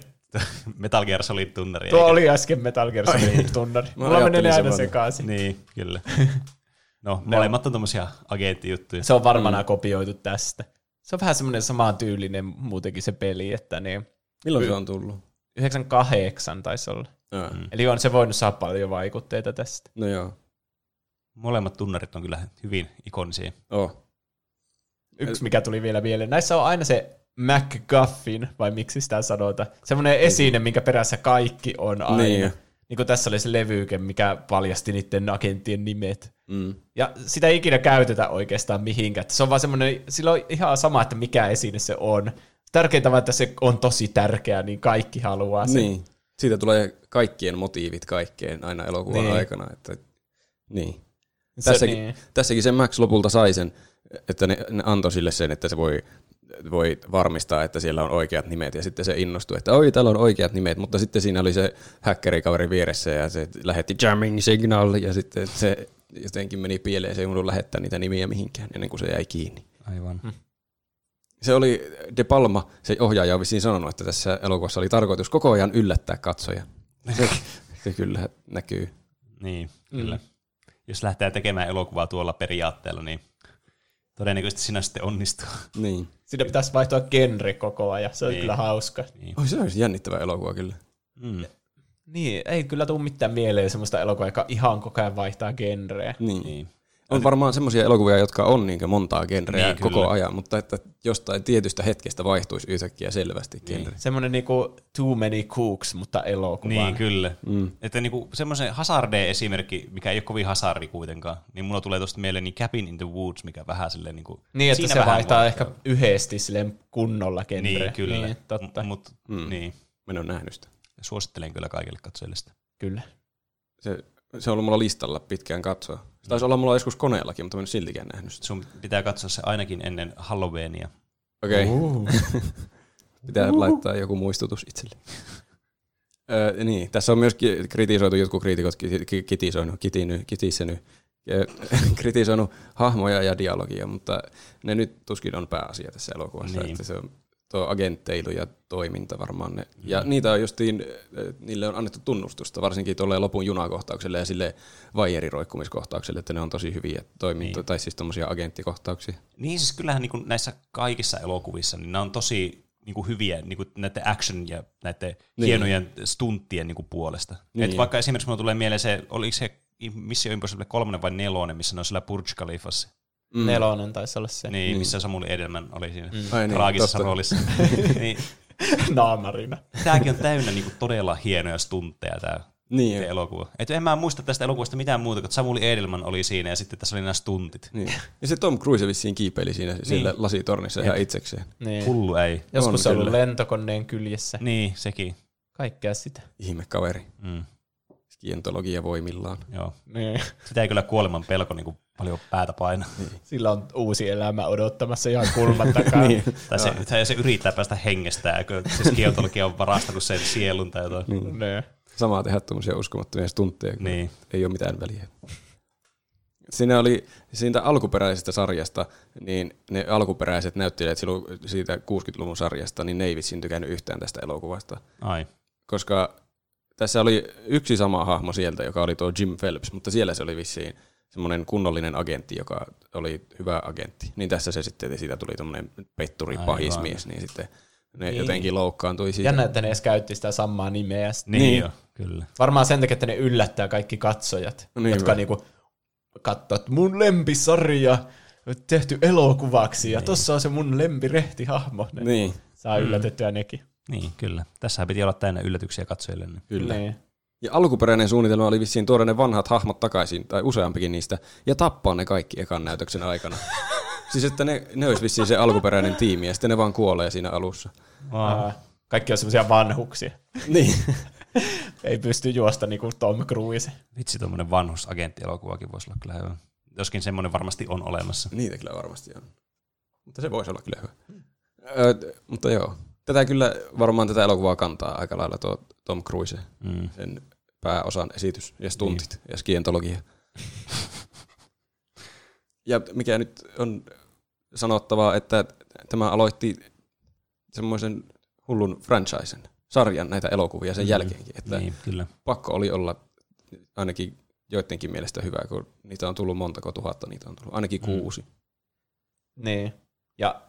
Metal Gear Solid -tunnari. Tuo eikä? Oli äsken Metal Gear Solid -tunnari. Mulla menee aina sekaisin. Niin, kyllä. No, molemmat on tommosia agenttijuttuja. Se on varmaan mm. kopioitu tästä. Se on vähän semmoinen samantyylinen muutenkin se peli, että niin... Milloin y- se on tullut? yhdeksänkymmentäkahdeksan taisi olla. Mm. Eli on se voinut saada paljon vaikutteita tästä. No joo. Molemmat tunnarit on kyllä hyvin ikonisia. Oh. Yksi, mikä tuli vielä mieleen. Näissä on aina se MacGuffin, vai miksi sitä sanotaan. Semmoinen esine, minkä perässä kaikki on aina. Niin, niin kuin tässä oli se levyke, mikä paljasti niiden agenttien nimet. Mm. Ja sitä ei ikinä käytetä oikeastaan mihinkään. Se on vaan semmoinen, sillä on ihan sama, että mikä esine se on. Tärkeintä vaan, että se on tosi tärkeää, niin kaikki haluaa sen. Niin. Siitä tulee kaikkien motiivit kaikkeen aina elokuvan niin. aikana. Että... Niin. Se, tässäkin, niin. tässäkin se Max lopulta sai sen, että ne, ne antoi sille sen, että se voi, voi varmistaa, että siellä on oikeat nimet. Ja sitten se innostui, että oi, täällä on oikeat nimet. Mutta sitten siinä oli se häkkerikaveri vieressä ja se lähetti jamming signal. Ja sitten se jotenkin meni pieleen. Se ei voinut lähettää niitä nimiä mihinkään ennen kuin se jäi kiinni. Aivan. Hm. Se oli De Palma, se ohjaaja on vissiin sanonut, että tässä elokuvassa oli tarkoitus koko ajan yllättää katsoja. Se, se kyllä näkyy. Niin, kyllä. Mm. Jos lähtee tekemään elokuvaa tuolla periaatteella, niin todennäköisesti sinä sitten onnistuu. Niin. Siinä pitäisi vaihtua genre koko ajan, se on niin. kyllä hauska. Niin. Oi, se olisi jännittävä elokuva kyllä. Mm. Niin, ei kyllä tule mitään mieleen sellaista elokuvaa, joka ihan koko ajan vaihtaa genreä. Niin. Niin. On varmaan semmoisia elokuvia, jotka on niin montaa genreä niin, koko ajan, mutta että jostain tietystä hetkestä vaihtuisi yhtäkkiä selvästi niin. genre. Semmoinen niinku Too Many Cooks, mutta elokuva. Niin, kyllä. Mm. Että niinku semmoisen Hazarde-esimerkki, mikä ei ole kovin Hazardi kuitenkaan, niin mulla tulee tosta mieleen niin Cabin in the Woods, mikä vähän silleen niinku... Niin, että se vaihtaa, vaihtaa ehkä yhdesti silleen kunnolla genre. Niin, kyllä. Niin, totta. M- mut, mm. niin. Mä en ole nähnyt sitä. Suosittelen kyllä kaikille katsojille sitä. Kyllä. Se... Se on ollut mulla listalla pitkään katsoa. Se taisi olla mulla joskus koneellakin, mutta mä en siltikään nähnyt sitä. Sun pitää katsoa se ainakin ennen Halloweenia. Okei. Okay. Uh. pitää uh. laittaa joku muistutus itselle. Ö, niin, tässä on myöskin kritisoitu, jotkut kriitikot kritisoinut, kritisoinut, kritisoinut hahmoja ja dialogia, mutta ne nyt tuskin on pääasia tässä elokuvassa. Niin. Että se on tuo agentteilu ja toiminta varmaan ne. Ja mm. niitä on justiin, niille on annettu tunnustusta, varsinkin tuolle lopun junakohtaukselle ja sille vaijeriroikkumiskohtaukselle, että ne on tosi hyviä toimintoja, niin. tai siis tommosia agenttikohtauksia. Niin siis kyllähän niin kuin näissä kaikissa elokuvissa, niin nämä on tosi niin kuin hyviä niin kuin näiden action ja näiden niin. hienojen stunttien niin kuin puolesta. Niin. Et vaikka esimerkiksi minulle tulee mieleen se, oliko se Mission Impossible kolmonen vai nelonen, missä ne on siellä Burj Khalifassa. Mm. Nelonen taisi olla se. Niin, missä Samuli Edelman oli siinä mm. traagisessa niin, roolissa. niin. Naamarina. Tämäkin on täynnä niinku todella hienoja stuntteja tämä niin, elokuva. Et en mä muista tästä elokuvasta mitään muuta, kun Samuli Edelman oli siinä ja sitten tässä oli nämä stuntit. Niin. Ja se Tom Cruise vissiin kiipeili siinä niin. sillä lasitornissa ihan itsekseen. Niin. Hullu ei. Joskus on ollut lentokoneen kyljessä. Niin, sekin. Kaikkea sitä. Ihme kaveri. Mm. Skientologia voimillaan. Joo. Niin. Sitä ei kyllä kuoleman pelko niinku paljon päätä painaa. Niin. Sillä on uusi elämä odottamassa ihan kulman takaa. niin. tai, se, tai se yrittää päästä hengestään, kun se skientologia on varastanut sen sielun tai jotain. Niin. Niin. Samaa tehdä tuommoisia uskomattomia stuntteja, kun niin. ei ole mitään väliä. Siinä oli siitä alkuperäisestä sarjasta, niin ne alkuperäiset näyttelijät silloin siitä kuusikymmentäluvun sarjasta, niin ne ei vitsin tykännyt yhtään tästä elokuvasta. Ai. Koska tässä oli yksi sama hahmo sieltä, joka oli tuo Jim Phelps, mutta siellä se oli vissiin semmoinen kunnollinen agentti, joka oli hyvä agentti. Niin tässä se sitten, siitä tuli tommoinen petturi pahismies, niin sitten ne niin jotenkin loukkaantui siitä. Jännä, että ne edes käytti sitä samaa nimeä. Niin, niin jo, kyllä. Varmaan sen takia, että ne yllättää kaikki katsojat, niin jotka hyvä. niinku katsoo, että mun lempisarja on tehty elokuvaksi, ja niin tossa on se mun lempirehti hahmo. Ne niin saa yllätettyä mm. nekin. Niin, kyllä. Tässähän piti olla täynnä yllätyksiä katsojille. Niin. Kyllä. Niin. Ja alkuperäinen suunnitelma oli vissiin tuoda ne vanhat hahmot takaisin, tai useampikin niistä, ja tappaa ne kaikki ekan näytöksen aikana. Siis että ne, ne olisi vissiin se alkuperäinen tiimi, ja sitten ne vaan kuolee siinä alussa. Wow. Kaikki on semmoisia vanhuksia. Niin. Ei pysty juosta niin kuin Tom Cruise. Vitsi, tuommoinen vanhusagenttielokuvakin voisi olla kyllä hyvä. Joskin semmoinen varmasti on olemassa. Niitä kyllä varmasti on. Mutta se voisi olla kyllä hyvä. Ö, mutta joo. Tätä kyllä, varmaan tätä elokuvaa kantaa aika lailla tuo Tom Cruise. Mm. Sen pääosan esitys ja stuntit niin ja skientologia. Ja mikä nyt on sanottavaa, että tämä aloitti semmoisen hullun franchisen, sarjan näitä elokuvia sen mm. jälkeenkin. Että niin, kyllä. Pakko oli olla ainakin joidenkin mielestä hyvää, kun niitä on tullut montako tuhatta, niitä on tullut ainakin kuusi. Mm. Niin, ja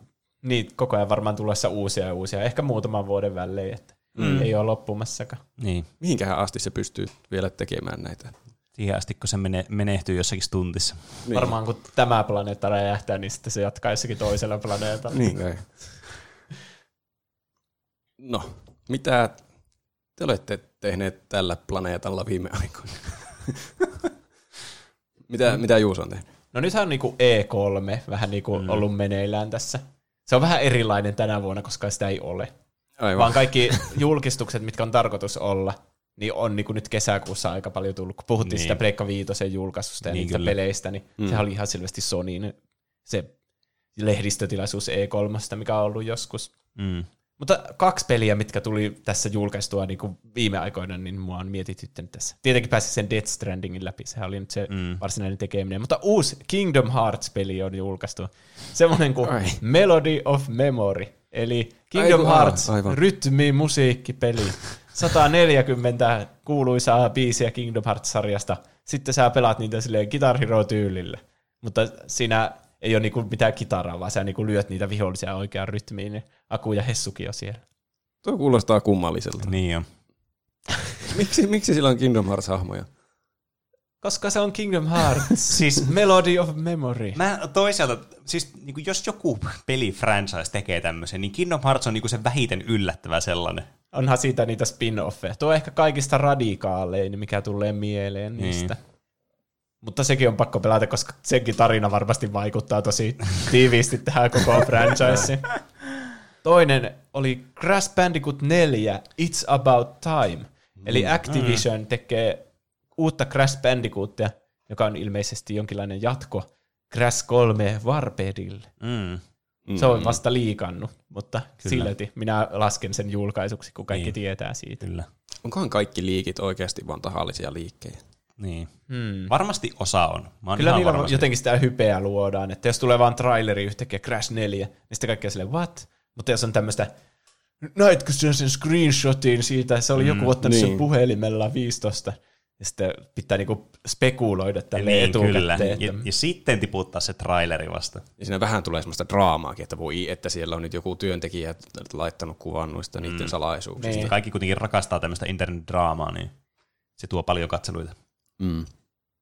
niitä koko ajan varmaan tulossa uusia ja uusia, ehkä muutaman vuoden välein, että mm. ei ole loppumassakaan. Niin. Mihinkähän asti se pystyy vielä tekemään näitä? Siihen asti, kun se menehtyy jossakin tuntissa. Niin. Varmaan kun tämä planeetta räjähtää, niin sitten se jatkaa jossakin toisella planeetalla. Niin kai. No, mitä te olette tehneet tällä planeetalla viime aikoina? mitä, mitä Juuso on tehnyt? No nythän on niinku E kolme vähän niinku mm. ollut meneillään tässä. Se on vähän erilainen tänä vuonna, koska sitä ei ole. Aivan. Vaan kaikki julkistukset, mitkä on tarkoitus olla, niin on niin kuin nyt kesäkuussa aika paljon tullut, kun puhuttiin niin sitä Pleikka Viitosen julkaisusta ja niin niistä kyllä. peleistä, niin mm. sehän oli ihan selvästi Sonyin se lehdistötilaisuus E kolme, mikä on ollut joskus. Mm. Mutta kaksi peliä, mitkä tuli tässä julkaistua niin kuin viime aikoina, niin mua on mietityttänyt tässä. Tietenkin pääsi sen Death Strandingin läpi, sehän oli nyt se mm. varsinainen tekeminen. Mutta uusi Kingdom Hearts-peli on julkaistu, semmoinen kuin Ai. Melody of Memory, eli Kingdom aivan, Hearts aivan. rytmi-musiikkipeli. sata neljäkymmentä kuuluisaa biisiä Kingdom Hearts-sarjasta. Sitten sä pelaat niitä silleen Guitar Hero-tyylillä. Mutta siinä ei ole niinku mitään kitaraa, vaan sä niinku lyöt niitä vihollisia oikeaan rytmiin. Aku ja Hessukin on siellä. Tuo kuulostaa kummalliselta. Niin on. miksi, miksi sillä on Kingdom Hearts-hahmoja? Koska se on Kingdom Hearts. Siis Melody of Memory. Mä toisaalta, siis niinku jos joku peli-franchise tekee tämmöisen, niin Kingdom Hearts on niinku se vähiten yllättävä sellainen. Onhan siitä niitä spin-offeja. Tuo on ehkä kaikista radikaalein, mikä tulee mieleen niistä. Mm. Mutta sekin on pakko pelata, koska senkin tarina varmasti vaikuttaa tosi tiiviisti tähän koko franchiseen. Toinen oli Crash Bandicoot neljä, It's About Time. Eli Activision tekee uutta Crash Bandicootia, joka on ilmeisesti jonkinlainen jatko Crash kolme Warpedille. Mm. Mm, se on vasta liikannut, mutta kyllä. silti minä lasken sen julkaisuksi, kun kaikki niin. tietää siitä. Kyllä. Onkohan kaikki liikit oikeasti vaan tahallisia liikkejä? Niin. Hmm. Varmasti osa on. Kyllä niillä varmasti. Jotenkin sitä hypeä luodaan, että jos tulee vaan traileri yhtäkkiä Crash neljä, niin sitten kaikki on silleen, what? Mutta jos on tämmöistä, näetkö sen screenshotin siitä, se oli mm, joku ottanut niin. sen puhelimella viisitoista. Ja sitten pitää niinku spekuloida tälle niin, etukäteen. Että... Ja, ja sitten tiputtaa se traileri vasta. Ja siinä vähän tulee semmoista draamaakin, että voi, että siellä on nyt joku työntekijä laittanut kuvan noista mm. niiden salaisuuksista. Niin. Kaikki kuitenkin rakastaa tämmöistä internetdraamaa, niin se tuo paljon katseluita. Mm.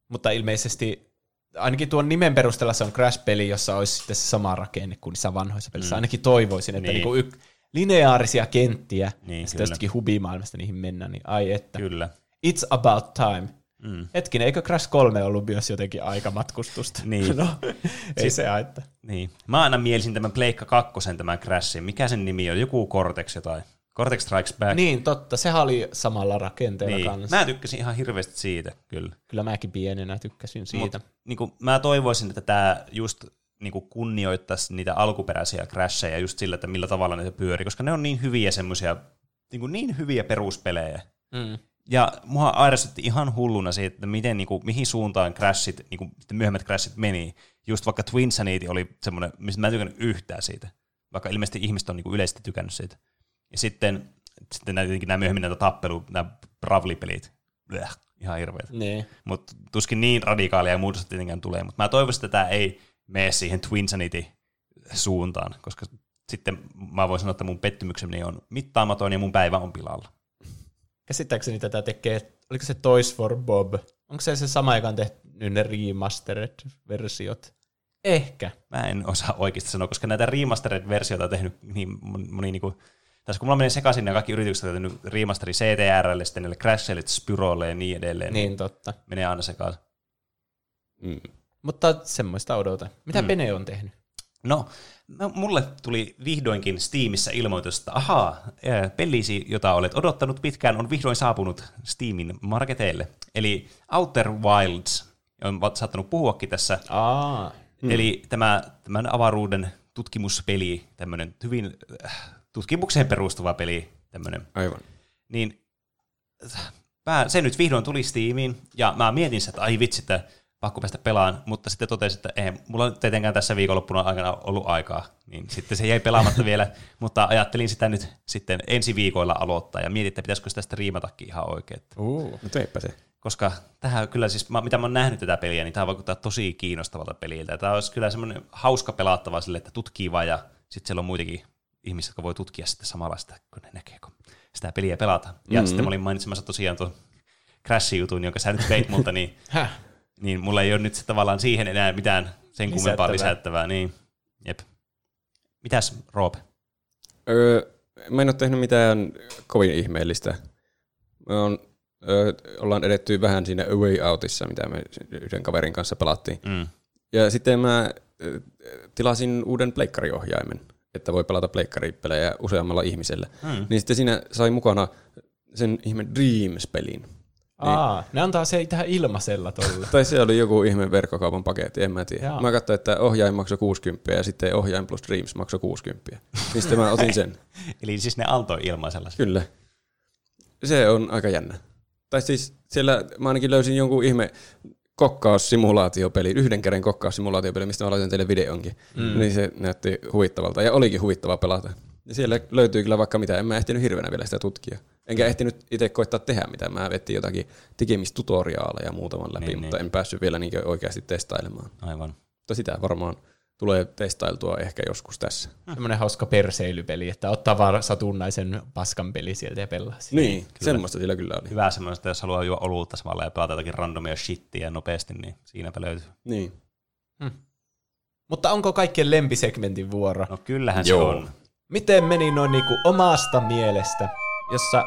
Mutta ilmeisesti, ainakin tuon nimen perusteella se on Crash-peli, jossa olisi sitten se sama rakenne kuin niissä vanhoissa pelissä. Mm. Ainakin toivoisin, että niin. niinku lineaarisia kenttiä, niin, ja sitten jostakin hubimaailmasta niihin mennään, niin ai että. Kyllä. It's about time. Mm. Hetkinen, eikö Crash kolme ollut myös jotenkin aikamatkustusta? Niin. No, ei siis, se haittaa. Niin. Mä aina mielisin tämän Pleikka kakkosen, tämän Crashin. Mikä sen nimi on? Joku Cortex jotain. Cortex Strikes Back. Niin, totta. Sehän oli samalla rakenteella niin. kanssa. Mä tykkäsin ihan hirveästi siitä, kyllä. Kyllä mäkin pienenä tykkäsin siitä. Mut, niin kuin, mä toivoisin, että tämä just niin kuin kunnioittaisi niitä alkuperäisiä Crasheja just sillä, että millä tavalla ne pyörii, koska ne on niin hyviä semmoisia, niin, niin hyviä peruspelejä. Mm. Ja mua ärsytti ihan hulluna se, että miten, niin kuin, mihin suuntaan crashit, niin kuin, myöhemmät crashit meni. Just vaikka Twin Sanity oli semmoinen, mistä mä en tykännyt yhtään siitä. Vaikka ilmeisesti ihmiset on niin kuin, yleisesti tykännyt siitä. Ja sitten, sitten nämä, nämä myöhemmin näitä tappelu, nämä bravlipelit. Bläh, ihan hirveet. Nee. Mutta tuskin niin radikaalia muutosta tietenkään tulee. Mutta mä toivoisin, että tämä ei mene siihen Twin Sanity suuntaan, koska sitten mä voin sanoa, että mun pettymykseni on mittaamaton ja mun päivä on pilalla. Käsittääkseni tätä tekee, oliko se Toys for Bob? Onko se se sama, joka on tehnyt ne remastered-versiot? Ehkä. Mä en osaa oikeasti sanoa, koska näitä remastered-versioita on tehnyt niin moni, niin kuin, tässä kun mulla menee sekaisin, nämä kaikki yritykset on tehnyt remasteri C T R:lle, sitten näille Crashille, Spyrolle ja niin edelleen. Niin totta. Menee aina sekaisin. Mm. Mutta semmoista odota. Mitä mm. Bene on tehnyt? No, mulle tuli vihdoinkin Steamissa ilmoitus, että ahaa, pelisi, jota olet odottanut pitkään, on vihdoin saapunut Steamin marketeille. Eli Outer Wilds, on saattanut puhuakin tässä. Aa, mm. Eli tämä, tämän avaruuden tutkimuspeli, tämmöinen hyvin tutkimukseen perustuva peli. Tämmönen. Aivan. Niin, mä, se nyt vihdoin tuli Steamiin, ja mä mietin sitä, että ai vitsi, että pakko päästä pelaan, mutta sitten totesin, että ei, mulla on tietenkään tässä viikonloppuna aikana ollut aikaa, niin sitten se jäi pelaamatta vielä, mutta ajattelin sitä nyt sitten ensi viikoilla aloittaa ja mietin, että pitäisikö sitä sitten riimatakin ihan oikein. Uh, no teipä se. Koska tähän kyllä siis, mitä mä oon nähnyt tätä peliä, niin tämä vaikuttaa tosi kiinnostavalta peliltä. Tämä olisi kyllä semmoinen hauska pelattava sille, että tutkii vaan ja sitten siellä on muitakin ihmisiä, jotka voi tutkia sitten samalla sitä, kun ne näkee, kun sitä peliä pelataan. Ja mm-hmm. sitten mä olin mainitsemassa tosiaan tuon Crash-jutun, jonka sä nyt veit multa, niin niin mulla ei ole nyt se tavallaan siihen enää mitään sen kummempaa lisättävää. Niin. Jep. Mitäs, Roope? Öö, mä en ole tehnyt mitään kovin ihmeellistä. Me on, öö, ollaan edetty vähän siinä A Way Outissa, mitä me yhden kaverin kanssa pelattiin. Mm. Ja sitten mä öö, tilasin uuden pleikkariohjaimen, että voi pelata pleikkaripelejä useammalla ihmisellä. Mm. Niin sitten siinä sai mukana sen ihme Dreams-pelin. Niin. Aa, ne antaa se tähän ilmaisella tolle. Tai se oli joku ihme verkkokaupan paketti, en mä tiedä. Jaa. Mä katsoin, että ohjain maksoi kuusikymmentä ja sitten ohjain plus Dreams maksoi kuusikymmentä. Niin sitten mä otin sen. Eli siis ne antoi ilmaisella. Kyllä. Se on aika jännä. Tai siis siellä mä ainakin löysin jonkun ihme kokkaussimulaatiopeli, yhden kerran kokkaussimulaatiopeli, mistä mä laitan teille videonkin. Mm. Niin se näytti huvittavalta ja olikin huvittava pelata. Ja siellä löytyy kyllä vaikka mitä, en mä ehtinyt hirveänä vielä sitä tutkia. Enkä ehtinyt itse koittaa tehdä mitään. Mä vettiin jotakin tekemistutoriaaleja muutaman läpi, niin, mutta niin. en päässyt vielä niinkö oikeasti testailemaan. Aivan. Mutta sitä varmaan tulee testailtua ehkä joskus tässä. Sellainen hauska perseilypeli, että ottaa vaan satunnaisen paskan peli sieltä ja pelaa sitä. Niin, kyllä. Semmoista sillä kyllä oli. Hyvä semmoista, jos haluaa juo olutta samalla ja pelata jotakin randomia shittiä nopeasti, niin siinäpä löytyy. Niin. Hmm. Mutta onko kaikkien lempisegmentin vuoro? No kyllähän Joo. se on. Miten meni noin niinku omasta mielestä, jossa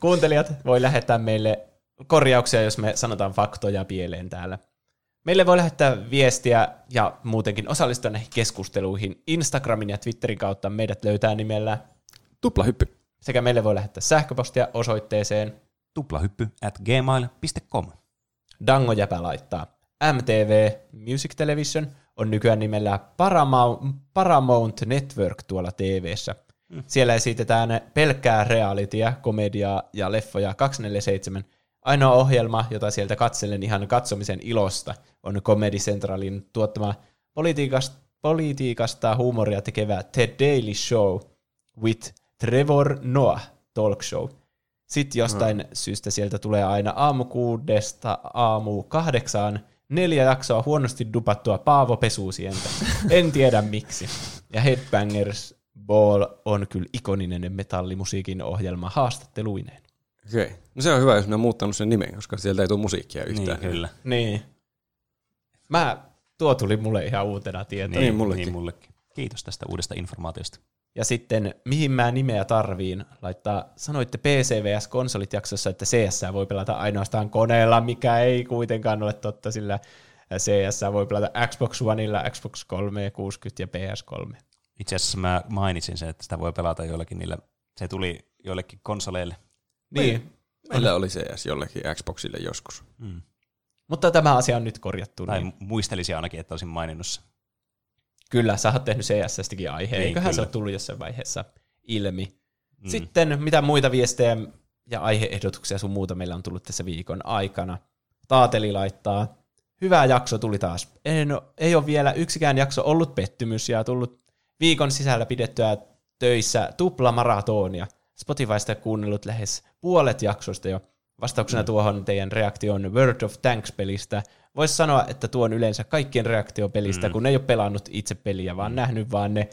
kuuntelijat voi lähettää meille korjauksia, jos me sanotaan faktoja pieleen täällä. Meille voi lähettää viestiä ja muutenkin osallistua näihin keskusteluihin Instagramin ja Twitterin kautta. Meidät löytää nimellä Tuplahyppy. Sekä meille voi lähettää sähköpostia osoitteeseen tuplahyppy at gmail dot com. Dango Jäpä laittaa. M T V Music Television on nykyään nimellä Paramount Network tuolla T V:ssä. Siellä esitetään pelkkää realitya, komediaa ja leffoja kaksikymmentäneljä seitsemän. Ainoa ohjelma, jota sieltä katselen ihan katsomisen ilosta, on Comedy Centralin tuottama politiikasta, politiikasta huumoria tekevä The Daily Show with Trevor Noah talk show. Sitten jostain mm. syystä sieltä tulee aina aamu kuudesta aamu kahdeksaan neljä jaksoa huonosti dupattua Paavo Pesusientä. En tiedä miksi. Ja Headbangers Ball on kyllä ikoninen metallimusiikin ohjelma haastatteluineen. Okei. No se on hyvä, jos ne on muuttanut sen nimen, koska sieltä ei tule musiikkia yhtään. Niin, kyllä. Niin. Mä, tuo tuli mulle ihan uutena tietoa. Niin, mullekin. Niin, mullekin. Kiitos tästä uudesta informaatiosta. Ja sitten, mihin mä nimeä tarviin, laittaa, sanoitte P C V S-konsolit jaksossa, että C S voi pelata ainoastaan koneella, mikä ei kuitenkaan ole totta, sillä C S voi pelata Xbox Oneilla, Xbox kolmesataakuusikymmentä ja P S kolme. Itse asiassa mä mainitsin sen, että sitä voi pelata joillakin niillä, se tuli joillekin konsoleille. Niin. Meillä oli C S jollekin Xboxille joskus. Mm. Mutta tämä asia on nyt korjattu. Tai niin. Muistelisin ainakin, että olisin maininnut sen. Kyllä, sä oot tehnyt C S-stäkin aiheen. Eiköhän se ole tullut jossain vaiheessa ilmi. Mm. Sitten mitä muita viestejä ja aiheehdotuksia sun muuta meillä on tullut tässä viikon aikana. Taateli laittaa, hyvä jakso tuli taas. Ei, no, ei ole vielä yksikään jakso ollut pettymys ja tullut viikon sisällä pidettyä töissä tuplamaratonia. Spotifysta kuunnellut lähes puolet jaksoista jo. Vastauksena mm. tuohon teidän reaktion World of Tanks-pelistä. Voisi sanoa, että tuon yleensä kaikkien reaktiopelistä, mm. kun ei ole pelannut itse peliä, vaan mm. nähnyt vaan ne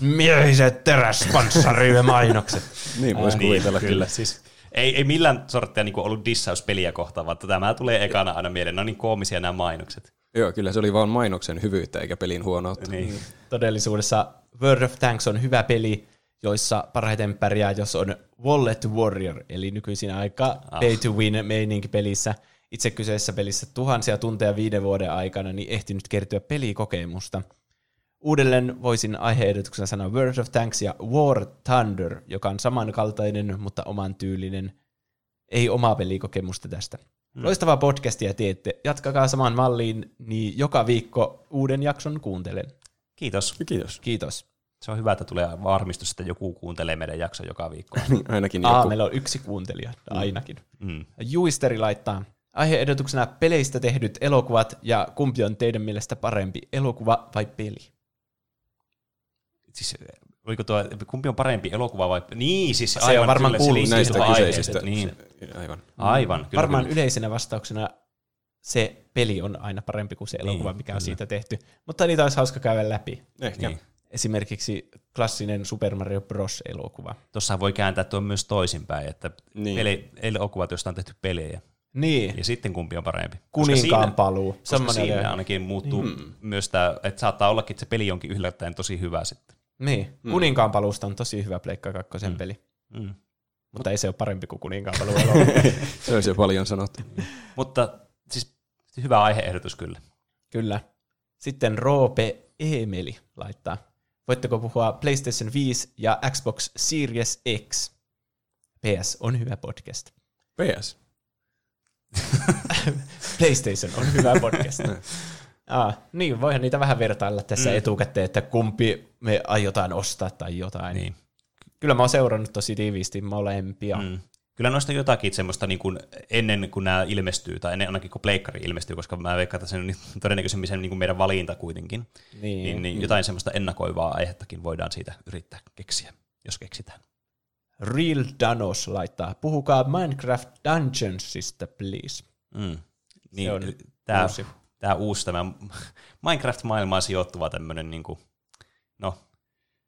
miehiset teräspanssariin mainokset. niin voisi kuvitella niin, kyllä. Siis, ei, ei millään sorttia niin ollut dissauspeliä kohtaan, vaan tämä tulee ekana aina mieleen. No niin koomisia nämä mainokset. Joo, kyllä se oli vaan mainoksen hyvyyttä eikä pelin huonoutta. Niin. Todellisuudessa World of Tanks on hyvä peli, joissa parhaiten pärjää, jos on Wallet Warrior, eli nykyisin aika ah. pay-to-win-meininki pelissä. Itse kyseessä pelissä tuhansia tunteja viiden vuoden aikana niin ehtinyt kertyä pelikokemusta. Uudelleen voisin aiheehdotuksena sanoa World of Tanks ja War Thunder, joka on samankaltainen, mutta oman tyylinen. Ei omaa pelikokemusta tästä. Hmm. Loistavaa podcastia teette. Jatkakaa saman malliin, niin joka viikko uuden jakson kuuntelen. Kiitos. Kiitos. Kiitos. Se on hyvä, että tulee varmistus, että joku kuuntelee meidän jakson joka viikko. ainakin joku. Aa, meillä on yksi kuuntelija, ainakin. Mm. Juisteri laittaa aiheehdotuksena peleistä tehdyt elokuvat, ja kumpi on teidän mielestä parempi, elokuva vai peli? Siis, oliko tuo, kumpi on parempi, elokuva vai peli? Niin, siis aivan. Se on varmaan kuullut näistä kyseisistä. Niin. Aivan. Aivan. Kyllä, varmaan kyllä. Yleisenä vastauksena se peli on aina parempi kuin se elokuva, niin, mikä on kyllä. siitä tehty. Mutta niitä olisi hauska käydä läpi. Ehkä. Niin. Esimerkiksi klassinen Super Mario Bros. Elokuva. Tuossa voi kääntää tuon myös toisinpäin, että niin. peli, elokuvat, joista on tehty pelejä. Niin. Ja sitten kumpi on parempi. Kuninkaan siinä, paluu. Koska Semmoinen siinä ainakin muuttuu niin. myös tämä, että saattaa ollakin, että se peli onkin yllättäen tosi hyvä sitten. Niin. Mm. Kuninkaan paluusta on tosi hyvä Pleikka kakkosen mm. peli. Mm. Mutta ei se ole parempi kuin Kuninkaan paluu elokuva. Se olisi jo paljon sanottu. Mutta siis hyvä aiheehdotus kyllä. Kyllä. Sitten Roope Emeli laittaa. Voitteko puhua PlayStation viisi ja Xbox Series X? P S on hyvä podcast. P S? PlayStation on hyvä podcast. Ah, niin, voihan niitä vähän vertailla tässä mm. etukäteen, että kumpi me aiotaan ostaa tai jotain. Niin. Kyllä mä oon seurannut tosi tiiviisti molempia. Mm. Kyllä noista jotakin semmoista niin kuin ennen kuin nämä ilmestyy, tai ennen ainakin kun pleikkari ilmestyy, koska mä veikkaan sen niin todennäköisemmin sen niin kuin meidän valinta kuitenkin, niin, niin, niin jotain semmoista ennakoivaa aihettakin voidaan siitä yrittää keksiä, jos keksitään. Real Danos laittaa, puhukaa Minecraft Dungeonsista, please. Mm. Niin, tämä uusi, tämä, uusi, tämä Minecraft-maailmaan sijoittuva tämmöinen, niin kuin, no,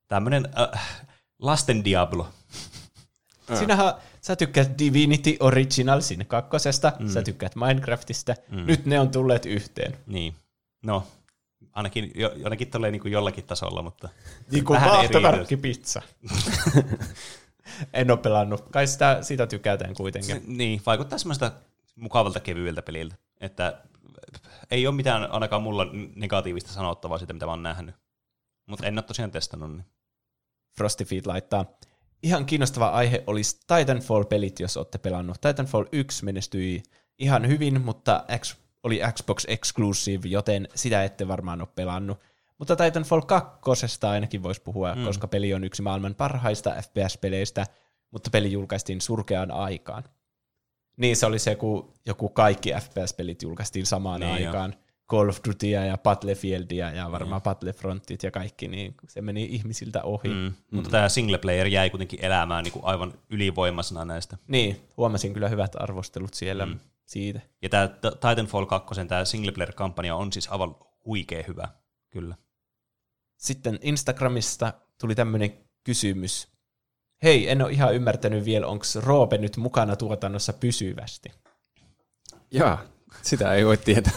tämmöinen äh, lasten Diablo. Sinähän, sä tykkäät Divinity Original sinne kakkosesta, mm. sä tykkäät Minecraftista, mm. nyt ne on tulleet yhteen. Niin, no, ainakin jo, jonakin tolleen niin kuin jollakin tasolla, mutta niin kuin vaahtokarkkipizza. En ole pelannut, kai sitä, sitä tykätään kuitenkin. Se, niin, vaikuttaa semmoista mukavalta kevyeltä peliltä, että ei ole mitään ainakaan mulla negatiivista sanottavaa siitä, mitä mä oon nähnyt, mutta en ole tosiaan testannut. Niin. Frostifeed laittaa. Ihan kiinnostava aihe olisi Titanfall-pelit, jos olette pelannut. Titanfall yksi menestyi ihan hyvin, mutta X, oli Xbox Exclusive, joten sitä ette varmaan ole pelannut. Mutta Titanfall kaksi ainakin voisi puhua, mm. koska peli on yksi maailman parhaista F P S-peleistä, mutta peli julkaistiin surkeaan aikaan. Niin se oli se, kun joku kaikki F P S-pelit julkaistiin samaan niin aikaan. Jo. Call of Dutya ja Battlefieldia ja varmaan mm. Battlefrontit ja kaikki, niin se meni ihmisiltä ohi. Mm. Mutta mm. tämä singleplayer jäi kuitenkin elämään niin kuin aivan ylivoimaisena näistä. Niin, huomasin kyllä hyvät arvostelut siellä mm. siitä. Ja tämä Titanfall kaksi, tämä singleplayer-kampanja on siis aivan huikea hyvä, kyllä. Sitten Instagramista tuli tämmöinen kysymys. Hei, en ole ihan ymmärtänyt vielä, onko Roope nyt mukana tuotannossa pysyvästi? Jaa. Sitä ei voi tietää,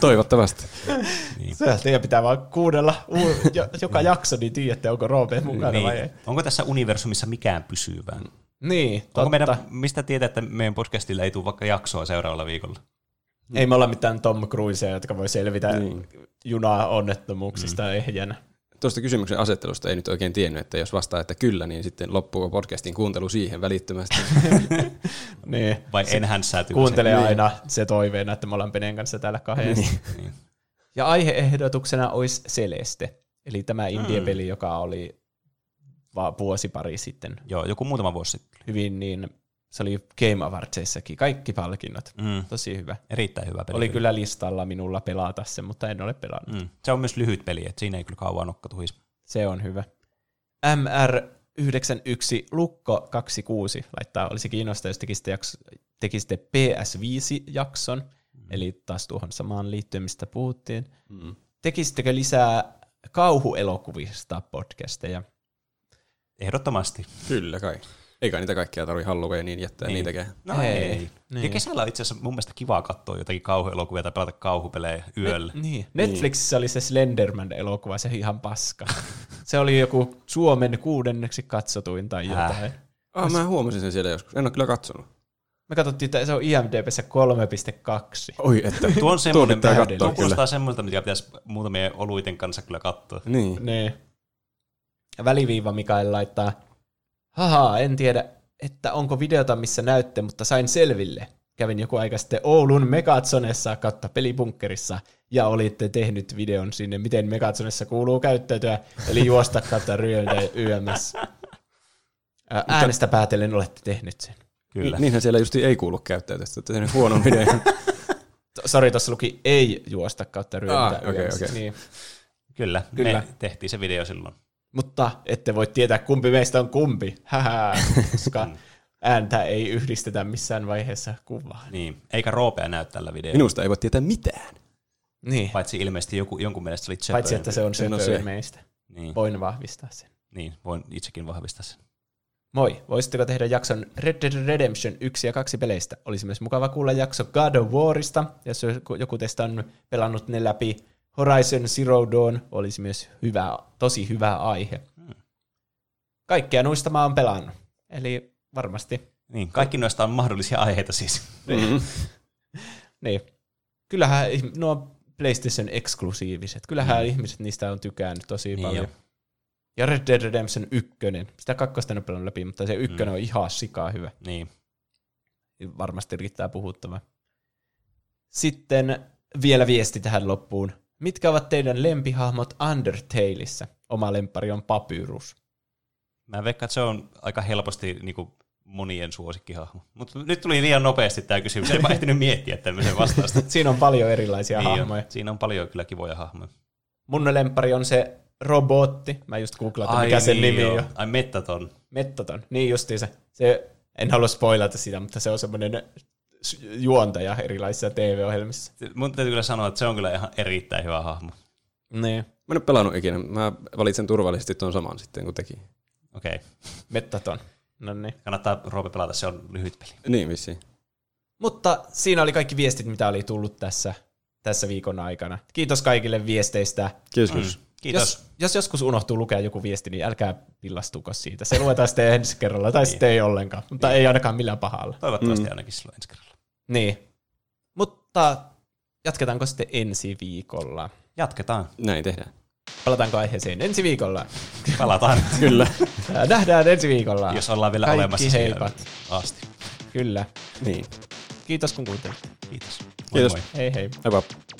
toivottavasti. Niin. Teidän pitää vaan kuudella joka jakso, niin tiedätte, onko Roope mukana niin. vai ei. Onko tässä universumissa mikään pysyvää? Niin, onko meidän, mistä tietää, että meidän podcastilla ei tule vaikka jaksoa seuraavalla viikolla? Ei me olla mitään Tom Cruisea, jotka voi selvitä niin. junaa onnettomuuksista mm. ehjänä. Tuosta kysymyksen asettelusta ei nyt oikein tiennyt, että jos vastaa, että kyllä, niin sitten loppuuko podcastin kuuntelu siihen välittömästi. niin. Vai enhän säätyy. Kuuntelee sen. Aina se toiveena, että me ollaan Penen kanssa täällä kahdessa. niin. Ja aiheehdotuksena olisi Celeste, eli tämä indie-peli, mm. joka oli vaan vuosi pari sitten. Joo, joku muutama vuosi sitten. Hyvin niin Se oli Game Awardseissakin kaikki palkinnot. Mm. Tosi hyvä. Erittäin hyvä peli. Oli kyllä listalla minulla pelata sen, mutta en ole pelannut. Mm. Se on myös lyhyt peli, että siinä ei kyllä kauan nokka tuhisi. Se on hyvä. M R yhdeksänkymmentäyksi Lukko kaksikymmentäkuusi laittaa, olisi kiinnostaa, jos tekisitte, jakso- tekisitte P S viisi -jakson, mm. eli taas tuohon samaan liittyen, mistä puhuttiin. Mm. Tekisittekö lisää kauhuelokuvista podcasteja? Ehdottomasti. Kyllä kai. Eikä niitä kaikkia tarvitse Halloweeniin niin jättää niin. niitäkään. No ei. ei. Niin. Ja kesällä on itse asiassa mun mielestä kivaa katsoa jotakin kauhuelokuvia tai pelata kauhupelejä yöllä. Ne, niin. Netflixissä niin. oli se Slenderman-elokuva, se ihan paska. Se oli joku Suomen kuudenneksi katsotuin tai Hää. jotain. Ah, oh, mä huomasin sen siellä joskus. En ole kyllä katsonut. Me katsottiin, että se on I M D B:ssä kolme pilkku kaksi. Oi, että tuo on semmoinen, tuo kuulostaa semmoista, mitä pitäisi muutamien oluiden kanssa kyllä katsoa. Niin. Ne. Väliviiva Mikael laittaa... Haha, en tiedä, että onko videota, missä näytte, mutta sain selville. Kävin joku aika sitten Oulun Megatsonessa kautta pelibunkkerissa ja olitte tehnyt videon sinne, miten Megatsonessa kuuluu käyttäytyä, eli juosta kautta ryöntää yms. Äänestä päätellen olette tehnyt sen. Kyllä. Niinhän siellä just ei kuulu käyttäytyä, että tehnyt huonon videon. Sori, tuossa luki ei juosta kautta ryöntää ah, okay, okay. Niin. Kyllä, Kyllä, me tehtiin se video silloin. Mutta ette voi tietää, kumpi meistä on kumpi, hähää, koska ääntä ei yhdistetä missään vaiheessa kuvaan. Niin, eikä Roopea näy tällä videolla. Minusta ei voi tietää mitään. Niin. Paitsi ilmeisesti joku, jonkun mielestä se oli Paitsi, töön. Että se on söpöön se. meistä. Niin. Voin vahvistaa sen. Niin, voin itsekin vahvistaa sen. Moi, voisitteko tehdä jakson Red Dead Redemption yksi ja kaksi peleistä? Olisi myös mukava kuulla jakso God of Warista, jos joku teistä on pelannut ne läpi. Horizon Zero Dawn olisi myös hyvä, tosi hyvä aihe. Hmm. Kaikkea noista mä oon pelannut, eli varmasti. Niin, kaikki noista on mahdollisia aiheita siis. Mm-hmm. Niin. Kyllähän nuo PlayStation-eksklusiiviset, kyllähän hmm. ihmiset niistä on tykännyt tosi niin paljon. Jo. Ja Red Dead Redemption yksi, sitä kakkosta en ole pelannut läpi, mutta se ykkönen hmm. on ihan sikaa hyvä. Niin. Varmasti riittää puhuttavaa. Sitten vielä viesti tähän loppuun. Mitkä ovat teidän lempihahmot Undertaleissa? Oma lemppari on Papyrus. Mä veikkaan, että se on aika helposti niin kuin monien suosikkihahmo. Mutta nyt tuli liian nopeasti tämä kysymys. En mä ehtinyt miettiä tämmöisen vastausta. Siinä on paljon erilaisia niin hahmoja. On. Siinä on paljon kyllä kivoja hahmoja. Mun lemppari on se robotti. Mä just googlatin, mikä niin sen nimi on. Ai Mettaton. Mettaton, niin justiinsa. Se, en halua spoilata sitä, mutta se on semmoinen... juontaja erilaisissa T V-ohjelmissa. Mun täytyy kyllä sanoa, että se on kyllä ihan erittäin hyvä hahmo. Niin. Mä en ole pelannut ikinä. Mä valitsen turvallisesti tuon saman sitten, kun teki. Okei. Okay. Mettaton. No niin. Kannattaa Roope pelata, se on lyhyt peli. Niin, vissiin. Mutta siinä oli kaikki viestit, mitä oli tullut tässä, tässä viikon aikana. Kiitos kaikille viesteistä. Kiitos. Mm. Kiitos. Jos, jos joskus unohtuu lukea joku viesti, niin älkää pillastuuko siitä. Se luetaan sitten ensi kerralla, tai sitten ei ollenkaan, mutta niin. ei ainakaan millään pahalla. Toivottavasti mm. ainakin silloin ensi kerralla. Niin, mutta jatketaanko sitten ensi viikolla? Jatketaan. Näin tehdään. Palataanko aiheeseen ensi viikolla? Palataan. Kyllä. Nähdään ensi viikolla. Jos ollaan vielä kaikki olemassa heipat. Siellä asti. Kyllä. Niin. Kiitos kun kuuntelitte. Kiitos. Moi Kiitos. Moi. Hei hei. Heippa.